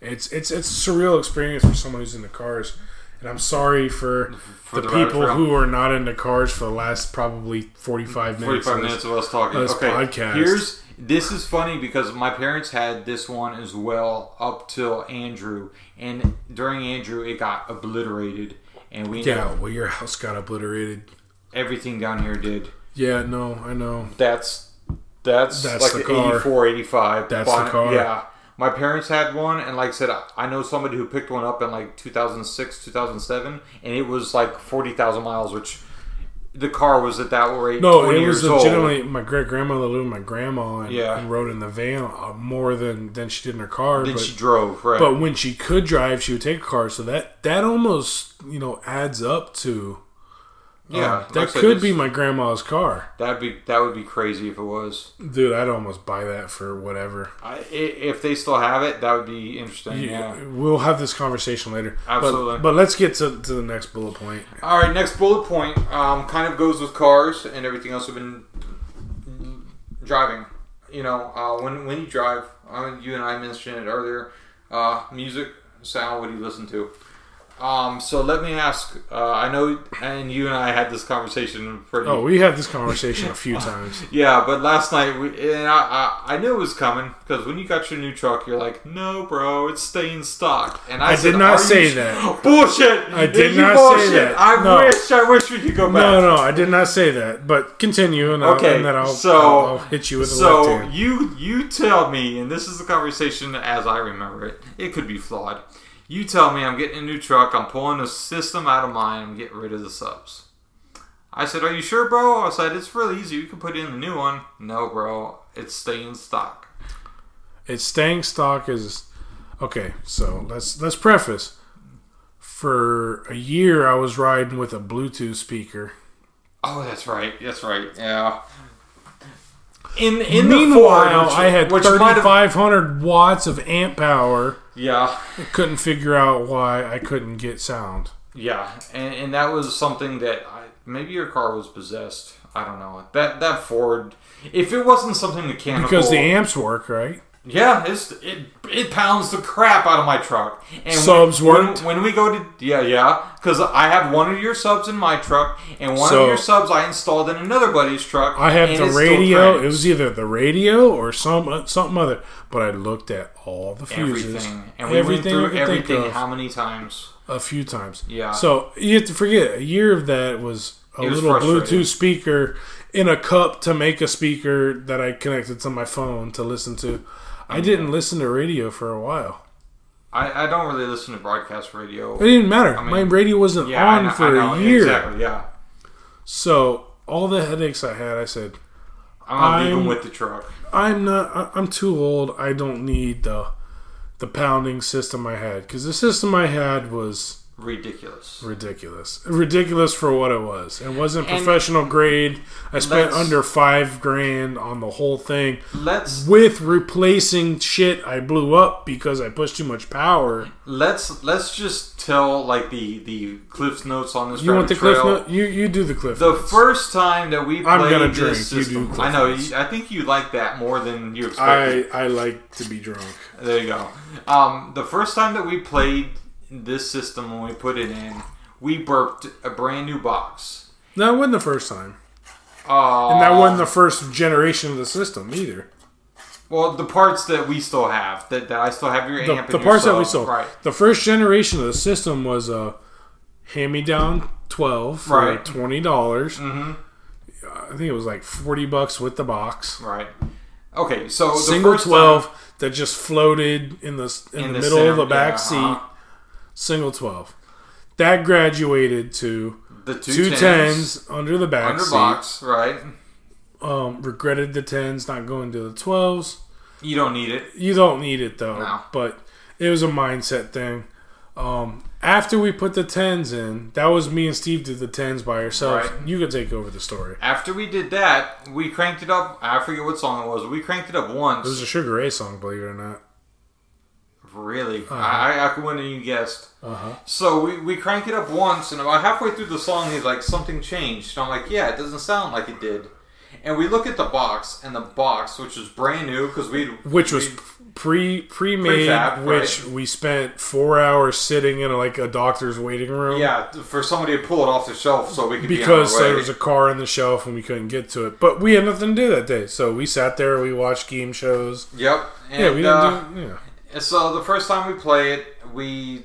It's it's it's a surreal experience for someone who's into cars. And I'm sorry for, for the, the people who are not into cars for the last probably forty-five minutes. forty-five minutes of us talking. This okay. podcast. Here's, this is funny because my parents had this one as well up till Andrew. And during Andrew, it got obliterated. And we Yeah, well, your house got obliterated. Everything down here did. Yeah, no, I know. That's that's, that's like the, the car. eighty-four, eighty-five. That's bon- the car. Yeah. My parents had one, and like I said, I know somebody who picked one up in like two thousand six, two thousand seven, and it was like forty thousand miles, which the car was at that rate no, twenty years old. No, it was legitimately my great-grandmother lived with my grandma and, yeah. and rode in the van more than, than she did in her car. Then but, she drove, right. But when she could drive, she would take a car, so that, that almost, you know, adds up to... Yeah, um, that could be my grandma's car. That'd be that would be crazy if it was. Dude, I'd almost buy that for whatever. I, if they still have it, that would be interesting. Yeah, yeah. We'll have this conversation later. Absolutely. But, but let's get to, to the next bullet point. All right, next bullet point um, kind of goes with cars and everything else we've been driving. You know, uh, when when you drive, I mean, you and I mentioned it earlier. Uh, music, sound. What do you listen to? Um, so let me ask, uh, I know, and you and I had this conversation pretty... Oh, we had this conversation a few times. Yeah, but last night, we and I, I, I knew it was coming, because when you got your new truck, you're like, no, bro, it's staying stock. And I, I said, did not say that. Bullshit! I did not bullshit? say that. I no. wish, I wish we could go back. No, no, I did not say that, but continue, and, okay, I'll, and then I'll, so, I'll, I'll hit you with a so left hand. So, you, you tell me, and this is the conversation as I remember it, it could be flawed. You tell me I'm getting a new truck, I'm pulling the system out of mine, I'm getting rid of the subs. I said, are you sure, bro? I said, it's really easy, you can put in the new one. No, bro, it's staying stock. It's staying stock is... Okay, so let's let's preface. For a year, I was riding with a Bluetooth speaker. Oh, that's right, that's right, yeah. In, in Meanwhile, the Ford, which, I had thirty-five hundred watts of amp power. Yeah. I couldn't figure out why I couldn't get sound. Yeah, and, and that was something that I, maybe your car was possessed. I don't know. That that Ford, if it wasn't something mechanical... Because the amps work, right? Yeah, it's, it it pounds the crap out of my truck. And subs when, worked? When, when we go to... Yeah, yeah. Because I have one of your subs in my truck, and one so, of your subs I installed in another buddy's truck. I have the radio. It was either the radio or some something other. But I looked at all the fuses. Everything. And we everything went through everything of, how many times? A few times. Yeah. So you have to forget, a year of that was a it little was Bluetooth speaker in a cup to make a speaker that I connected to my phone to listen to. I didn't listen to radio for a while. I, I don't really listen to broadcast radio. It didn't matter. I mean, my radio wasn't yeah, on I know, for I know, a year. Exactly, yeah. So, all the headaches I had, I said, I'm leaving with the truck. I'm not, I'm too old. I don't need the the pounding system I had. Because the system I had was... Ridiculous. Ridiculous. Ridiculous for what it was. It wasn't and professional grade. I spent under five grand on the whole thing. Let's with replacing shit I blew up because I pushed too much power. Let's let's just tell like the, the Cliff Notes on this. You want the trail. Cliff Notes? You you do the Cliff Notes. The first time that we played I'm gonna drink. This system, you do Cliff I know. Notes. I think you like that more than you expected. I I like to be drunk. There you go. Um, the first time that we played this system, when we put it in, we burped a brand new box. That wasn't the first time. Uh, and that wasn't the first generation of the system either. Well, the parts that we still have, that, that I still have your the, amp The parts yourself. that we still right. The first generation of the system was a hand-me-down twelve for right. twenty dollars. Mm-hmm. I think it was like forty bucks with the box. Right. Okay, so the Single first twelve time, that just floated in the, in in the, the middle center, of the back yeah, seat. Uh-huh. Single twelve. That graduated to the two, two tens, tens under the back under seat. Box, right. Um, regretted the tens not going to the twelves. You don't need it. You don't need it, though. No. But it was a mindset thing. Um, after we put the tens in, that was me and Steve did the tens by ourselves. Right. You could take over the story. After we did that, we cranked it up. I forget what song it was. We cranked it up once. It was a Sugar Ray song, believe it or not. Really? Uh-huh. I, I wouldn't have guessed. Uh-huh. So we, we crank it up once, and about halfway through the song, he's like, something changed. And I'm like, yeah, it doesn't sound like it did. And we look at the box, and the box, which is brand new, because we... Which was pre, pre-made, pre-fab, which right? we spent four hours sitting in a, like a doctor's waiting room. Yeah, for somebody to pull it off the shelf so we could because be on our way. Because there was a car on the shelf, and we couldn't get to it. But we had nothing to do that day. So we sat there, we watched game shows. Yep. And, yeah, we didn't uh, do... Yeah. So the first time we play it, we,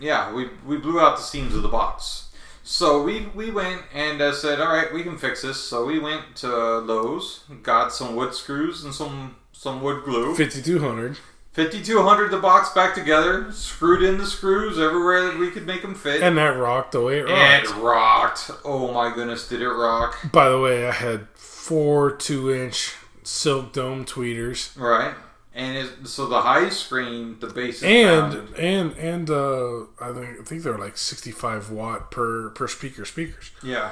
yeah, we we blew out the seams of the box. So we we went and uh, said, all right, we can fix this. So we went to Lowe's, got some wood screws and some some wood glue. fifty-two hundred fifty-two hundred the box back together, screwed in the screws everywhere that we could make them fit. And that rocked the way it rocked. It rocked. Oh my goodness, did it rock. By the way, I had four two-inch silk dome tweeters. Right. And it, so the high screen, the bass is and rounded. and and uh, I think I think they're like sixty-five watt per per speaker speakers. Yeah,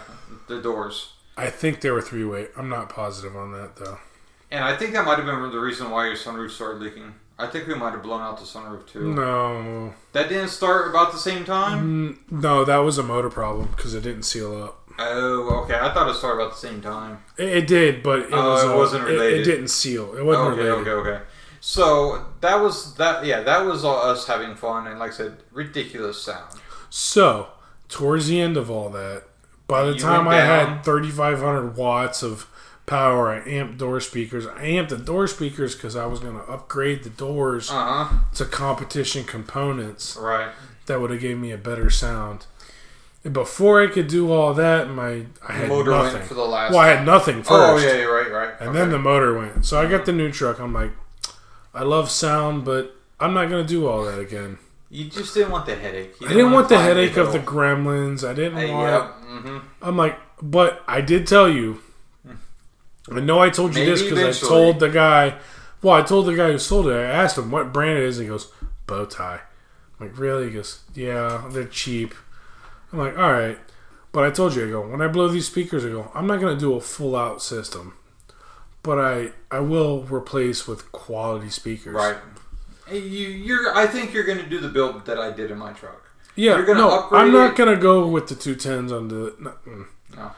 the doors. I think they were three way. I'm not positive on that though. And I think that might have been the reason why your sunroof started leaking. I think we might have blown out the sunroof too. No, that didn't start about the same time. Mm, no, that was a motor problem because it didn't seal up. Oh, okay. I thought it started about the same time. It, it did, but it, oh, was, it wasn't related. It, it didn't seal. It wasn't okay, related. Okay, okay, okay. So that was that. Yeah, that was all us having fun, and like I said, ridiculous sound. So towards the end of all that, by the you time I had thirty-five hundred watts of power, I amped door speakers. I amped the door speakers because I was going to upgrade the doors uh-huh. to competition components. Right. That would have gave me a better sound. Before I could do all that, my I had motor nothing. Went for the last well, I had nothing first. Oh yeah, you're right, right. And okay. then the motor went. So I got the new truck. I'm like, I love sound, but I'm not gonna do all that again. You just didn't want the headache. Didn't I didn't want the headache of the gremlins. I didn't hey, want. Yep. Mm-hmm. I'm like, but I did tell you. I know I told you Maybe this because I told the guy. Well, I told the guy who sold it. I asked him what brand it is. And he goes, bow tie. I'm like, really? He goes, yeah, they're cheap. I'm like, all right. But I told you, I go, when I blow these speakers, I go, I'm not going to do a full-out system. But I I will replace with quality speakers. Right. You, you're. I think you're going to do the build that I did in my truck. Yeah. You're gonna no, upgrade I'm not going to go with the two tens on the... No, no.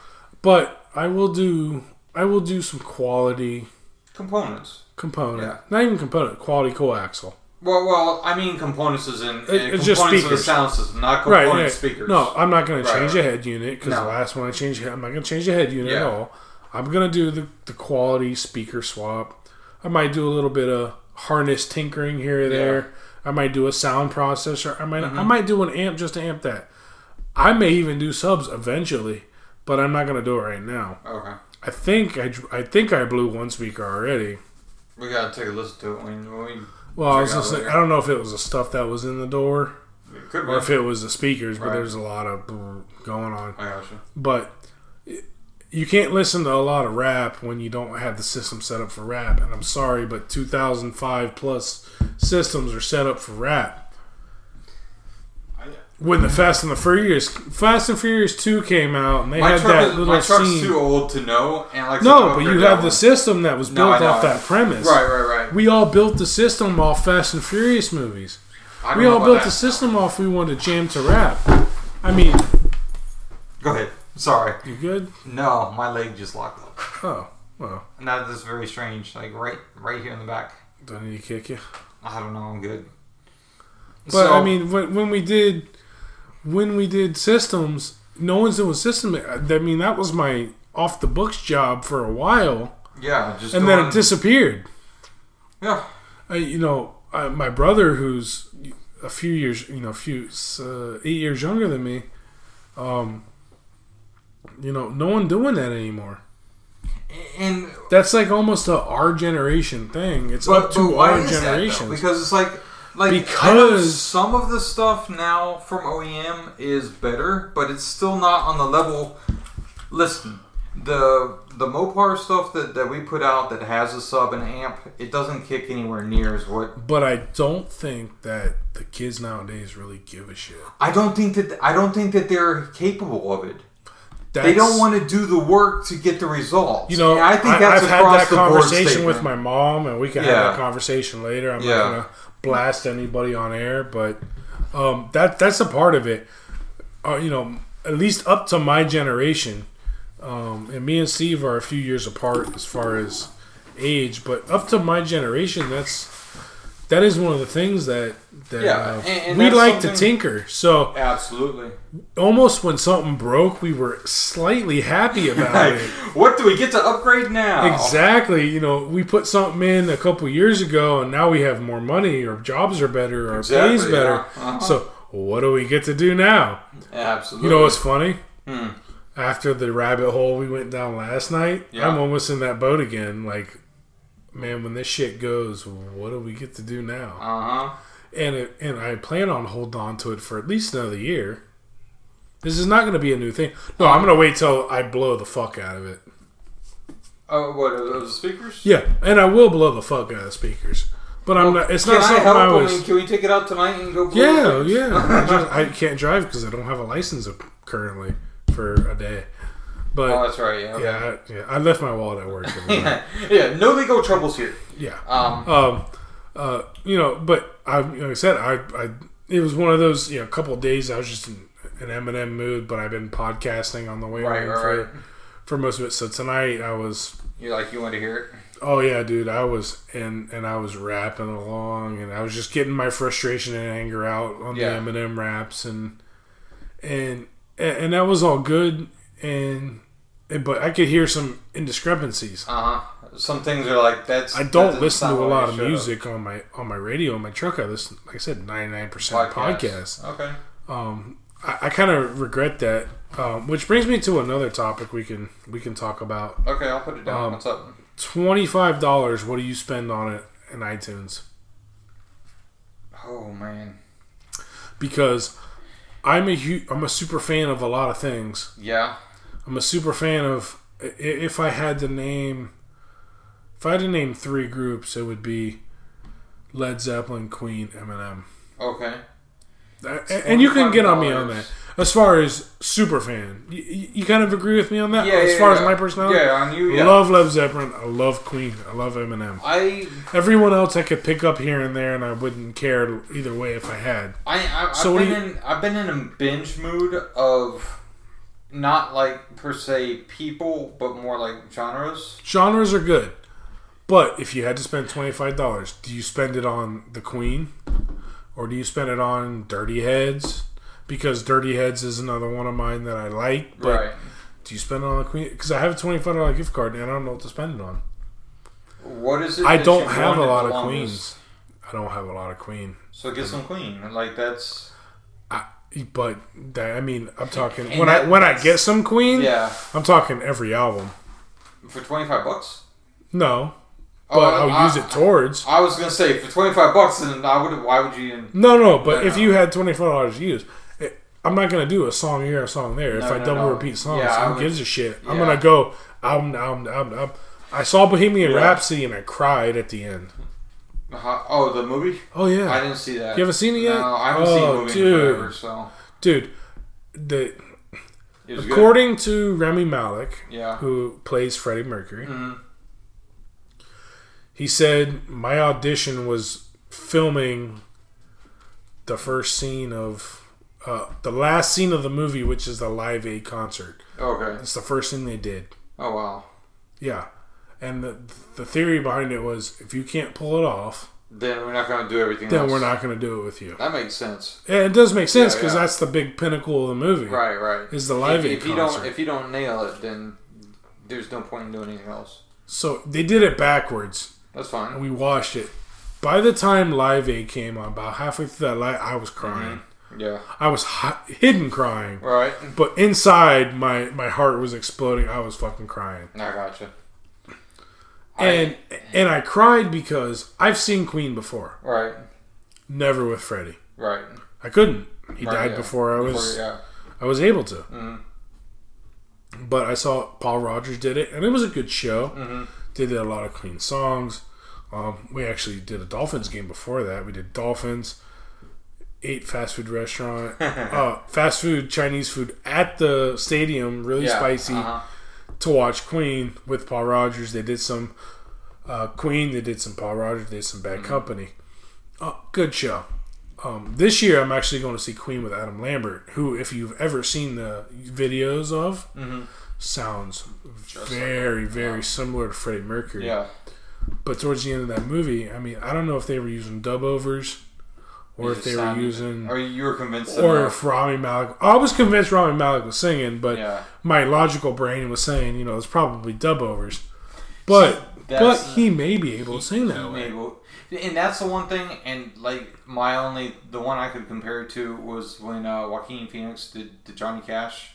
But I will do... I will do some quality... Components. Component. Yeah. Not even component. Quality coaxial. Well, well, I mean components as in... It, it's just speakers. Of the sound system, not component right, yeah. speakers. No, I'm not going right, to change right. the head unit, because no. the last one I changed... I'm not going to change the head unit yeah. at all. I'm going to do the, the quality speaker swap. I might do a little bit of harness tinkering here or there. Yeah. I might do a sound processor. I might mm-hmm. I might do an amp just to amp that. I may even do subs eventually, but I'm not going to do it right now. Okay. I think I, I think I blew one speaker already. We gotta take a listen to it when we. Well, I was just like, I don't know if it was the stuff that was in the door, it could or be. If it was the speakers. Right. But there's a lot of going on. I gotcha. But you can't listen to a lot of rap when you don't have the system set up for rap. And I'm sorry, but two thousand five plus systems are set up for rap. I, when the Fast and the Furious Fast and Furious two came out and they my had that is, little my truck's scene. Too old to know and like no but you have one. The system that was built no, off that premise right right right we all built the system off Fast and Furious movies we all built that. The system off we wanted to jam to rap I mean go ahead sorry you good no my leg just locked up oh well now this is very strange like right right here in the back do I need to kick you I don't know I'm good but so, I mean when, when we did When we did systems, no one's doing systems. I mean, that was my off the books job for a while. Yeah, just and then it disappeared. Yeah, I, you know, I, my brother, who's a few years, you know, a few uh, eight years younger than me, um, you know, no one doing that anymore. And that's like almost a our generation thing. It's but, up to our generation because it's like. Like, because some of the stuff now from O E M is better, but it's still not on the level. Listen, the the Mopar stuff that, that we put out that has a sub and amp, it doesn't kick anywhere near as what. But I don't think that the kids nowadays really give a shit. I don't think that I don't think that they're capable of it. That's, they don't want to do the work to get the results. You know, and I think that's I, I've across had that the conversation with my mom, and we can yeah. have that conversation later. I'm yeah. not gonna blast anybody on air, but um, that that's a part of it. Uh, you know, at least up to my generation, um, and me and Steve are a few years apart as far as age, but up to my generation, that's that is one of the things that that yeah, uh, and, and we like to tinker. So absolutely, almost when something broke, we were slightly happy about it. What do we get to upgrade now? Exactly. You know, we put something in a couple years ago, and now we have more money, or jobs are better, or exactly, pays better. Yeah. Uh-huh. So what do we get to do now? Absolutely. You know what's funny? Hmm. After the rabbit hole we went down last night, yeah. I'm almost in that boat again. Like, man, when this shit goes, what do we get to do now? Uh-huh. And it, and I plan on holding on to it for at least another year. This is not going to be a new thing. No, I'm going to wait till I blow the fuck out of it. Oh, uh, what, are those speakers? Yeah, and I will blow the fuck out of the speakers. But I'm well, not. It's not something I, help I was. Them? Can we take it out tonight and go? Blow yeah, yeah. I, just, I can't drive because I don't have a license currently for a day. But oh, that's right. Yeah, okay. yeah, I, yeah. I left my wallet at work. yeah, yeah. No legal troubles here. Yeah. Um. um uh. You know, but I, like I said, I, I. It was one of those. You know, a couple of days I was just in an Eminem mood, but I've been podcasting on the way right, home right. For, for most of it. So tonight I was You like, you want to hear it? Oh yeah, dude. I was and and I was rapping along, and I was just getting my frustration and anger out on yeah. the Eminem raps, and and and that was all good, and but I could hear some indiscrepancies. Uh huh. Some things are like that's. I don't that listen to a lot of music on my on my radio in my truck. I listen, like I said, ninety nine percent podcasts. Okay. Um, I, I kind of regret that, um, which brings me to another topic we can we can talk about. Okay, I'll put it down. Um, What's up? twenty-five dollars, what do you spend on it in iTunes? Oh, man. Because I'm a hu- I'm a super fan of a lot of things. Yeah. I'm a super fan of... If I had to name... If I had to name three groups, it would be Led Zeppelin, Queen, Eminem. Okay. And you can get on me on that. As far as super fan, you, you kind of agree with me on that? Yeah, as far yeah, yeah. as my personality? Yeah, on you, yeah. I love Led Zeppelin. I love Queen. I love Eminem. I Everyone else I could pick up here and there, and I wouldn't care either way if I had. I, I, so I've, been you, in, I've been in a binge mood of not like per se people, but more like genres. Genres are good. But if you had to spend twenty-five dollars, do you spend it on the Queen? Or do you spend it on Dirty Heads? Because Dirty Heads is another one of mine that I like. But right. Do you spend it on a Queen? Because I have a twenty-five dollars gift card and I don't know what to spend it on. What is it? I don't have a lot of Queens. I don't have a lot of Queen. So get some Queen. Like that's. I, but that, I mean, I'm talking when I when I get some Queen. Yeah. I'm talking every album. For twenty-five bucks? No. But oh, I'll I, use it towards. I was gonna say for twenty-five bucks, then I would. Why would you? Even, no, no. But no, if no. you had twenty-five dollars to use. I'm not going to do a song here, a song there. No, if I no, double no. repeat songs, yeah, who would, gives a shit? Yeah. I'm going to go, I'm, I'm, I'm, I'm, I saw Bohemian yeah. Rhapsody and I cried at the end. Uh, oh, the movie? Oh, yeah. I didn't see that. You haven't seen it yet? No, I haven't oh, seen the movie dude. in forever, so. Dude, the, according good. to Rami Malek, yeah. who plays Freddie Mercury, mm-hmm. he said, my audition was filming the first scene of... Uh, the last scene of the movie, which is the Live Aid concert. Okay. It's the first thing they did. Oh, wow. Yeah. And the the theory behind it was, if you can't pull it off... Then we're not going to do everything Then else. we're not going to do it with you. That makes sense. Yeah, it does make sense, because yeah, yeah. that's the big pinnacle of the movie. Right, right. Is the Live if, Aid if you concert. Don't, if you don't nail it, then there's no point in doing anything else. So, they did it backwards. That's fine. And we watched it. By the time Live Aid came on, about halfway through that live, I was crying. Mm-hmm. Yeah, I was h- hidden crying. Right, but inside my, my heart was exploding. I was fucking crying. I gotcha. And I, and I cried because I've seen Queen before. Right. Never with Freddie. Right. I couldn't. He right, died yeah. before I was. Before, yeah. I was able to. Mm-hmm. But I saw Paul Rodgers did it, and it was a good show. Mm-hmm. They did a lot of Queen songs. Um, we actually did a Dolphins game before that. We did Dolphins. Ate fast food restaurant, uh, fast food, Chinese food at the stadium, really yeah, spicy, uh-huh. to watch Queen with Paul Rodgers. They did some uh, Queen, they did some Paul Rodgers, they did some Bad mm-hmm. Company. Uh, good show. Um, this year, I'm actually going to see Queen with Adam Lambert, who, if you've ever seen the videos of, mm-hmm. sounds Just very, like very yeah. similar to Freddie Mercury. Yeah. But towards the end of that movie, I mean, I don't know if they were using dub-overs, or if they were using... Or you were convinced... Or if Rami Malek... I was convinced Rami Malek was singing, but yeah. my logical brain was saying, you know, it's probably dub-overs. But but he may be able to sing that way. And that's the one thing, and, like, my only... The one I could compare it to was when uh, Joaquin Phoenix did, did Johnny Cash.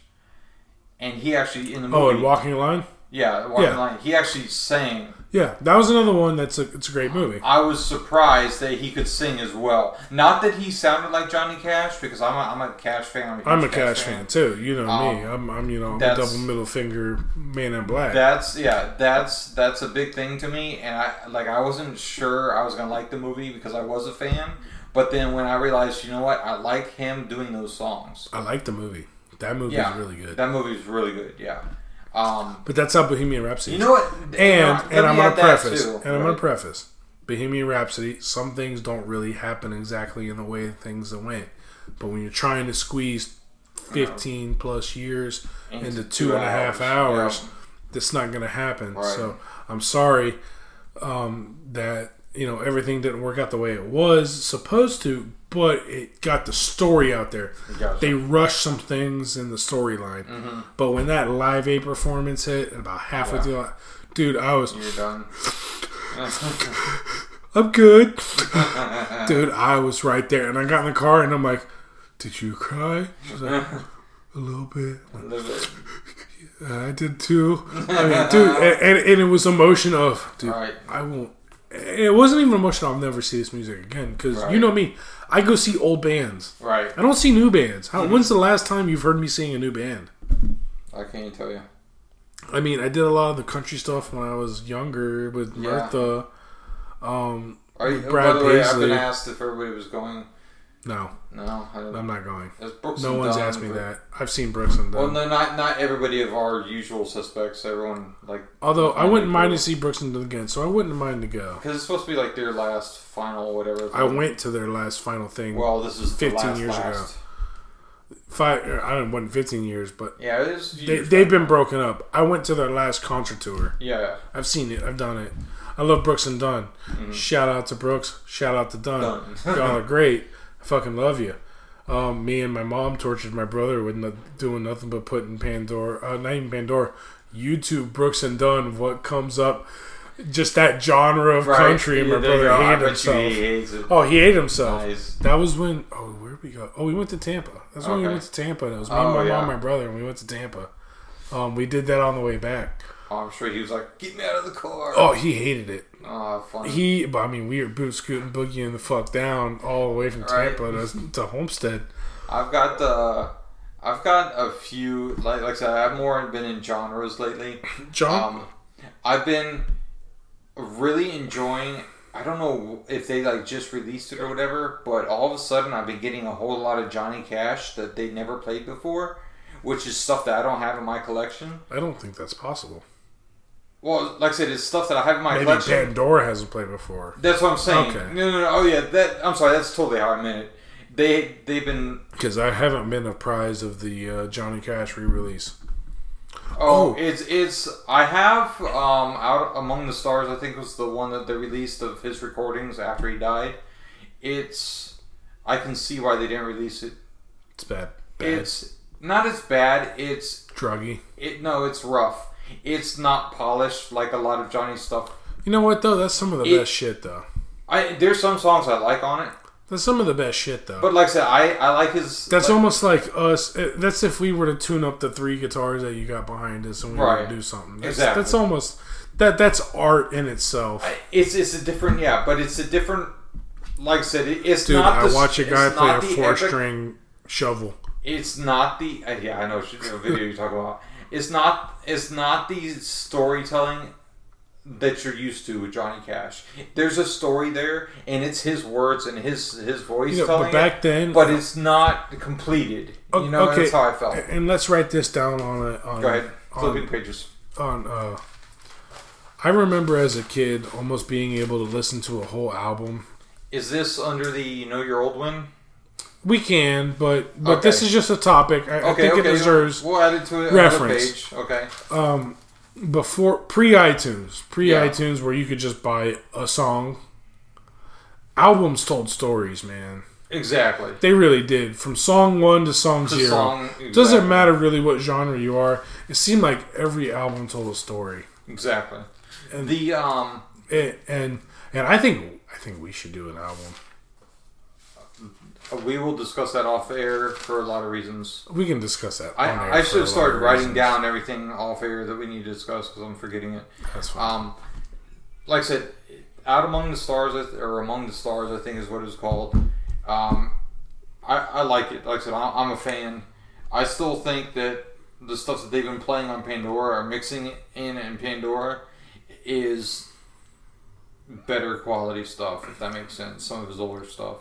And he actually, in the movie... Oh, in Walking the Line? Yeah, Walking the Line. He actually sang... Yeah, that was another one that's a, it's a great movie. I was surprised that he could sing as well. Not that he sounded like Johnny Cash, because I'm a, I'm a Cash fan. I'm a Cash, I'm a Cash fan. fan, too. You know um, me. I'm, I'm you know, I'm a double middle finger man in black. That's, yeah, that's that's a big thing to me. And I like I wasn't sure I was going to like the movie because I was a fan. But then when I realized, you know what, I like him doing those songs. I like the movie. That movie yeah, is really good. That movie is really good, yeah. Um, but that's not Bohemian Rhapsody. You know what? And and I'm gonna preface. Too, and right? I'm gonna preface. Bohemian Rhapsody. Some things don't really happen exactly in the way things that went. But when you're trying to squeeze fifteen plus years into two, two and a half hours, that's not going to happen. Right. So I'm sorry um, that, you know, everything didn't work out the way it was supposed to, but it got the story out there. Gotcha. They rushed some things in the storyline. Mm-hmm. But when that Live Aid performance hit, about halfway yeah. through, I, dude, I was... You're done. I'm good. Dude, I was right there. And I got in the car and I'm like, did you cry? She's like, a little bit. A little bit. Yeah, I did too. I mean, dude, and, and it was emotion of, dude, right. I won't. It wasn't even emotional. I'll never see this music again because right. you know me. I go see old bands. Right. I don't see new bands. How, mm-hmm. When's the last time you've heard me seeing a new band? I can't tell you. I mean, I did a lot of the country stuff when I was younger with yeah. Mirtha, um, Are you, with Brad by the Paisley. Way, I've been asked if everybody was going. No. No, I I'm not going. No one's Dunn, asked me that. I've seen Brooks and Dunn. Well, no, not not everybody of our usual suspects. Everyone, like... Although, I wouldn't mind to see Brooks and Dunn again, so I wouldn't mind to go. Because it's supposed to be, like, their last final whatever. I went to their last final thing. Well, this is fifteen years ago. Five, I don't know, it wasn't fifteen years, but... Yeah, it is... They, they've been broken up. I went to their last concert tour. Yeah. I've seen it. I've done it. I love Brooks and Dunn. Mm-hmm. Shout out to Brooks. Shout out to Dunn. Dunn. Y'all are great. Fucking love you. Um, me and my mom tortured my brother with no, doing nothing but putting Pandora, uh, not even Pandora, YouTube Brooks and Dunn, what comes up, just that genre of right. country, and yeah, my brother hated himself. He hates it. Oh, he hated himself. Nice. That was when, oh, where we go? Oh, we went to Tampa. That's okay. when we went to Tampa. And it was me, oh, and my yeah. mom, my brother, and we went to Tampa. Um, we did that on the way back. Oh, I'm sure he was like, get me out of the car. Oh, he hated it. Oh, funny. He, but I mean, we were boot scooting, boogieing the fuck down all the way from right. Tampa to, to Homestead. I've got the, I've got a few, like, like I said, I've more been in genres lately. John? Um, I've been really enjoying, I don't know if they like just released it or whatever, but all of a sudden I've been getting a whole lot of Johnny Cash that they never played before, which is stuff that I don't have in my collection. I don't think that's possible. Well, like I said, it's stuff that I have in my Maybe collection. Maybe Pandora hasn't played before. That's what I'm saying. Okay. No, no, no. Oh, yeah. That I'm sorry. That's totally how I meant it. They, they've been... Because I haven't been apprised of the uh, Johnny Cash re-release. Oh, oh, it's... it's. I have um, Out Among the Stars, I think was the one that they released of his recordings after he died. It's... I can see why they didn't release it. It's bad. bad. It's not as bad. It's... Druggy. It, no, it's rough. It's not polished like a lot of Johnny's stuff. You know what, though? That's some of the it, best shit, though. I There's some songs I like on it. That's some of the best shit, though. But like I said, I, I like his... That's like, almost like us... That's if we were to tune up the three guitars that you got behind us and we right. were to do something. That's, exactly. That's almost... that That's art in itself. I, it's it's a different... Yeah, but it's a different... Like I said, it, it's Dude, not... Dude, I the, watch a guy play a four-string shovel. It's not the... Uh, yeah, I know what video you're talking about. It's not it's not the storytelling that you're used to with Johnny Cash. There's a story there, and it's his words and his his voice you know, telling but back it, then, but it's not completed. Okay, you know, that's how I felt. And let's write this down on it. Go ahead, flipping pages. On uh, I remember as a kid almost being able to listen to a whole album. Is this under the you know your old one? We can, but but okay. this is just a topic. I, okay, I think okay. it deserves we'll add it to reference. Page. Okay. Um, before pre iTunes, pre iTunes, yeah. where you could just buy a song. Albums told stories, man. Exactly. They really did. From song one to song to zero, song, exactly. doesn't matter really what genre you are. It seemed like every album told a story. Exactly. And the um and and, and I think I think we should do an album. We will discuss that off air for a lot of reasons. We can discuss that. I, I should have started writing down everything off air that we need to discuss because I'm forgetting it. That's fine. Um, like I said, Out Among the Stars or Among the Stars, I think is what it's called. Um, I, I like it. Like I said, I'm a fan. I still think that the stuff that they've been playing on Pandora or mixing in in Pandora is better quality stuff, if that makes sense. Some of his older stuff.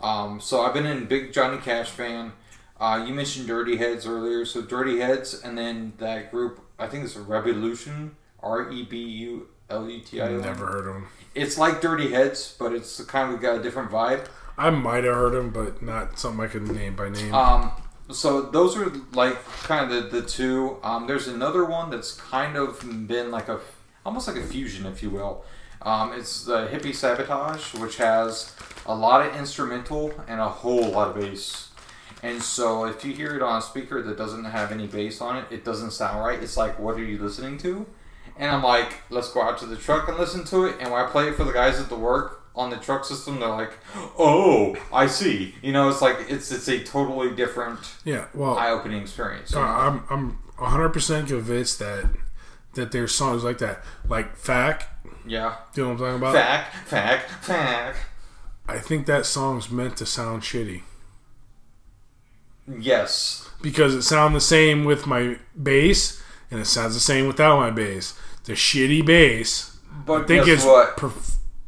Um, so I've been a big Johnny Cash fan. Uh, you mentioned Dirty Heads earlier. So Dirty Heads and then that group, I think it's Revolution, R E B U L U T I O N. Never heard of them. It's like Dirty Heads, but it's kind of got a different vibe. I might have heard them, but not something I could name by name. Um, So those are like kind of the, the two. Um, there's another one that's kind of been like a, almost like a fusion, if you will. Um, it's the Hippie Sabotage, which has a lot of instrumental and a whole lot of bass. And so if you hear it on a speaker that doesn't have any bass on it, it doesn't sound right. It's like, what are you listening to? And I'm like, let's go out to the truck and listen to it. And when I play it for the guys at the work on the truck system, they're like, oh, I see. You know, it's like, it's it's a totally different yeah, well, eye-opening experience. Uh, I'm, I'm one hundred percent convinced that that there's songs like that. Like, F A C. Yeah. Do you know what I'm talking about? F A C, F A C, F A C. I think that song's meant to sound shitty. Yes. Because it sounds the same with my bass, and it sounds the same without my bass. The shitty bass, but I think guess it's what? Per-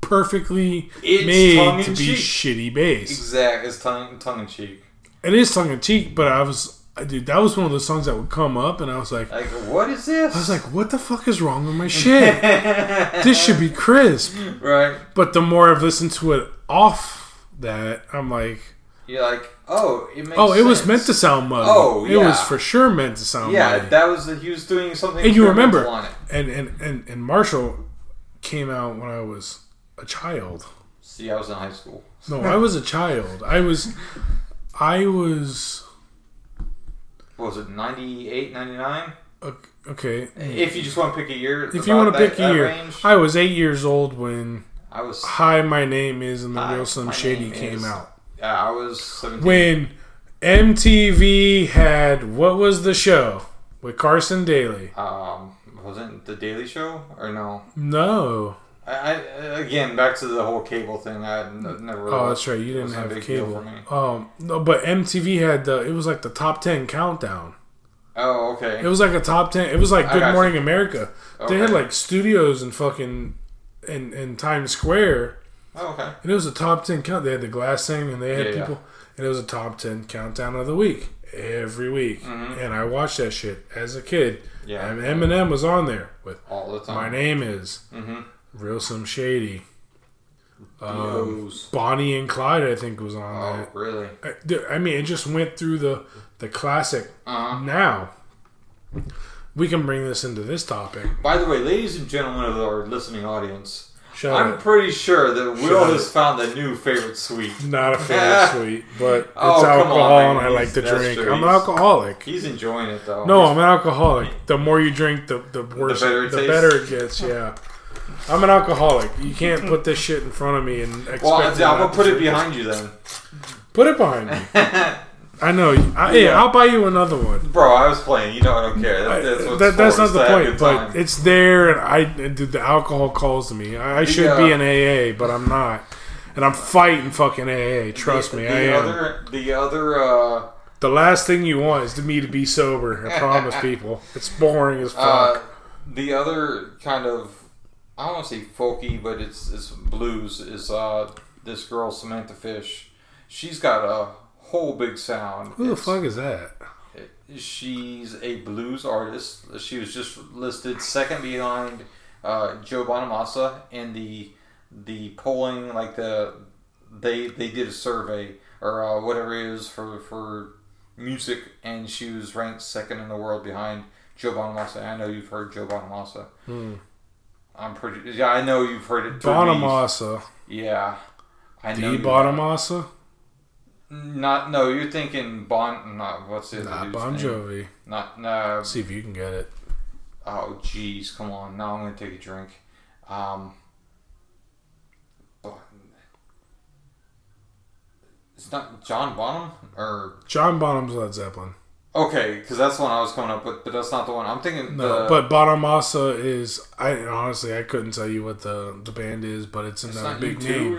perfectly it's made to be shitty bass. Exactly. It's tongue, tongue-in-cheek. It is tongue-in-cheek, but I was... Dude, that was one of the songs that would come up, and I was like... Like, what is this? I was like, what the fuck is wrong with my shit? This should be crisp. Right. But the more I've listened to it off that, I'm like... You're like, oh, it makes Oh, it sense. was meant to sound muddy. Oh, yeah. It was for sure meant to sound yeah, muddy. Yeah, that was... The, he was doing something... And you remember, on it. And, and, and, and Marshall came out when I was a child. See, I was in high school. No, I was a child. I was... I was... What was it, ninety-eight, ninety-nine? Okay. If you just want to pick a year. If you want to that, pick a year. Range. I was eight years old when I was, Hi, My Name Is and The I, Real Slim Shady came is, out. Yeah, I was seventeen. When M T V had, what was the show with Carson Daly? Um, wasn't it The Daily Show or no? No. I, I Again, back to the whole cable thing. I never. Really oh, that's right. You didn't have cable. For me. Um, no, but M T V had the. It was like the top ten countdown. Oh, okay. It was like a top ten. It was like Good Morning you. America. Okay. They had like studios in fucking in, in Times Square. Oh, okay. And it was a top ten count. They had the glass thing, and they had yeah, people. Yeah. And it was a top ten countdown of the week every week. Mm-hmm. And I watched that shit as a kid. Yeah. And Eminem was on there with all the time. My Name Is. Mm-hmm. Real Slim Shady. Um, Bonnie and Clyde, I think, was on oh, that. Oh, really? I, I mean, it just went through the, the classic. Uh-huh. Now, we can bring this into this topic. By the way, ladies and gentlemen of our listening audience, Shut I'm it. pretty sure that Will Shut has it. found the new favorite sweet. Not a favorite sweet, but it's oh, alcohol on, and I like to drink. True. I'm an alcoholic. He's enjoying it, though. No, he's I'm an alcoholic. The more you drink, the, the worse, the better it, the better it gets, yeah. I'm an alcoholic. You can't put this shit in front of me and expect. Well, I'm gonna put it behind you then. Put it behind me. I know. I, yeah. yeah, I'll buy you another one, bro. I was playing. You know, I don't care. That, that's, what's that, that's not the point. But it's there, and I dude, the alcohol calls to me. I, I should yeah. be in A A, but I'm not, and I'm fighting fucking A A. Trust the, me, the I am. Other, the other. Uh, the last thing you want is to me to be sober. I promise people, it's boring as fuck. Uh, the other kind of. I don't want to say folky, but it's it's blues. Is uh this girl Samantha Fish? She's got a whole big sound. Who it's, the fuck is that? It, she's a blues artist. She was just listed second behind uh, Joe Bonamassa in the the polling. Like the they they did a survey or uh, whatever it is for for music, and she was ranked second in the world behind Joe Bonamassa. I know you've heard Joe Bonamassa. Hmm. I'm pretty. Yeah, I know you've heard it. Bonamassa. These. Yeah, I know. The Bonamassa. Not no. You're thinking Bon. Not what's it? Not Bon Jovi. Name? Not no. Let's see if you can get it. Oh jeez, come on! Now I'm gonna take a drink. Um, it's not John Bonham or John Bonham's Led Zeppelin. Okay, because that's the one I was coming up with, but that's not the one I'm thinking. No, the, but Bonamassa is. I honestly I couldn't tell you what the, the band is, but it's in it's that big name.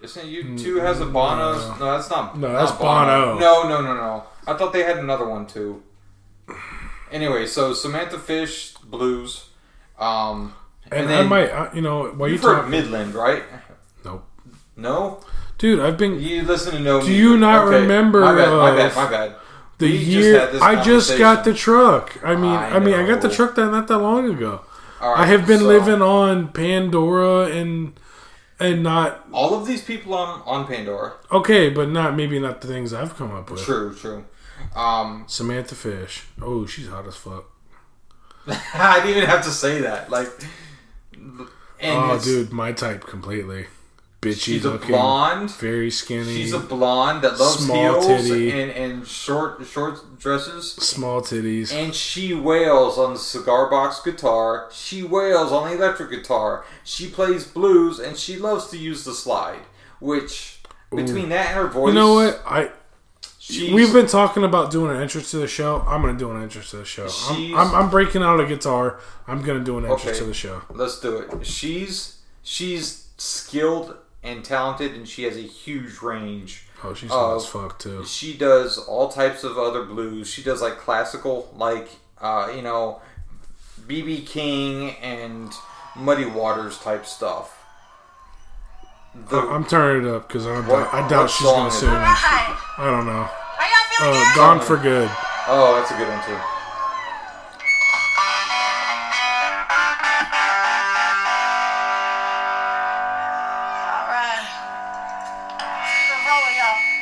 Isn't U two has a Bono? No, no that's not. No, that's not Bono. Bono. No, no, no, no. I thought they had another one too. Anyway, so Samantha Fish blues, um, and, and then, I might I, you know while you've you heard Midland, right? Nope. No, dude, I've been. You listen to no. Do you not okay. remember? My bad. Uh, my bad. My bad. The we year just had this I just got the truck. I mean, I, I mean, I got the truck that not that long ago. Right, I have been so, living on Pandora and and not all of these people on on Pandora. Okay, but not maybe not the things I've come up with. True, true. Um, Samantha Fish. Oh, she's hot as fuck. I didn't even have to say that. Like, and oh, dude, my type completely. Bitchy she's looking, a blonde, very skinny. She's a blonde that loves small heels titty. and and short short dresses, small titties. And she wails on the cigar box guitar. She wails on the electric guitar. She plays blues, and she loves to use the slide. Which between Ooh. that and her voice, you know what I. She's, we've been talking about doing an entrance to the show. I'm going to do an entrance to the show. I'm, I'm, I'm breaking out a guitar. I'm going to do an entrance okay, to the show. Let's do it. She's she's skilled and talented, and she has a huge range. Oh, she's hot as fuck too. She does all types of other blues. She does like classical, like uh, you know, B B King and Muddy Waters type stuff. The, I'm turning it up because I, I doubt she's going to sing. I don't know. Uh, Gone for Good. Oh, that's a good one too.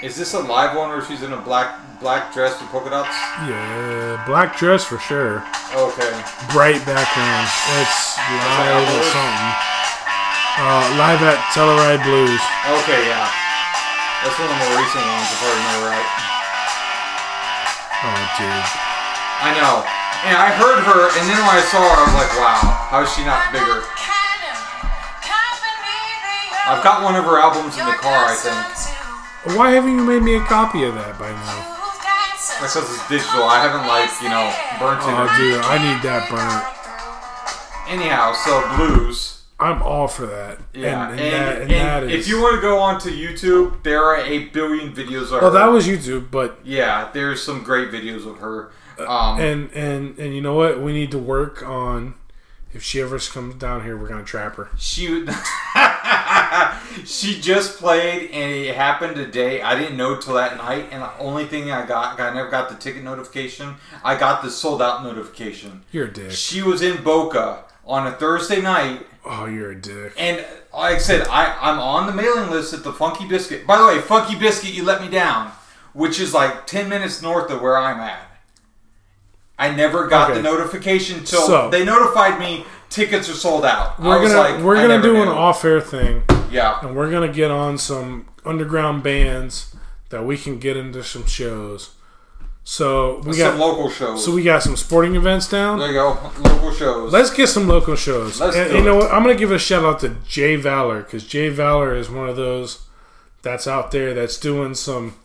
Is this a live one where she's in a black black dress with polka dots? Yeah, black dress for sure. Okay. Bright background. It's live or something. Uh, live at Telluride Blues. Okay, yeah. That's one of the more recent ones, if I remember right. Oh, dude. I know. And I heard her, and then when I saw her, I was like, wow, how is she not bigger? I've got one of her albums in the car, I think. Why haven't you made me a copy of that by now? That's because it's digital. I haven't, like, you know, burnt it. Oh, dude, I need that burnt. Anyhow, so blues... I'm all for that. Yeah, and, and, and, that, and, and that is... if you want to go onto YouTube, there are a billion videos of her. Well, that was YouTube, but yeah, there's some great videos of her. Um, and and and you know what? We need to work on. If she ever comes down here, we're gonna trap her. She she just played, and it happened today. I didn't know till that night, and the only thing I got, I never got the ticket notification. I got the sold out notification. You're a dick. She was in Boca on a Thursday night. Oh, you're a dick. And like I said, I, I'm on the mailing list at the Funky Biscuit. By the way, Funky Biscuit, you let me down, which is like ten minutes north of where I'm at. I never got okay. the notification till so, they notified me tickets are sold out. We're I was gonna, like, we're going to do knew. an off-air thing. Yeah. And we're going to get on some underground bands that we can get into some shows. So we got some local shows. So we got some sporting events down. There you go, local shows. Let's get some local shows. Let's and, do you it. know what? I'm gonna give a shout out to Jay Valor because Jay Valor is one of those that's out there that's doing some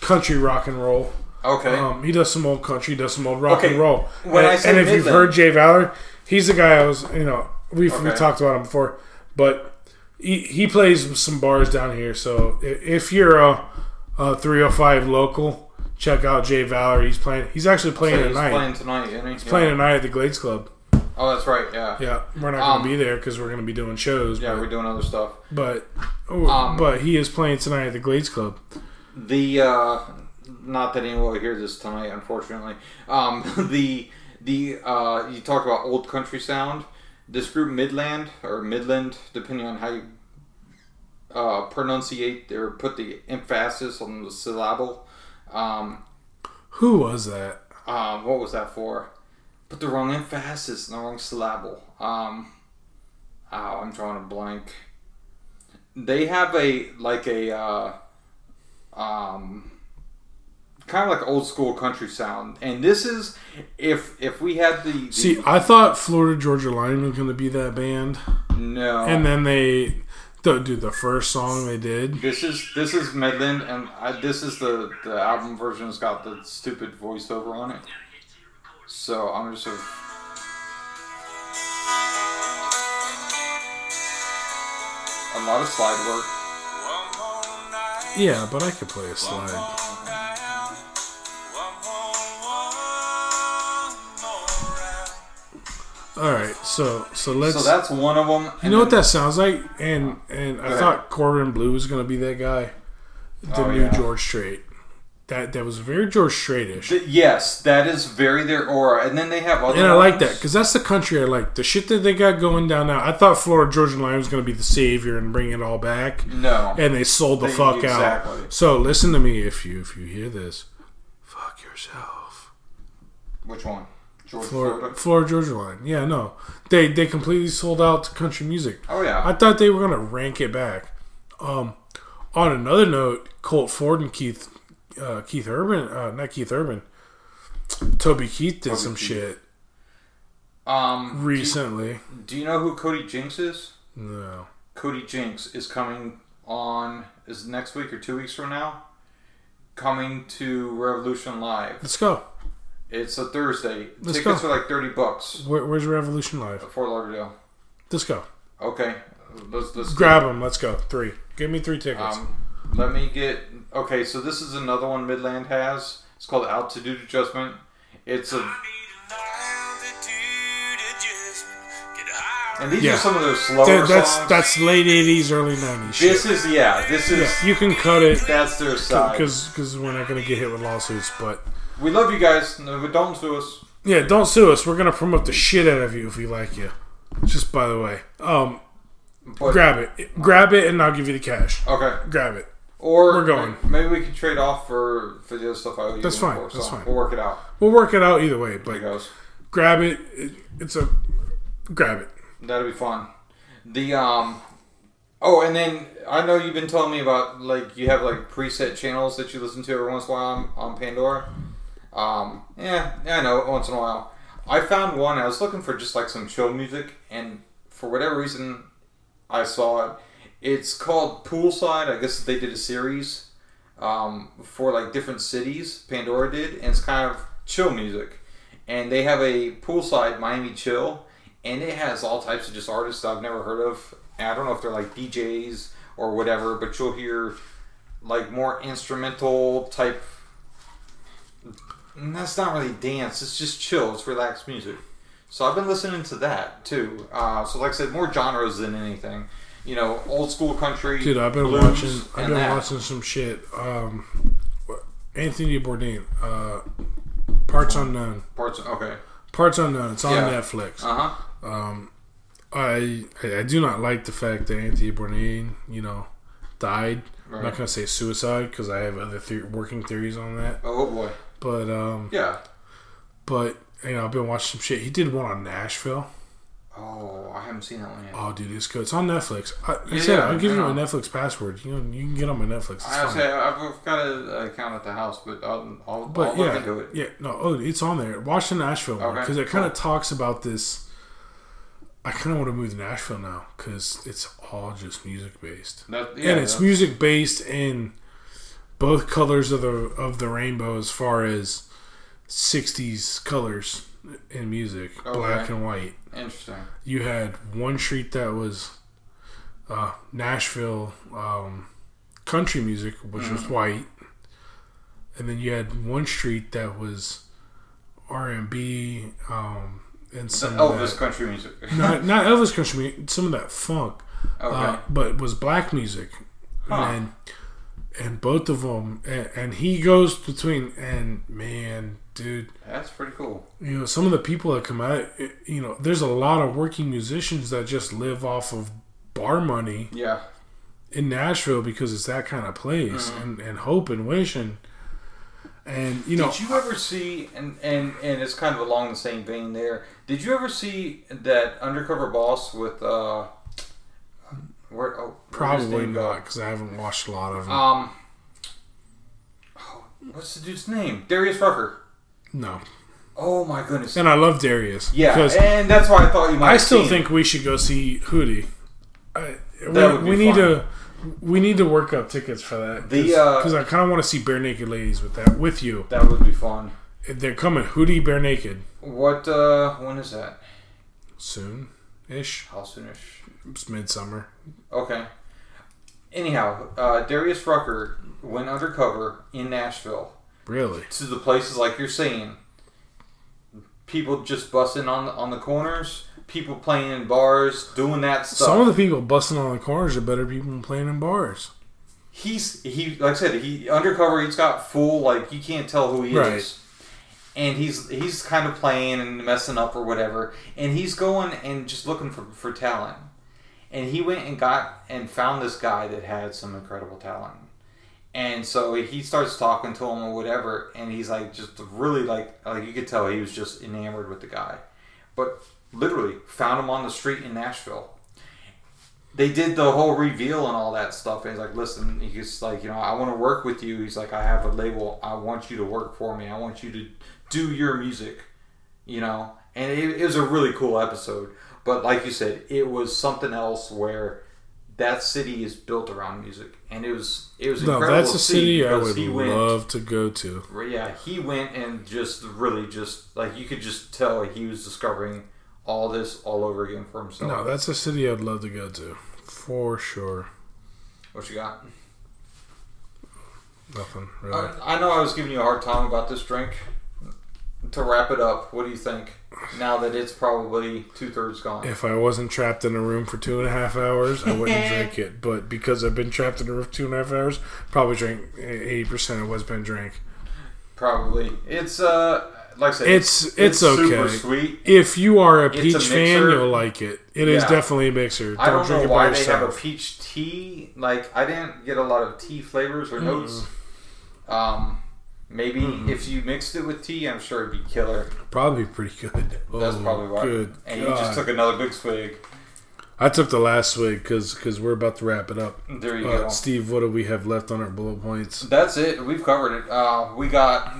country rock and roll. Okay. Um, he does some old country, does some old rock okay. and roll. When and I say and Midland. If you've heard Jay Valor, he's the guy I was. You know, we've okay. we talked about him before, but he he plays some bars down here. So if you're a, a three oh five local. Check out Jay Valor. He's playing. He's actually playing so he's tonight. He's playing tonight, isn't he? He's yeah. playing tonight at the Glades Club. Oh, that's right. Yeah. Yeah. We're not going to um, be there because we're going to be doing shows. Yeah, but, we're doing other stuff. But, oh, um, but he is playing tonight at the Glades Club. The uh, not that anyone will hear this tonight, unfortunately. Um, the the uh, you talk about old country sound. This group Midland or Midland, depending on how you uh, pronunciate or put the emphasis on the syllable. Um, Who was that? Um, what was that for? Put the wrong emphasis and the wrong syllable. Um, oh, I'm drawing a blank. They have a, like a, uh, um, kind of like old school country sound. And this is, if if we had the... the See, I thought Florida Georgia Line was going to be that band. No. And then they... Dude, the first song they did. This is this is Midland, and I, this is the, the album version. It's got the stupid voiceover on it. So I'm just. Sort of... A lot of slide work. Yeah, but I could play a slide. All right, so so let's. So that's one of them. You know what that sounds like, and and I thought Corbin Blue was gonna be that guy, the oh, new yeah. George Strait. That that was very George Straitish. The, yes, that is very their aura. And then they have other. And I ones. like that because that's the country I like. The shit that they got going down now. I thought Florida Georgia Line was gonna be the savior and bring it all back. No, and they sold the they, fuck exactly. out. So listen to me, if you if you hear this, fuck your. shelf. Which one? Georgia, Florida, Florida? Florida Georgia Line. Yeah, no. They they completely sold out to country music. Oh, yeah. I thought they were going to rank it back. Um, on another note, Colt Ford and Keith uh, Keith Urban, uh, not Keith Urban, Toby Keith did Toby some Keith. shit um, recently. Do you, do you know who Cody Jinks is? No. Cody Jinks is coming on, is next week or two weeks from now, coming to Revolution Live. Let's go. It's a Thursday. Let's Tickets go. are like thirty bucks. Where, where's Revolution Live? At Fort Lauderdale. Let's go. Okay. Let's, let's grab go. them. Let's go. Three. Give me three tickets. Um, let me get... Okay, so this is another one Midland has. It's called Altitude Adjustment. It's a... And these yeah. are some of those slower Th- that's, songs. That's late eighties, early nineties shit. This is, yeah, this is... Yeah, you can cut it. That's their side. Because we're not going to get hit with lawsuits, but... We love you guys. No, don't sue us. Yeah, don't sue us. We're going to promote the shit out of you if we like you. Just by the way. Um, but, grab it. Grab it and I'll give you the cash. Okay. Grab it. Or we're going. Maybe we can trade off for, for the other stuff I owe you. That's fine. For, so That's fine. We'll work it out. We'll work it out either way. But goes. grab it. it. It's a... Grab it. That'll be fun. The um, oh, and then I know you've been telling me about like you have like preset channels that you listen to every once in a while on, on Pandora. Um, yeah, yeah, I know once in a while. I found one. I was looking for just like some chill music, and for whatever reason, I saw it. It's called Poolside. I guess they did a series um, for like different cities. Pandora did, and it's kind of chill music. And they have a Poolside Miami Chill. And it has all types of just artists I've never heard of. And I don't know if they're like D Js or whatever, but you'll hear like more instrumental type. And that's not really dance. It's just chill. It's relaxed music. So I've been listening to that too. Uh, so like I said, more genres than anything. You know, old school country. Dude, I've been watching. I've been that. watching some shit. Um, Anthony Bourdain. Uh, Parts Unknown. Parts. Okay. Parts Unknown. It's on yeah. Netflix. Uh huh. Um, I I do not like the fact that Anthony Bourdain, you know, died. Right. I'm not gonna say suicide because I have other the- working theories on that. Oh boy! But um, yeah. But you know, I've been watching some shit. He did one on Nashville. Oh, I haven't seen that one yet. Oh, dude, it's good. It's on Netflix. I, yeah, I said yeah, I'll give you my Netflix password. You know, you can get on my Netflix. It's I say, I've got an account at the house, but I'll, I'll, but I'll look yeah, into it. Yeah, no, oh, it's on there. Watch the Nashville okay. one because it kind of cool. talks about this. I kind of want to move to Nashville now because it's all just music based, that, yeah, and it's music based in both colors of the of the rainbow as far as sixties colors in music, okay. black and white. Interesting. You had one street that was uh, Nashville um, country music, which mm. was white, and then you had one street that was R and B um, and some the Elvis that, country music. not, not Elvis country music. Some of that funk, okay. uh, but it was black music, huh. and and both of them, and, and he goes between, and man. Dude, that's pretty cool. You know, some of the people that come out, you know, there's a lot of working musicians that just live off of bar money. Yeah, in Nashville because it's that kind of place, mm-hmm. and, and hope and wish and and you know. Did you ever see and, and and it's kind of along the same vein there? Did you ever see that Undercover Boss with uh, where? Oh, probably not because I haven't watched a lot of them. Um, oh, what's the dude's name? Darius Rucker. No. Oh my goodness. And I love Darius. Yeah, and that's why I thought you might. I still think we should go see Hootie. I, that we we need to we need to work up tickets for that because uh, I kind of want to see Bare Naked Ladies with that with you. That would be fun. They're coming. Hootie, Bare Naked. What? Uh, when is that? Soon ish. How soon ish? It's midsummer. Okay. Anyhow, uh, Darius Rucker went undercover in Nashville. Really? To the places like you're saying. People just busting on the, on the corners. People playing in bars. Doing that stuff. Some of the people busting on the corners are better people than playing in bars. He's, he like I said, he undercover. He's got full, like, you can't tell who he right. is. And he's he's kind of playing and messing up or whatever. And he's going and just looking for, for talent. And he went and got and found this guy that had some incredible talent. And so he starts talking to him or whatever, and he's like, just really like, like you could tell he was just enamored with the guy. But literally found him on the street in Nashville. They did the whole reveal and all that stuff. And he's like, listen, he's like, you know, I want to work with you. He's like, I have a label. I want you to work for me. I want you to do your music, you know. And it, it was a really cool episode. But like you said, it was something else where that city is built around music. And it was it was incredible. No, that's a city I would love to go to. Yeah, he went and just really just, like, you could just tell he was discovering all this all over again for himself. No, that's a city I'd love to go to. For sure. What you got? Nothing, really. Uh, I know I was giving you a hard time about this drink. To wrap it up, what do you think? Now that it's probably two-thirds gone. If I wasn't trapped in a room for two and a half hours, I wouldn't drink it. But because I've been trapped in a room for two and a half hours, probably drink eighty percent of what's been drank. Probably. It's, uh... Like I said, it's, it's it's okay. Super sweet. If you are a peach a fan, you'll like it. It yeah. is definitely a mixer. Don't I don't drink know why it by they yourself. Have a peach tea. Like I didn't get a lot of tea flavors or mm. notes. Um, maybe mm. if you mixed it with tea, I'm sure it'd be killer. Probably pretty good. Oh, that's probably why. Good and God. You just took another big swig. I took the last swig because because we're about to wrap it up. There you uh, go, Steve. What do we have left on our bullet points? That's it. We've covered it. Uh, we got.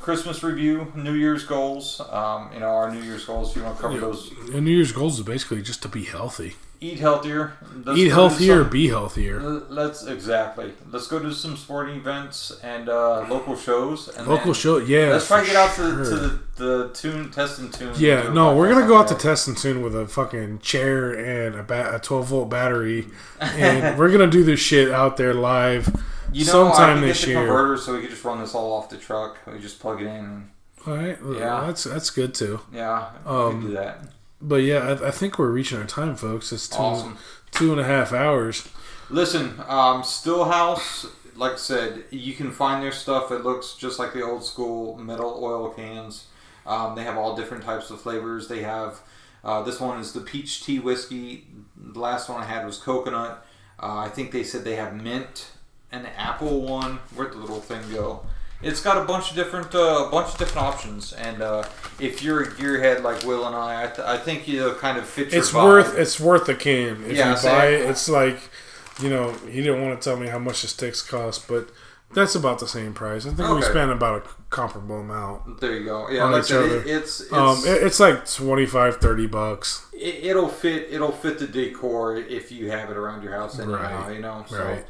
Christmas review, New Year's goals, um, you know, our New Year's goals, you want to cover yeah. those. And New Year's goals is basically just to be healthy. Eat healthier. Let's Eat healthier, some, be healthier. Let's Exactly. Let's go to some sporting events and uh, local shows. And local shows, yeah. Let's try to get out sure. to, to the, the tune, test and tune. Yeah, no, we're going to go out there. to test and tune with a fucking chair and a twelve-volt battery. And we're going to do this shit out there live. You know, sometime I can get the converter, so we can just run this all off the truck. We just plug it in. And, all right. Well, yeah. That's that's good, too. Yeah. Um, we can do that. But, yeah, I, I think we're reaching our time, folks. It's two, awesome. two and a half hours. Listen, um, Stillhouse, like I said, you can find their stuff. It looks just like the old school metal oil cans. Um, they have all different types of flavors. They have uh, this one is the peach tea whiskey. The last one I had was coconut. Uh, I think they said they have mint. An apple one. Where'd the little thing go? It's got a bunch of different, uh, a bunch of different options. And uh, if you're a gearhead like Will and I, I, th- I think you'll kind of fit your it's vibe. Worth. It's worth a can. If yeah, you buy it, it, it's like, you know, he didn't want to tell me how much the sticks cost, but that's about the same price. I think okay. we spent about a comparable amount. There you go. Yeah, like said, it, it's it's, um, it, it's like twenty-five, thirty bucks. It, it'll fit. It'll fit the decor if you have it around your house anyhow. Right. You know. So. Right.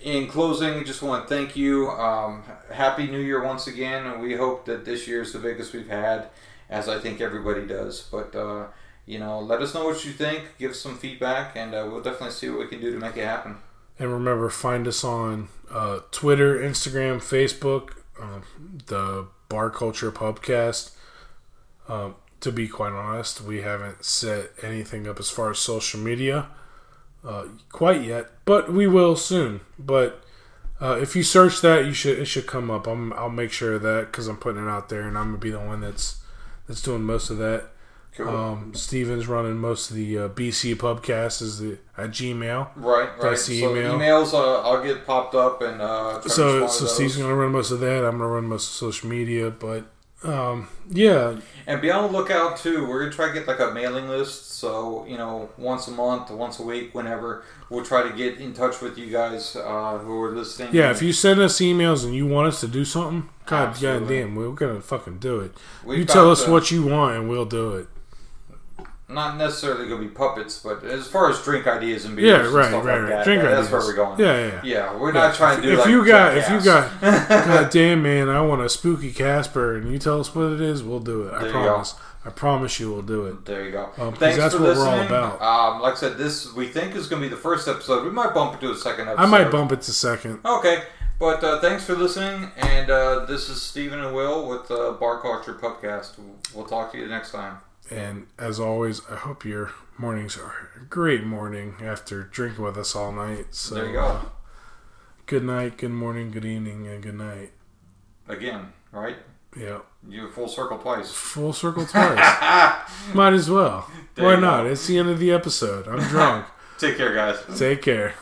In closing, just want to thank you. Um, Happy New Year once again, and we hope that this year's the biggest we've had, as I think everybody does. But, uh, you know, let us know what you think. Give us some feedback, and uh, we'll definitely see what we can do to make it happen. And remember, find us on uh, Twitter, Instagram, Facebook, uh, the Bar Culture Pubcast. Uh, to be quite honest, we haven't set anything up as far as social media. Uh, quite yet, but we will soon. But uh, if you search that, you should it should come up. I'm I'll make sure of that because I'm putting it out there, and I'm gonna be the one that's that's doing most of that. Cool. Um, Steven's running most of the uh, B C Pubcast is the at Gmail. Right, right. B C so email. emails uh, I'll get popped up and uh, so so Steve's gonna run most of that. I'm gonna run most of social media, but. Um. Yeah. And be on the lookout too. We're gonna try to get like a mailing list. So you know, once a month, once a week, whenever, we'll try to get in touch with you guys uh, who are listening. Yeah. If you send us emails and you want us to do something, God, goddamn, we're gonna fucking do it. We've you tell us the, what you want, and we'll do it. Not necessarily gonna be puppets, but as far as drink ideas and beers, yeah, right, and stuff right, like right. That, drink that, ideas. That's where we're going. Yeah, yeah, yeah. yeah we're yeah. not trying to do. If like you got, if you got, God damn man, I want a spooky Casper, and you tell us what it is, we'll do it. I there promise. I promise you, we'll do it. There you go. Um, Thanks that's for what listening. We're all about. Um, like I said, this we think is gonna be the first episode. We might bump it to a second episode. I might bump it to second. Okay. But uh, thanks for listening, and uh, this is Steven and Will with the uh, Bar Culture Podcast. We'll talk to you next time. And as always, I hope your mornings are a great morning after drinking with us all night. So, there you go. Uh, good night, good morning, good evening, and good night. Again, right? Yeah. You full circle twice. Full circle twice. Might as well. There Why not? Go. It's the end of the episode. I'm drunk. Take care, guys. Take care.